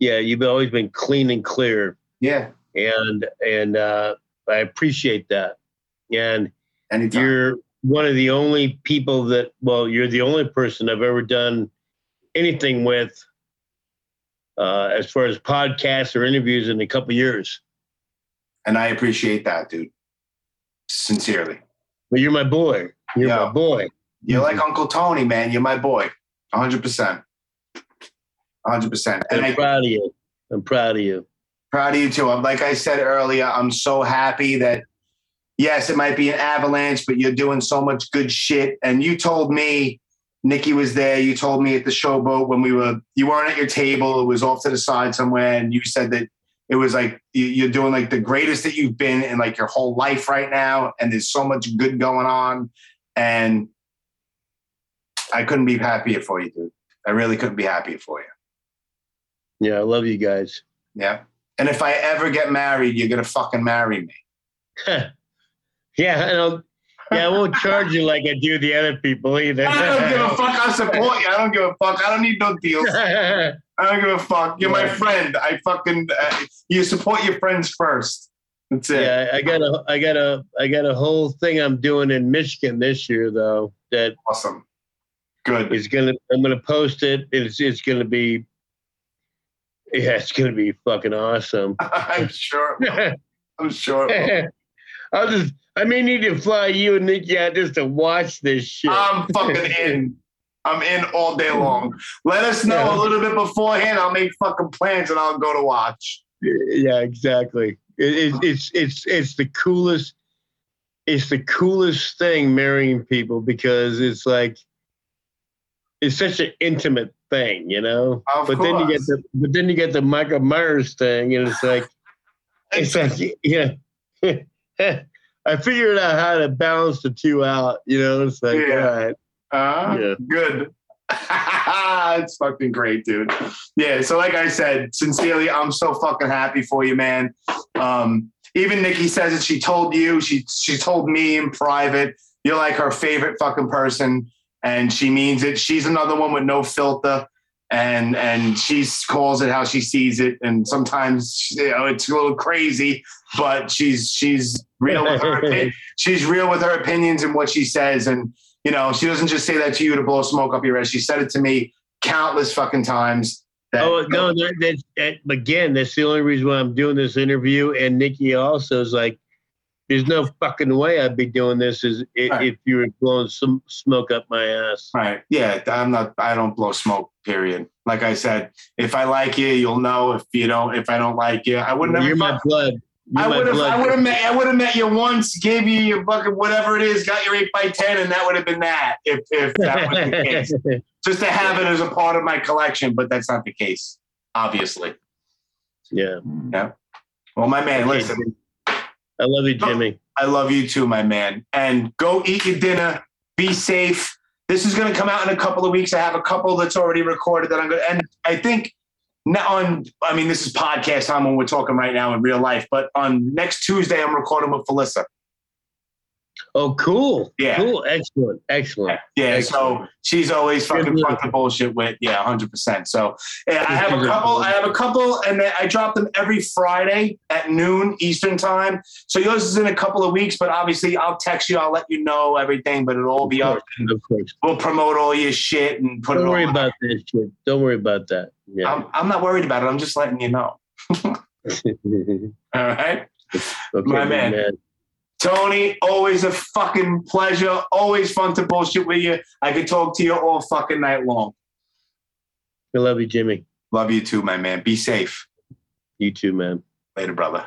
Yeah, you've always been clean and clear. Yeah, and I appreciate that. And anytime. You're one of the only people that. Well, you're the only person I've ever done anything with, as far as podcasts or interviews, in a couple of years. And I appreciate that, dude. Sincerely. But you're my boy. You're my boy. You're like Uncle Tony, man. You're my boy. 100%. 100%. And I'm proud of you. I'm proud of you. Proud of you, too. Like I said earlier, I'm so happy that, yes, it might be an avalanche, but you're doing so much good shit. And you told me, Nikki was there. You told me at the Showboat when you weren't at your table. It was off to the side somewhere. And you said that it was like you're doing like the greatest that you've been in like your whole life right now. And there's so much good going on. And I couldn't be happier for you, dude. I really couldn't be happier for you. Yeah, I love you guys. Yeah. And if I ever get married, you're going to fucking marry me. I won't charge you like I do the other people either. I don't give a fuck. I support you. I don't give a fuck. I don't need no deals. I don't give a fuck. You're my friend. I fucking you support your friends first. That's it. Yeah, I got a whole thing I'm doing in Michigan this year though. That awesome. Good. I'm gonna post it. It's gonna be fucking awesome. I'm sure. I'm sure. I may need to fly you and Nikki out just to watch this shit. I'm fucking in. I'm in all day long. Let us know a little bit beforehand. I'll make fucking plans and I'll go to watch. Yeah, exactly. It's the coolest. It's the coolest thing marrying people because it's like it's such an intimate thing, you know. But then you get the Michael Myers thing, and it's like I figured out how to balance the two out, you know. It's like, Good. It's fucking great, dude. Yeah. So, like I said, sincerely, I'm so fucking happy for you, man. Even Nikki says it. She told you. She told me in private. You're like her favorite fucking person, and she means it. She's another one with no filter, and she calls it how she sees it. And sometimes, you know, it's a little crazy, but she's real with her. She's real with her opinions and what she says. And you know, she doesn't just say that to you to blow smoke up your ass. She said it to me countless fucking times. That's the only reason why I'm doing this interview. And Nikki also is like, there's no fucking way I'd be doing this if you were blowing some smoke up my ass. Right. Yeah, I'm not. I don't blow smoke, period. Like I said, if I like you, you'll know. If you don't, if I don't like you, I wouldn't. You're my blood. I would have met you once, gave you your bucket, whatever it is, got your 8x10, and that would have been that. If that was the case, just to have it as a part of my collection, but that's not the case, obviously. Yeah. Well, my man, listen. I love you, Jimmy. I love you too, my man. And go eat your dinner. Be safe. This is going to come out in a couple of weeks. I have a couple that's already recorded that I'm going to, and I think. This is podcast time when we're talking right now in real life, but on next Tuesday, I'm recording with Felissa. Oh, cool. Yeah. Cool. Excellent. Yeah. Excellent. So she's always fucking fun to bullshit with. Yeah. 100%. So I have a couple and I drop them every Friday at noon Eastern time. So yours is in a couple of weeks, but obviously I'll text you. I'll let you know everything, but it'll all be up. Of course. We'll promote all your shit and put it all. Don't worry about this shit. Don't worry about that. Yeah. I'm not worried about it. I'm just letting you know. All right. Okay, my man. Tony, always a fucking pleasure. Always fun to bullshit with you. I could talk to you all fucking night long. I love you, Jimmy. Love you too, my man. Be safe. You too, man. Later, brother.